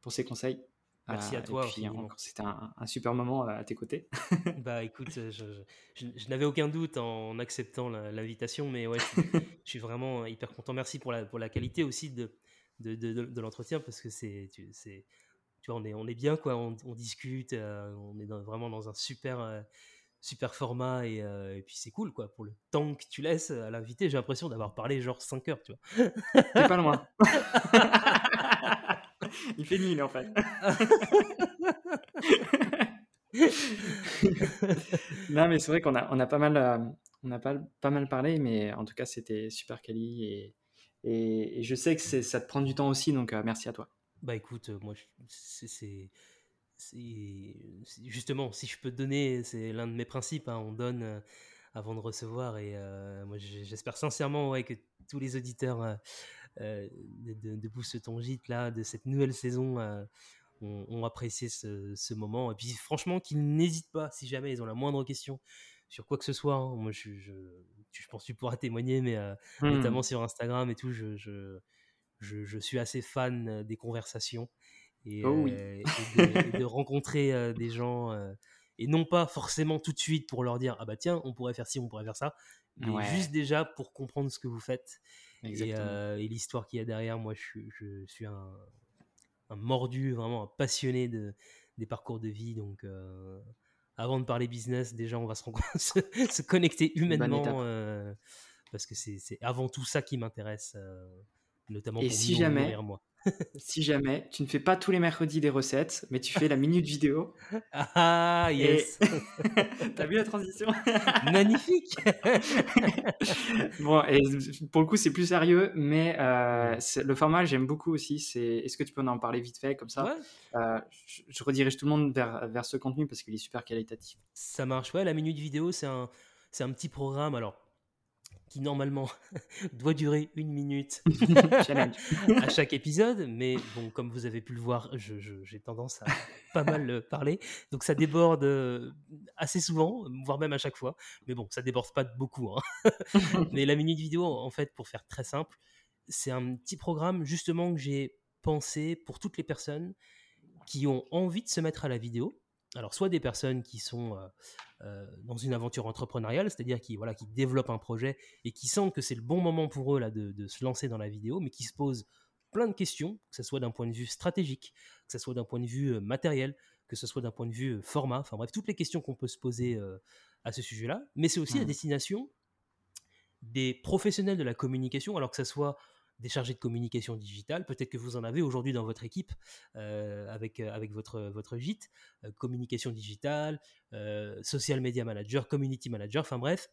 pour ces conseils. Merci euh, à toi. Puis, encore, c'était un, un super moment à tes côtés. Bah écoute, je, je, je, je n'avais aucun doute en acceptant la, l'invitation, mais ouais, je, je suis vraiment hyper content. Merci pour la, pour la qualité aussi de, de, de, de, de l'entretien, parce que c'est, tu, c'est, tu vois, on est, on est bien quoi, on, on discute, euh, on est dans, vraiment dans un super, euh, super format et, euh, et puis c'est cool quoi pour le temps que tu laisses à l'invité. J'ai l'impression d'avoir parlé genre cinq heures, tu vois. T'es pas loin. Il fait nul en fait. Non mais c'est vrai qu'on a on a pas mal euh, on a pas, pas mal parlé, mais en tout cas c'était super quali et et, et je sais que c'est, ça te prend du temps aussi, donc euh, merci à toi. Bah écoute, moi je, c'est, c'est, c'est, c'est justement si je peux te donner, c'est l'un de mes principes, hein, on donne euh, avant de recevoir et euh, moi j'espère sincèrement ouais que tous les auditeurs euh, Euh, de, de Boost ton gîte là, de cette nouvelle saison euh, ont, ont apprécié ce, ce moment et puis franchement qu'ils n'hésitent pas si jamais ils ont la moindre question sur quoi que ce soit hein. Moi je, je, je pense que tu pourras témoigner mais euh, mmh. notamment sur Instagram et tout je, je, je, je suis assez fan des conversations et, oh oui. euh, et, de, et de rencontrer euh, des gens euh, et non pas forcément tout de suite pour leur dire ah bah tiens on pourrait faire ci, on pourrait faire ça, mais ouais. juste déjà pour comprendre ce que vous faites. Et, euh, et l'histoire qu'il y a derrière, moi je, je suis un, un mordu, vraiment un passionné de, des parcours de vie, donc euh, avant de parler business, déjà on va se, se, se connecter humainement euh, parce que c'est, c'est avant tout ça qui m'intéresse euh, notamment et pour si nous, jamais, derrière moi. Si jamais, tu ne fais pas tous les mercredis des recettes, mais tu fais la minute vidéo. Ah, yes et... T'as vu la transition? Magnifique. Bon, et pour le coup, c'est plus sérieux, mais euh, c'est, le format, j'aime beaucoup aussi. C'est, est-ce que tu peux en parler vite fait, comme ça ouais. euh, je, je redirige tout le monde vers, vers ce contenu, parce qu'il est super qualitatif. Ça marche, ouais. La minute vidéo, c'est un, c'est un petit programme, alors... qui normalement doit durer une minute à chaque épisode, mais bon, comme vous avez pu le voir, je, je, j'ai tendance à pas mal parler, donc ça déborde assez souvent, voire même à chaque fois, mais bon, ça déborde pas beaucoup, hein. Mais la minute vidéo, en fait, pour faire très simple, c'est un petit programme justement que j'ai pensé pour toutes les personnes qui ont envie de se mettre à la vidéo. Alors, soit des personnes qui sont euh, euh, dans une aventure entrepreneuriale, c'est-à-dire qui, voilà, qui développent un projet et qui sentent que c'est le bon moment pour eux là, de, de se lancer dans la vidéo, mais qui se posent plein de questions, que ce soit d'un point de vue stratégique, que ce soit d'un point de vue euh, matériel, que ce soit d'un point de vue format, enfin bref, toutes les questions qu'on peut se poser euh, à ce sujet-là, mais c'est aussi mmh. la destination des professionnels de la communication, alors que ça soit des chargés de communication digitale, peut-être que vous en avez aujourd'hui dans votre équipe euh, avec, avec votre, votre gîte, euh, communication digitale, euh, social media manager, community manager, enfin bref,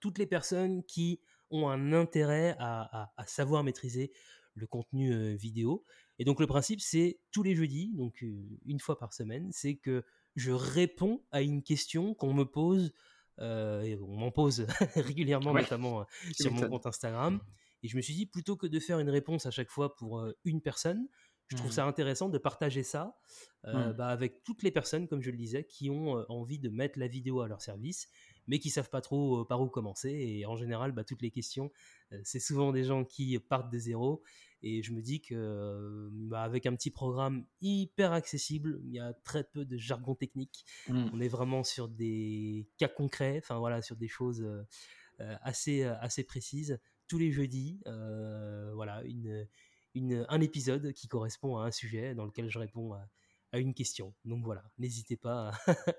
toutes les personnes qui ont un intérêt à, à, à savoir maîtriser le contenu euh, vidéo. Et donc le principe, c'est tous les jeudis, donc une fois par semaine, c'est que je réponds à une question qu'on me pose, euh, et on m'en pose régulièrement, ouais, notamment euh, sur m'étonne. Mon compte Instagram. Et je me suis dit, plutôt que de faire une réponse à chaque fois pour euh, une personne, je trouve mmh. ça intéressant de partager ça euh, mmh. bah, avec toutes les personnes, comme je le disais, qui ont euh, envie de mettre la vidéo à leur service, mais qui ne savent pas trop euh, par où commencer. Et en général, bah, toutes les questions, euh, c'est souvent des gens qui partent de zéro. Et je me dis qu'avec euh, bah, un petit programme hyper accessible, il y a très peu de jargon technique. Mmh. On est vraiment sur des cas concrets, enfin voilà, sur des choses euh, assez, assez précises. Tous les jeudis, euh, voilà, une, une, un épisode qui correspond à un sujet dans lequel je réponds à, à une question. Donc voilà, n'hésitez pas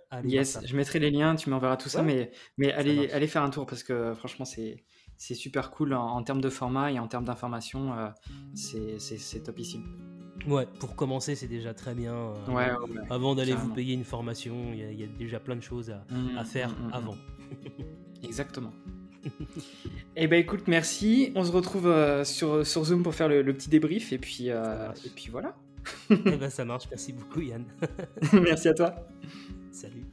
à aller yes, voir ça. Je mettrai les liens, tu m'enverras tout ça, ouais. mais, mais allez, allez faire un tour parce que franchement, c'est, c'est super cool en, en termes de format et en termes d'information, euh, c'est, c'est, c'est topissime. Ouais, pour commencer, c'est déjà très bien. Euh, ouais, ouais, ouais, avant d'aller carrément. Vous payer une formation, il y, y a déjà plein de choses à, mmh, à faire mmh, avant. Exactement. Eh ben écoute, merci. On se retrouve euh, sur, sur Zoom pour faire le, le petit débrief et puis, euh, et puis voilà. Eh ben ça marche, merci beaucoup Yann. Merci à toi. Salut.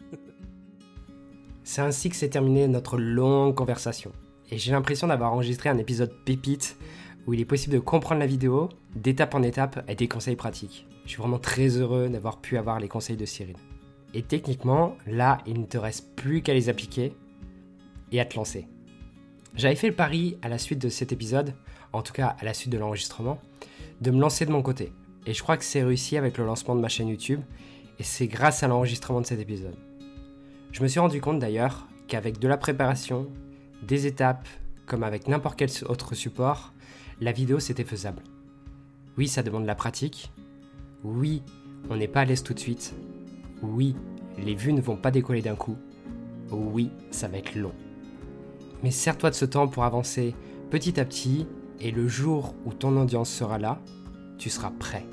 C'est ainsi que s'est terminée notre longue conversation. Et j'ai l'impression d'avoir enregistré un épisode pépite où il est possible de comprendre la vidéo d'étape en étape avec des conseils pratiques. Je suis vraiment très heureux d'avoir pu avoir les conseils de Cyril. Et techniquement, là, il ne te reste plus qu'à les appliquer et à te lancer. J'avais fait le pari à la suite de cet épisode, en tout cas à la suite de l'enregistrement, de me lancer de mon côté. Et je crois que c'est réussi avec le lancement de ma chaîne YouTube, et c'est grâce à l'enregistrement de cet épisode. Je me suis rendu compte d'ailleurs qu'avec de la préparation, des étapes, comme avec n'importe quel autre support, la vidéo c'était faisable. Oui, ça demande de la pratique. Oui, on n'est pas à l'aise tout de suite. Oui, les vues ne vont pas décoller d'un coup. Oui, ça va être long. Mais sers-toi de ce temps pour avancer petit à petit et le jour où ton audience sera là, tu seras prêt.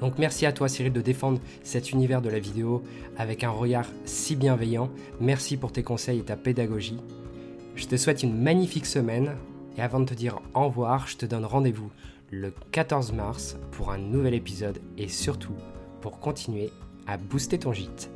Donc merci à toi Cyril de défendre cet univers de la vidéo avec un regard si bienveillant. Merci pour tes conseils et ta pédagogie. Je te souhaite une magnifique semaine et avant de te dire au revoir, je te donne rendez-vous le quatorze mars pour un nouvel épisode et surtout pour continuer à booster ton gîte.